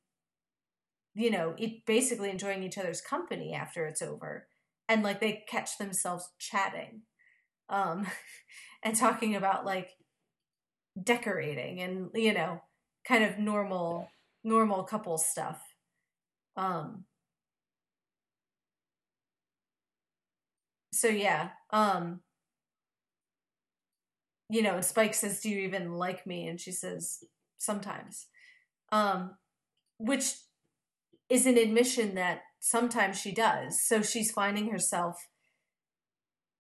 you know, it, basically enjoying each other's company after it's over. And, like, they catch themselves chatting um, and talking about, like, decorating and, you know, kind of normal normal couple stuff. Um, so, yeah. Um, you know, and Spike says, do you even like me? And she says, sometimes. Um, which is an admission that sometimes she does. So she's finding herself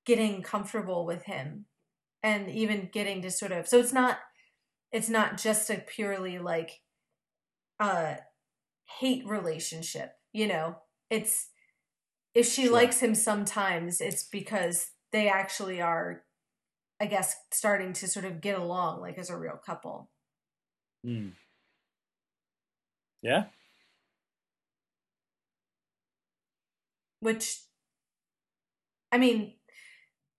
getting comfortable with him and even getting to sort of, so it's not, it's not just a purely like uh hate relationship, you know, it's, if she sure. likes him sometimes, it's because they actually are, I guess, starting to sort of get along like as a real couple. Mm. Yeah. Which, I mean,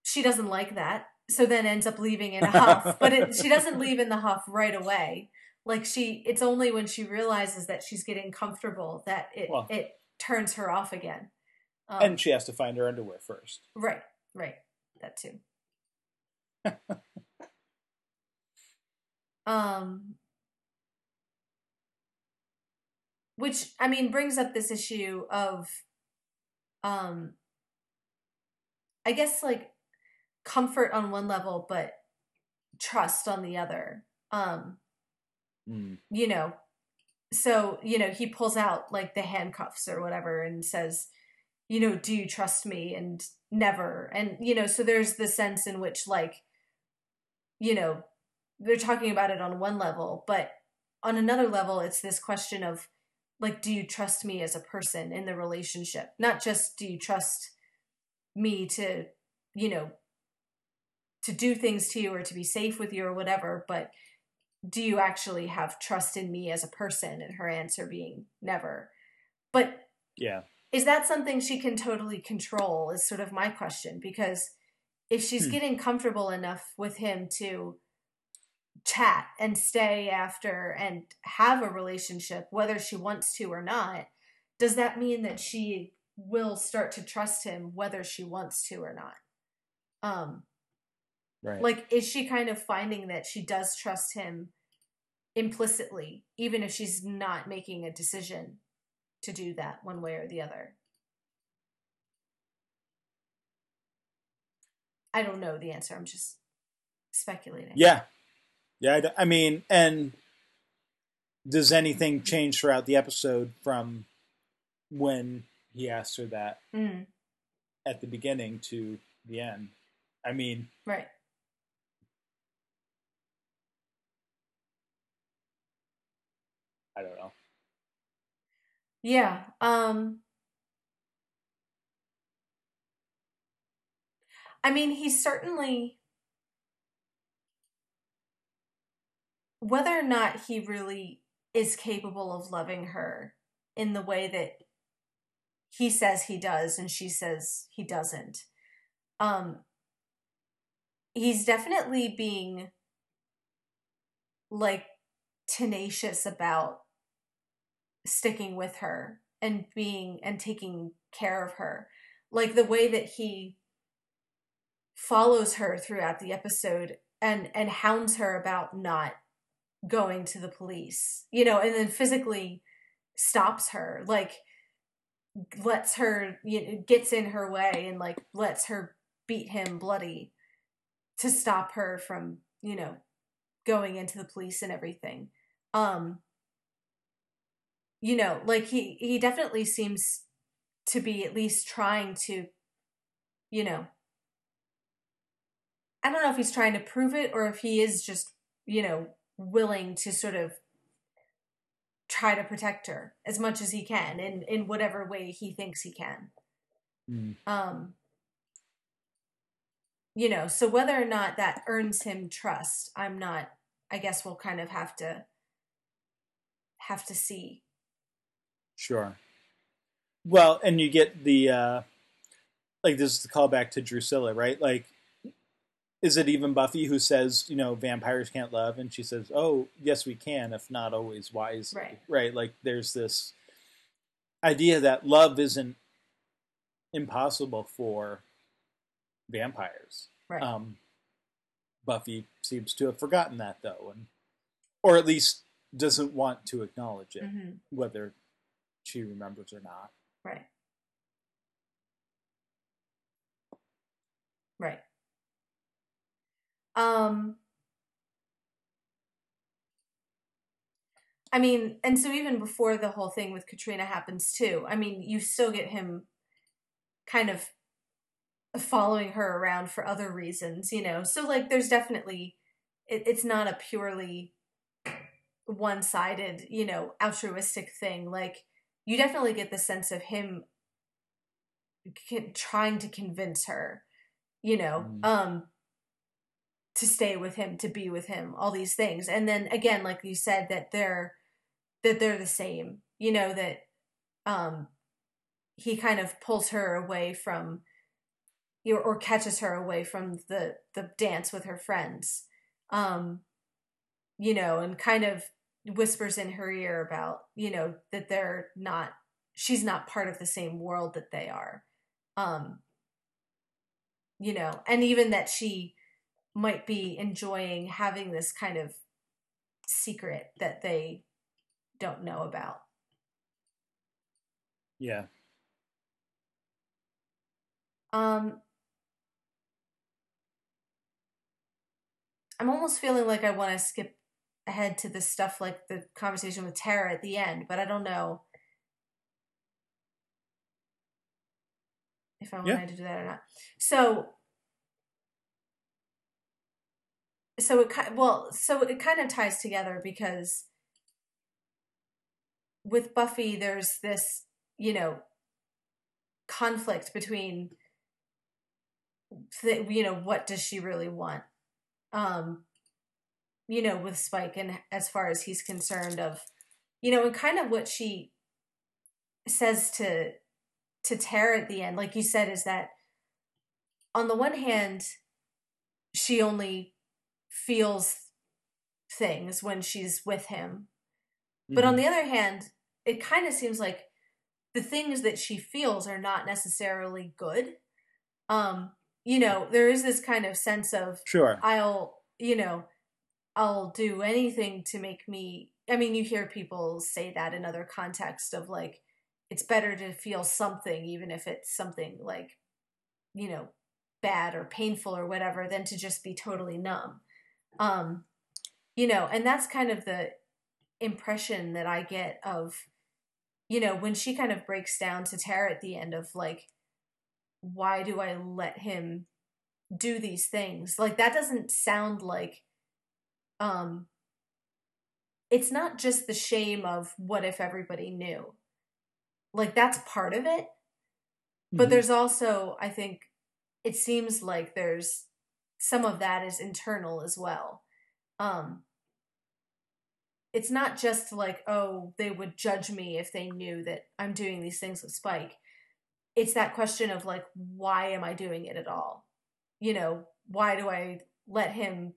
she doesn't like that, so then ends up leaving in a huff. But it, she doesn't leave in the huff right away. Like, she, it's only when she realizes that she's getting comfortable that it, well, it turns her off again. Um, and she has to find her underwear first. Right, right. That too. um, which, I mean, brings up this issue of... Um, I guess like comfort on one level, but trust on the other, um, mm. you know, so, you know, he pulls out like the handcuffs or whatever and says, you know, do you trust me? And never. And, you know, so there's the sense in which like, you know, they're talking about it on one level, but on another level, it's this question of, like, do you trust me as a person in the relationship? Not just do you trust me to, you know, to do things to you or to be safe with you or whatever, but do you actually have trust in me as a person? And her answer being never. But yeah, is that something she can totally control is sort of my question, because if she's hmm. getting comfortable enough with him to chat and stay after and have a relationship, whether she wants to or not, does that mean that she will start to trust him whether she wants to or not? Um, right. Like, is she kind of finding that she does trust him implicitly, even if she's not making a decision to do that one way or the other? I don't know the answer. I'm just speculating. Yeah. Yeah, I mean, and does anything change throughout the episode from when he asked her that mm. at the beginning to the end? I mean... Right. I don't know. Yeah. Um, I mean, he certainly... whether or not he really is capable of loving her in the way that he says he does and she says he doesn't. Um, he's definitely being like tenacious about sticking with her and being and taking care of her. Like the way that he follows her throughout the episode and, and hounds her about not going to the police, you know, and then physically stops her, like lets her, you know, gets in her way and like lets her beat him bloody to stop her from, you know, going into the police and everything. Um, you know, like he, he definitely seems to be at least trying to, you know, I don't know if he's trying to prove it or if he is just, you know, willing to sort of try to protect her as much as he can in, in whatever way he thinks he can. Mm. Um, you know, so whether or not that earns him trust, I'm not, I guess we'll kind of have to have to see. Sure. Well, and you get the, uh, like, this is the callback to Drusilla, right? Like, is it even Buffy who says, you know, vampires can't love? And she says, oh, yes, we can, if not always wisely. Right. Right? Like, there's this idea that love isn't impossible for vampires. Right. Um, Buffy seems to have forgotten that, though, and or at least doesn't want to acknowledge it, mm-hmm. whether she remembers or not. Right. Right. Um, I mean, and so even before the whole thing with Katrina happens too, I mean, you still get him kind of following her around for other reasons, you know? So, like, there's definitely, it, it's not a purely one-sided, you know, altruistic thing. Like, you definitely get the sense of him c- trying to convince her, you know, mm. um, to stay with him, to be with him, all these things. And then again, like you said, that they're, that they're the same, you know, that, um, he kind of pulls her away from, or, or catches her away from the, the dance with her friends, um, you know, and kind of whispers in her ear about, you know, that they're not, she's not part of the same world that they are. Um, you know, and even that she might be enjoying having this kind of secret that they don't know about. Yeah. Um, I'm almost feeling like I want to skip ahead to this stuff, like the conversation with Tara at the end, but I don't know if I wanted yeah. to do that or not. So... So it well, so it kind of ties together because with Buffy, there's this, you know, conflict between, the, you know, what does she really want, um, you know, with Spike, and as far as he's concerned, of, you know, and kind of what she says to to Tara at the end, like you said, is that on the one hand, she only feels things when she's with him. But mm-hmm. on the other hand, it kind of seems like the things that she feels are not necessarily good. Um, you know, there is this kind of sense of, sure, I'll, you know, I'll do anything to make me, I mean, you hear people say that in other contexts of like, it's better to feel something, even if it's something like, you know, bad or painful or whatever, than to just be totally numb. Um, you know, and that's kind of the impression that I get of, you know, when she kind of breaks down to Tara at the end of like, why do I let him do these things? Like, that doesn't sound like, um, it's not just the shame of what if everybody knew, like that's part of it. Mm-hmm. But there's also, I think it seems like there's, some of that is internal as well. Um, it's not just like, oh, they would judge me if they knew that I'm doing these things with Spike. It's that question of like, why am I doing it at all? You know, why do I let him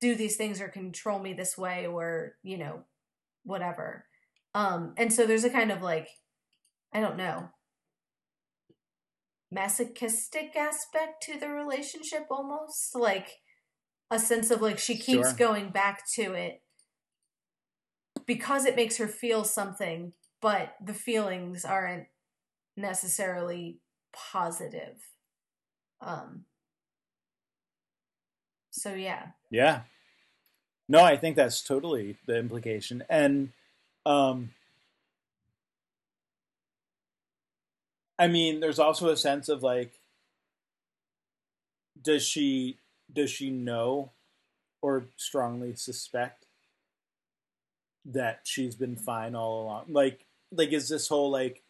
do these things or control me this way or, you know, whatever. Um, and so there's a kind of like, I don't know, masochistic aspect to the relationship, almost like a sense of like she keeps sure. going back to it because it makes her feel something, but the feelings aren't necessarily positive. Um so yeah yeah no I think that's totally the implication. And um I mean, there's also a sense of like, does she does she know or strongly suspect that she's been fine all along? Like, like is this whole, like,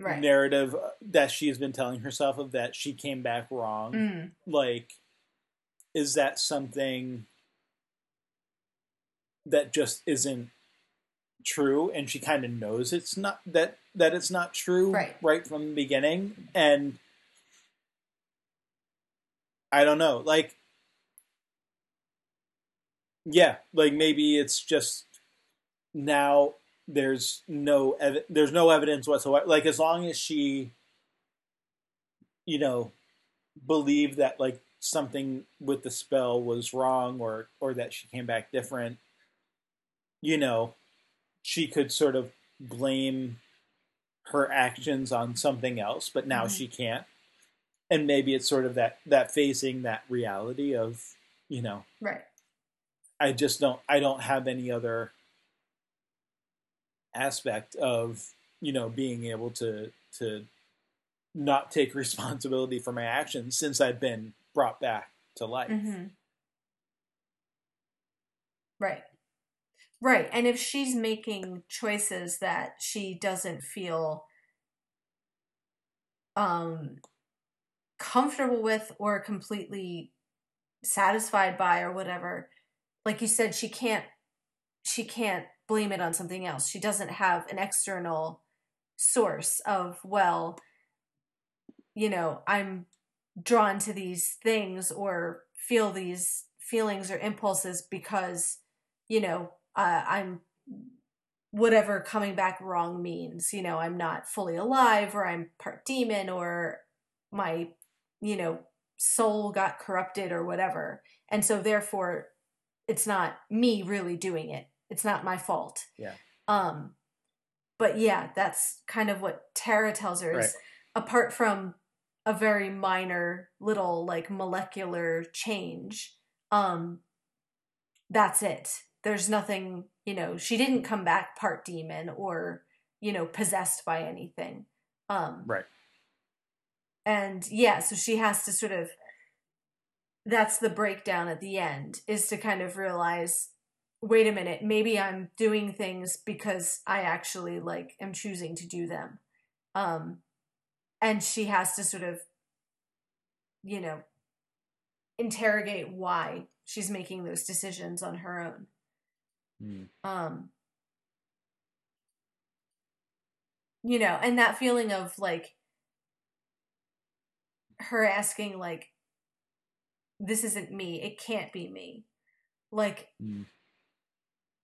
right. narrative that she's been telling herself of that she came back wrong, mm. like, is that something that just isn't true, and she kind of knows it's not that that it's not true right. right from the beginning? And I don't know, like, yeah, like maybe it's just now there's no ev- there's no evidence whatsoever. Like, as long as she, you know, believed that like something with the spell was wrong, or or that she came back different, you know, she could sort of blame her actions on something else, but now mm-hmm. she can't. And maybe it's sort of that, that facing that reality of, you know, right. I just don't, I don't have any other aspect of, you know, being able to, to not take responsibility for my actions since I've been brought back to life. Mm-hmm. Right. Right. And if she's making choices that she doesn't feel um, comfortable with or completely satisfied by or whatever, like you said, she can't, she can't blame it on something else. She doesn't have an external source of, well, you know, I'm drawn to these things or feel these feelings or impulses because, you know, Uh, I'm whatever coming back wrong means, you know, I'm not fully alive, or I'm part demon, or my, you know, soul got corrupted or whatever. And so therefore it's not me really doing it. It's not my fault. Yeah. Um, but yeah, that's kind of what Tara tells her is, right. apart from a very minor little like molecular change, um, that's it. There's nothing, you know, she didn't come back part demon or, you know, possessed by anything. Um, right. And yeah, so she has to sort of, that's the breakdown at the end, is to kind of realize, wait a minute, maybe I'm doing things because I actually like am choosing to do them. Um, and she has to sort of, you know, interrogate why she's making those decisions on her own. Mm. Um, you know, and that feeling of like her asking, like, this isn't me, it can't be me. Like, mm.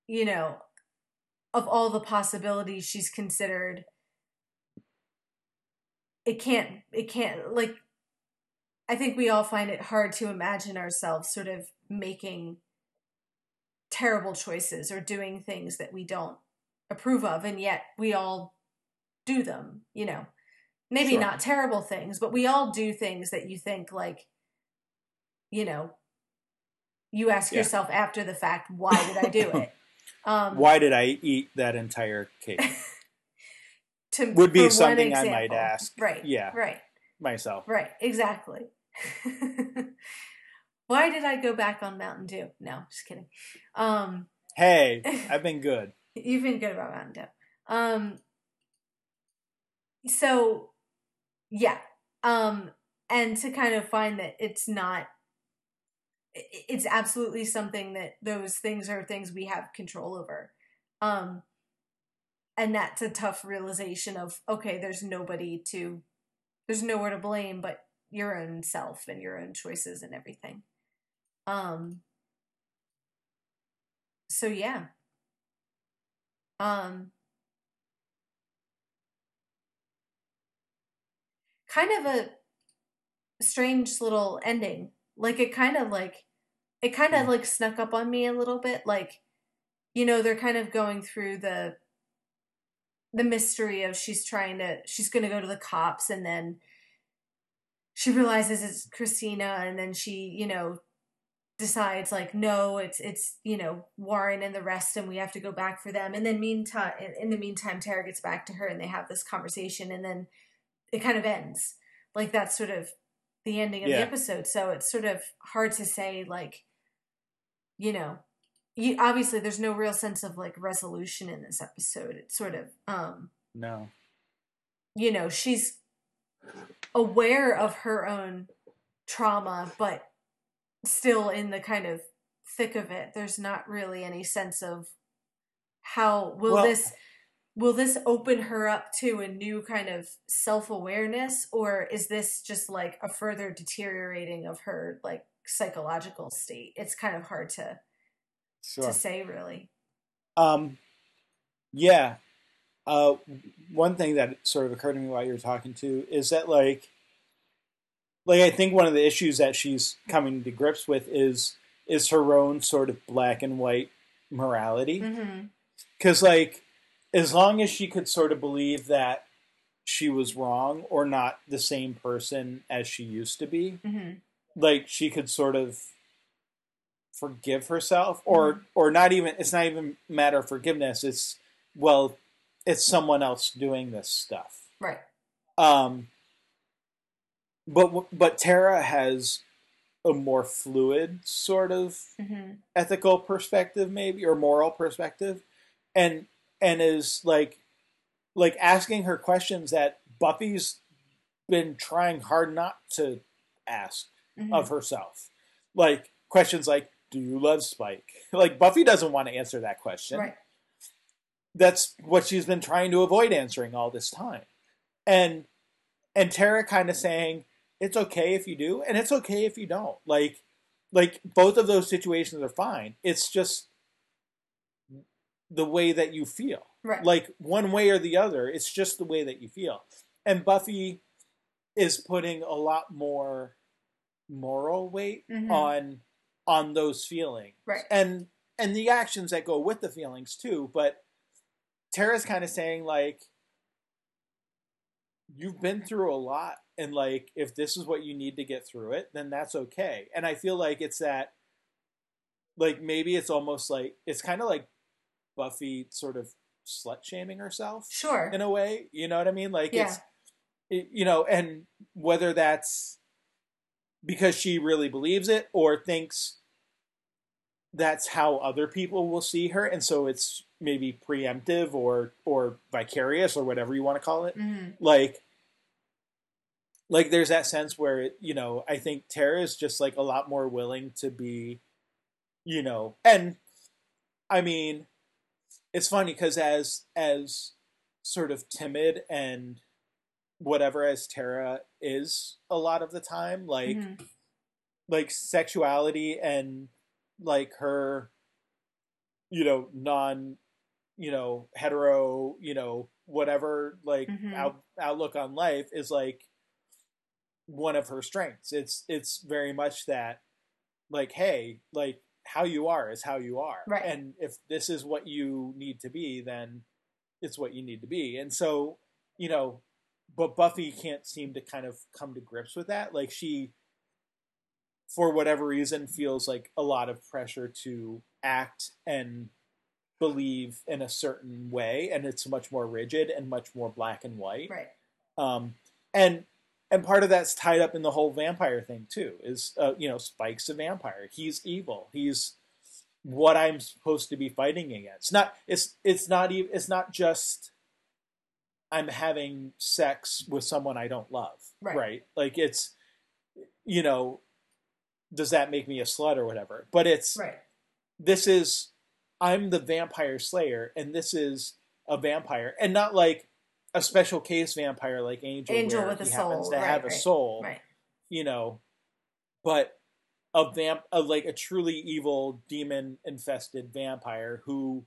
you know, of all the possibilities she's considered, it can't, it can't, like, I think we all find it hard to imagine ourselves sort of making terrible choices or doing things that we don't approve of, and yet we all do them, you know, maybe sure. not terrible things, but we all do things that you think, like, you know, you ask yeah. yourself after the fact, why did I do it? Um, why did I eat that entire cake? to, Would be something example, I might ask. Right. Yeah. Right. Myself. Right. Exactly. Why did I go back on Mountain Dew? No, just kidding. Um, hey, I've been good. You've been good about Mountain Dew. Um, so, yeah. Um, and to kind of find that it's not, it's absolutely something that those things are things we have control over. Um, and that's a tough realization of, okay, there's nobody to, there's nowhere to blame but your own self and your own choices and everything. Um, so yeah. Um, kind of a strange little ending. Like it kind of like, it kind of yeah. like snuck up on me a little bit. Like, you know, they're kind of going through the, the mystery of she's trying to, she's going to go to the cops, and then she realizes it's Christina, and then she, you know, decides like, no, it's, it's, you know, Warren and the rest, and we have to go back for them. And then meantime, in the meantime, Tara gets back to her and they have this conversation, and then it kind of ends. Like that's sort of the ending of yeah. the episode. So it's sort of hard to say, like, you know, you, obviously there's no real sense of like resolution in this episode. It's sort of, um, no, you know, she's aware of her own trauma, but still in the kind of thick of it. There's not really any sense of how will well, this, will this open her up to a new kind of self-awareness, or is this just like a further deteriorating of her like psychological state? It's kind of hard to sure. to say, really. Um, yeah. Uh, one thing that sort of occurred to me while you were talking to is that like, like I think one of the issues that she's coming to grips with is is her own sort of black and white morality. Because mm-hmm. like, as long as she could sort of believe that she was wrong or not the same person as she used to be, mm-hmm. like she could sort of forgive herself, or, mm-hmm. or not even, it's not even a matter of forgiveness. It's, well, it's someone else doing this stuff. Right. Um, but, but Tara has a more fluid sort of mm-hmm. ethical perspective, maybe, or moral perspective. And, And is like, like asking her questions that Buffy's been trying hard not to ask mm-hmm. of herself. Like questions like, do you love Spike? Like Buffy doesn't want to answer that question. Right. That's what she's been trying to avoid answering all this time. And, and Tara kind of saying, it's okay if you do, and it's okay if you don't. Like, like both of those situations are fine. It's just the way that you feel. Right. Like one way or the other, it's just the way that you feel. And Buffy is putting a lot more moral weight mm-hmm. on on those feelings. Right. And and the actions that go with the feelings too. But Tara's kind of saying like, you've been through a lot, and like if this is what you need to get through it, then that's okay. And I feel like it's that, like maybe it's almost like, it's kind of like Buffy sort of slut shaming herself, sure, in a way, you know what I mean? Like, yeah. it's, it, you know, and whether that's because she really believes it or thinks that's how other people will see her, and so it's maybe preemptive or or vicarious or whatever you want to call it. Mm-hmm. Like, like there's that sense where it, you know, I think Tara is just like a lot more willing to be, you know, and I mean. It's funny because as as sort of timid and whatever as Tara is a lot of the time, like mm-hmm. like sexuality and like her, you know, non, you know, hetero, you know, whatever, like mm-hmm. out, outlook on life is like one of her strengths. It's it's very much that like, hey, like, how you are is how you are. Right. And if this is what you need to be, then it's what you need to be. And so, you know, but Buffy can't seem to kind of come to grips with that. Like she, for whatever reason, feels like a lot of pressure to act and believe in a certain way. And it's much more rigid and much more black and white. Right. Um, and, And part of that's tied up in the whole vampire thing too. Is uh, you know, Spike's a vampire. He's evil. He's what I'm supposed to be fighting against. Not it's it's not even it's not just I'm having sex with someone I don't love, right? right? Like it's, you know, does that make me a slut or whatever? But it's right. This is I'm the vampire slayer, and this is a vampire, and not like a special case vampire like Angel, Angel where with he a happens soul. to right, have right, a soul, right. you know, but a vamp, a, like a truly evil demon-infested vampire who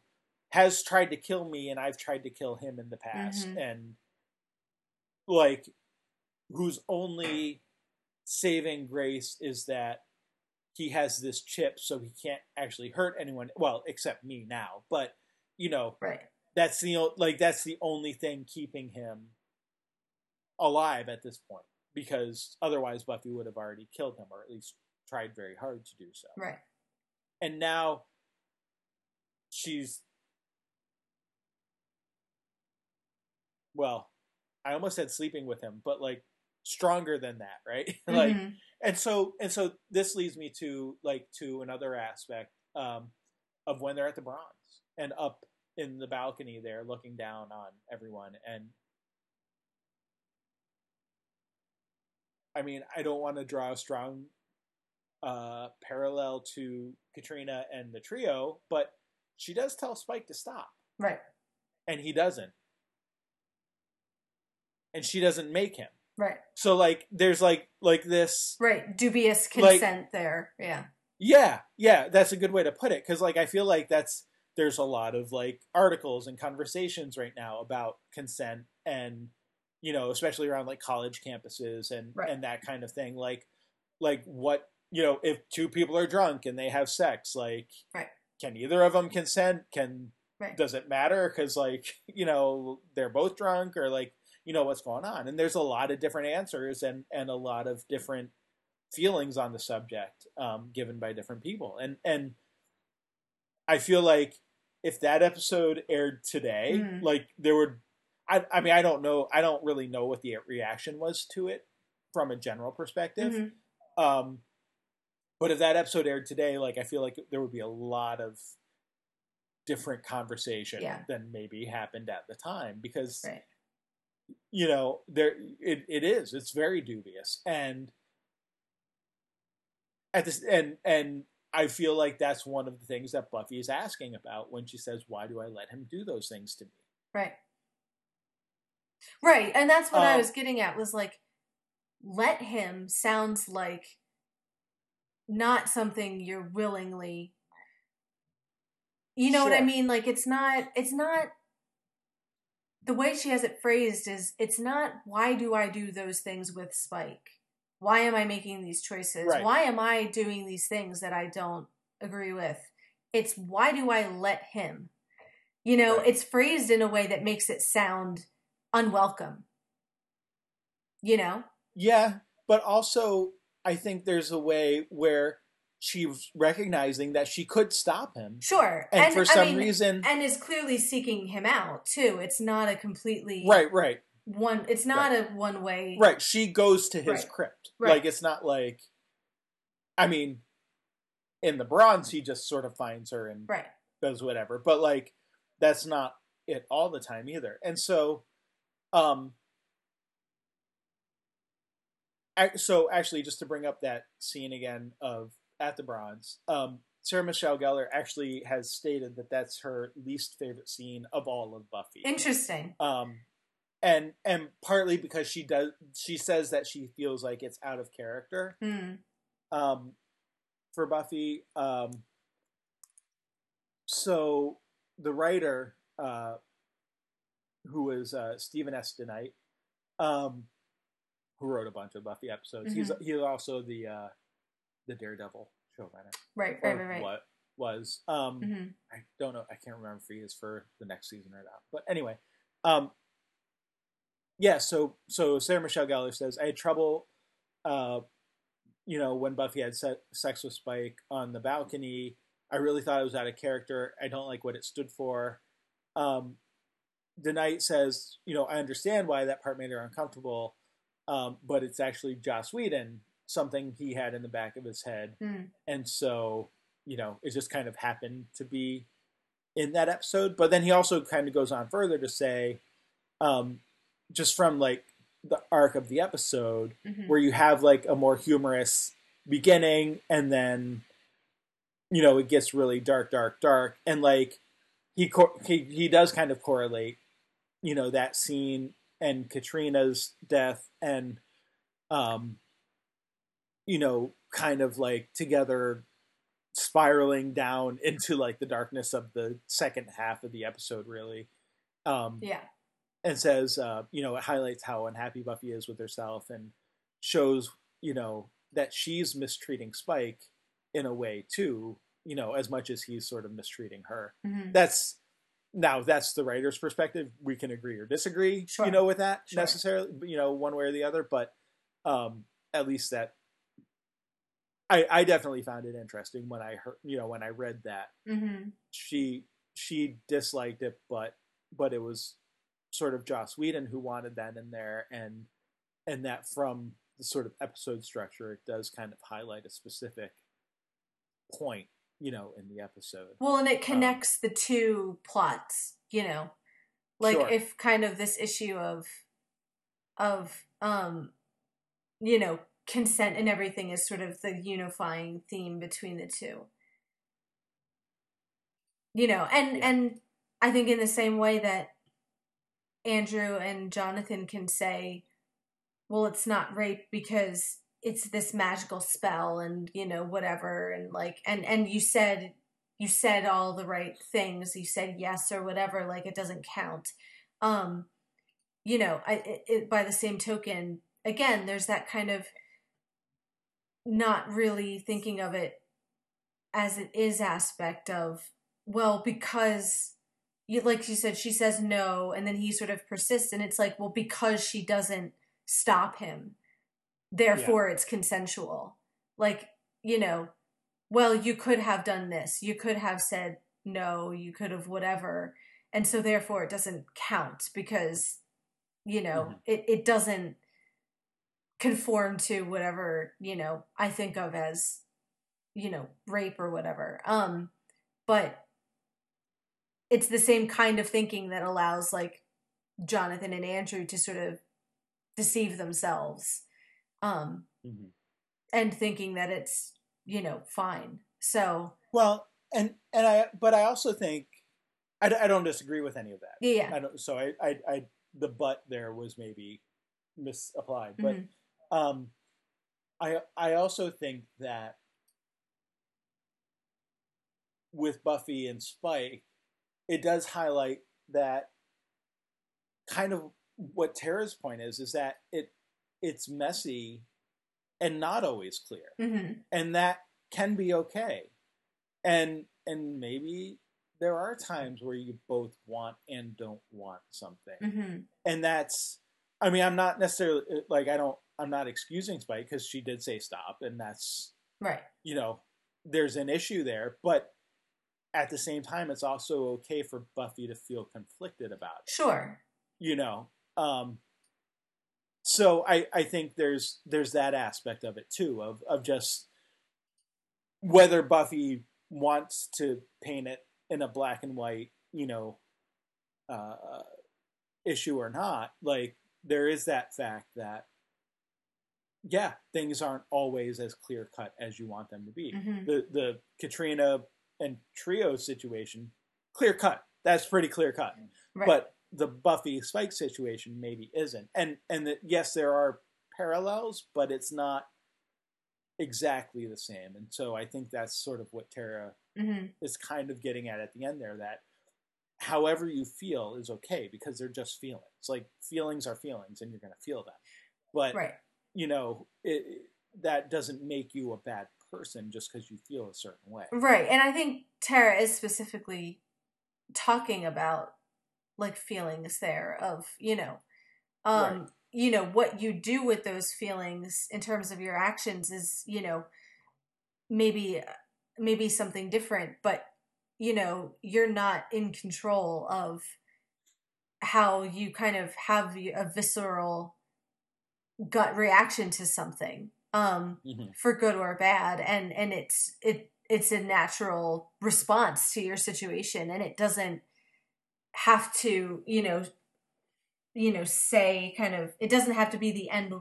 has tried to kill me, and I've tried to kill him in the past, mm-hmm. and like whose only saving grace is that he has this chip, so he can't actually hurt anyone. Well, except me now, but you know, right. That's the like that's the only thing keeping him alive at this point, because otherwise Buffy would have already killed him, or at least tried very hard to do so. Right. And now she's well, I almost said sleeping with him, but like stronger than that, right? Like, mm-hmm. and so and so this leads me to like to another aspect um, of when they're at the Bronze and up in the balcony there, looking down on everyone. And I mean, I don't want to draw a strong uh, parallel to Katrina and the trio, but she does tell Spike to stop, right? And he doesn't, and she doesn't make him, right? So like, there's like like this right dubious consent like, there, yeah, yeah, yeah. That's a good way to put it, because like I feel like that's there's a lot of like articles and conversations right now about consent and. You know, especially around like college campuses and, right. and that kind of thing. Like, like what, you know, if two people are drunk and they have sex, like, right. can either of them consent? Can, right. does it matter? Cause like, you know, they're both drunk or like, you know, what's going on? And there's a lot of different answers and, and a lot of different feelings on the subject um, given by different people. And, and I feel like if that episode aired today, mm-hmm. like there would, I, I mean, I don't know. I don't really know what the reaction was to it from a general perspective. Mm-hmm. Um, but if that episode aired today, like, I feel like there would be a lot of different conversation yeah. than maybe happened at the time because, right. you know, there it, it is. It's very dubious. And at this, and and I feel like that's one of the things that Buffy is asking about when she says, "Why do I let him do those things to me?" Right. Right, and that's what um, I was getting at, was like, let him sounds like not something you're willingly, you know sure. what I mean? Like, it's not, it's not, the way she has it phrased is, it's not, why do I do those things with Spike? Why am I making these choices? Right. Why am I doing these things that I don't agree with? It's, why do I let him? You know, right. it's phrased in a way that makes it sound unwelcome, you know? Yeah, but also I think there's a way where she's recognizing that she could stop him. Sure. And, and for I some mean, reason... And is clearly seeking him out, too. It's not a completely... Right, right. One. It's not right. a one-way... Right, she goes to his right. crypt. Right. Like, it's not like... I mean, in the Bronze, he just sort of finds her and right. does whatever. But, like, that's not it all the time, either. And so... Um, so actually just to bring up that scene again of at the Bronze, um, Sarah Michelle Gellar actually has stated that that's her least favorite scene of all of Buffy. Interesting. Um, and, and partly because she does, she says that she feels like it's out of character, mm. um, for Buffy. Um, so the writer, uh, who was uh, Stephen S. DeKnight, um, who wrote a bunch of Buffy episodes. Mm-hmm. He's he's also the uh, the Daredevil showrunner. Right, right, right, right. What was. Um, mm-hmm. I don't know. I can't remember if he is for the next season or not. But anyway. Um, yeah, so so Sarah Michelle Gellar says, I had trouble, uh, you know, when Buffy had se- sex with Spike on the balcony. I really thought it was out of character. I don't like what it stood for. Um DeKnight says, you know, I understand why that part made her uncomfortable, um, but it's actually Joss Whedon, something he had in the back of his head. Mm. And so, you know, it just kind of happened to be in that episode. But then he also kind of goes on further to say, um, just from like the arc of the episode, mm-hmm. where you have like a more humorous beginning and then, you know, it gets really dark, dark, dark. And like, He, he he does kind of correlate, you know, that scene and Katrina's death and, um, you know, kind of like together spiraling down into like the darkness of the second half of the episode, really. Um, yeah. And says, uh, you know, it highlights how unhappy Buffy is with herself and shows, you know, that she's mistreating Spike in a way too. You know, as much as he's sort of mistreating her. Mm-hmm. That's, now that's the writer's perspective. We can agree or disagree, sure. you know, with that sure. necessarily, you know, one way or the other. But um, at least that, I, I definitely found it interesting when I heard, you know, when I read that. Mm-hmm. She she disliked it, but but it was sort of Joss Whedon who wanted that in there. And and that from the sort of episode structure, it does kind of highlight a specific point, you know, in the episode. Well, and it connects um, the two plots, you know, like sure. if kind of this issue of, of, um, you know, consent and everything is sort of the unifying theme between the two, you know, and, yeah. and I think in the same way that Andrew and Jonathan can say, well, it's not rape because it's this magical spell and, you know, whatever. And like, and, and you said, you said all the right things. You said yes or whatever, like it doesn't count. Um, you know, I, it, it, by the same token, again, there's that kind of not really thinking of it as it is aspect of, well, because you, like you said, she says no. And then he sort of persists and it's like, well, because she doesn't stop him, therefore yeah. it's consensual. Like, you know, well, you could have done this, you could have said no, you could have whatever, and so therefore it doesn't count because, you know, mm-hmm. it, it doesn't conform to whatever, you know, I think of as, you know, rape or whatever. Um, but it's the same kind of thinking that allows like Jonathan and Andrew to sort of deceive themselves um mm-hmm. and thinking that it's, you know, fine. So well, and and I but I also think I, I don't disagree with any of that. Yeah, I don't, so I, I I the but there was maybe misapplied, but mm-hmm. um I I also think that with Buffy and Spike, it does highlight that kind of what Tara's point is, is that it it's messy and not always clear. Mm-hmm. And that can be okay. And and maybe there are times where you both want and don't want something. Mm-hmm. And that's, I mean, I'm not necessarily, like, I don't, I'm not excusing Spike because she did say stop, and that's, right. you know, there's an issue there, but at the same time, it's also okay for Buffy to feel conflicted about it. Sure. You know, Um, so I, I think there's, there's that aspect of it too, of, of just whether Buffy wants to paint it in a black and white, you know, uh, issue or not. Like there is that fact that, yeah, things aren't always as clear cut as you want them to be. Mm-hmm. The, the Katrina and Trio situation, clear cut. That's pretty clear cut, right. But the Buffy Spike situation maybe isn't. And, and the, yes, there are parallels, but it's not exactly the same. And so I think that's sort of what Tara mm-hmm. is kind of getting at at the end there, that however you feel is okay because they're just feelings. Like feelings are feelings and you're going to feel them. But, right. you know, it, that doesn't make you a bad person just because you feel a certain way. Right. And I think Tara is specifically talking about like feelings there of, you know, um, right. you know, what you do with those feelings in terms of your actions is, you know, maybe, maybe something different, but, you know, you're not in control of how you kind of have a visceral gut reaction to something, um, mm-hmm. for good or bad. And, and it's, it, it's a natural response to your situation, and it doesn't have to, you know, you know, say kind of, it doesn't have to be the end,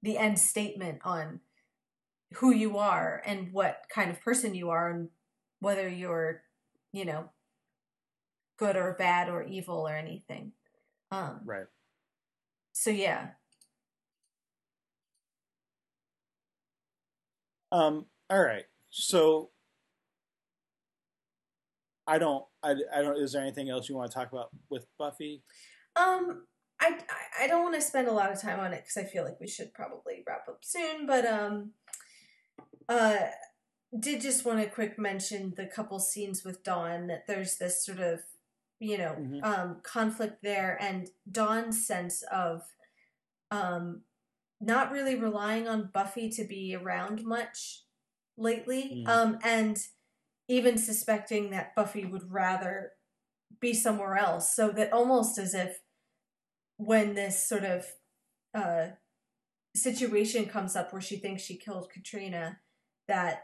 the end statement on who you are and what kind of person you are and whether you're, you know, good or bad or evil or anything. Um, right. So, yeah. Um, all right. So I don't, I, I don't, is there anything else you want to talk about with Buffy? Um, I, I don't want to spend a lot of time on it because I feel like we should probably wrap up soon, but, um, uh, did just want to quick mention the couple scenes with Dawn, that there's this sort of, you know, mm-hmm. um, conflict there, and Dawn's sense of, um, not really relying on Buffy to be around much lately. Mm. Um, and even suspecting that Buffy would rather be somewhere else. So that almost as if when this sort of uh, situation comes up where she thinks she killed Katrina, that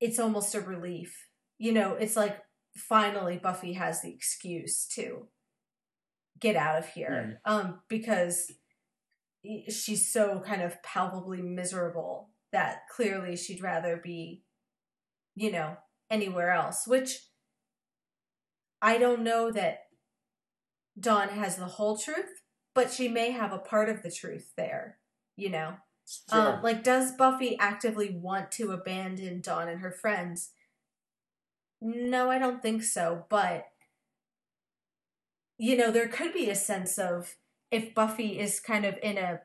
it's almost a relief. You know, it's like, finally Buffy has the excuse to get out of here. Mm. Um, because she's so kind of palpably miserable that clearly she'd rather be, you know, anywhere else, which I don't know that Dawn has the whole truth, but she may have a part of the truth there, you know? Sure. Um, like, does Buffy actively want to abandon Dawn and her friends? No, I don't think so, but, you know, there could be a sense of, if Buffy is kind of in a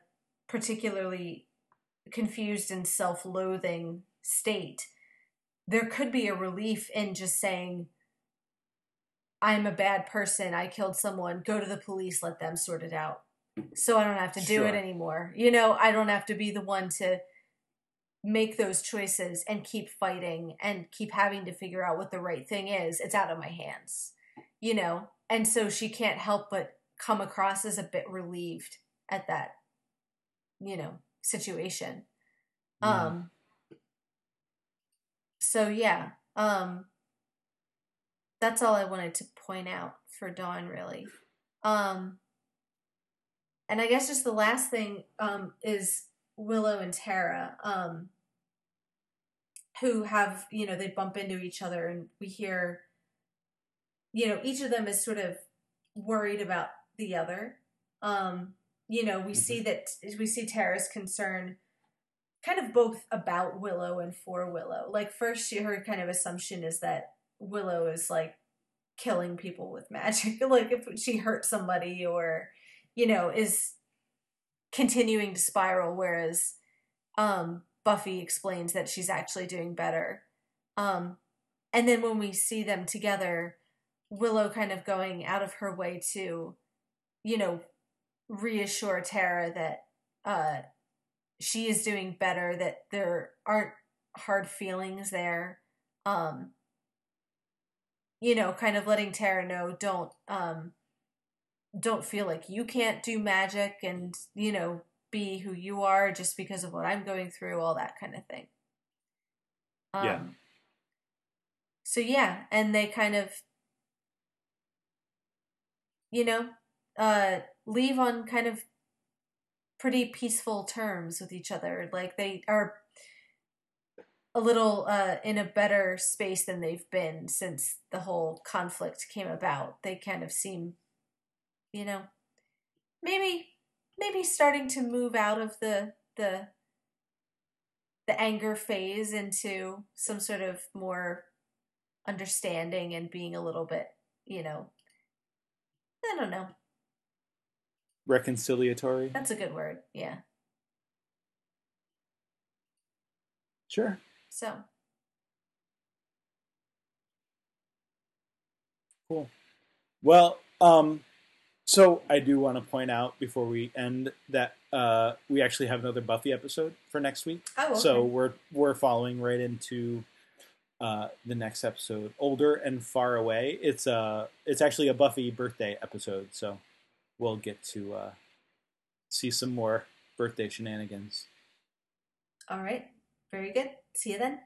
particularly confused and self-loathing state, there could be a relief in just saying, I'm a bad person, I killed someone, go to the police, let them sort it out. So I don't have to do sure. it anymore. You know, I don't have to be the one to make those choices and keep fighting and keep having to figure out what the right thing is. It's out of my hands, you know? And so she can't help but come across as a bit relieved at that, you know, situation. Yeah. Um, so yeah, um, that's all I wanted to point out for Dawn, really. Um, and I guess just the last thing um, is Willow and Tara, um, who have, you know, they bump into each other, and we hear, you know, each of them is sort of worried about the other. Um, you know, we see that, we see Tara's concern kind of both about Willow and for Willow. Like, first she, her kind of assumption is that Willow is like killing people with magic. Like, if she hurt somebody or, you know, is continuing to spiral. Whereas, um, Buffy explains that she's actually doing better. Um, and then when we see them together, Willow kind of going out of her way to, you know, reassure Tara that, uh, she is doing better, that there aren't hard feelings there. Um, you know, kind of letting Tara know, don't, um, don't feel like you can't do magic and, you know, be who you are just because of what I'm going through, all that kind of thing. Um, yeah. So yeah. And they kind of, you know, uh, leave on kind of pretty peaceful terms with each other. Like, they are a little uh, in a better space than they've been since the whole conflict came about. They kind of seem, you know, maybe maybe starting to move out of the the the anger phase into some sort of more understanding and being a little bit, you know, I don't know. Reconciliatory. That's a good word. Yeah. Sure. So. Cool. Well, um, so I do want to point out before we end that uh, we actually have another Buffy episode for next week. Oh, okay. So we're we're following right into uh, the next episode, Older and Far Away. It's a it's actually a Buffy birthday episode, so we'll get to uh, see some more birthday shenanigans. All right. Very good. See you then.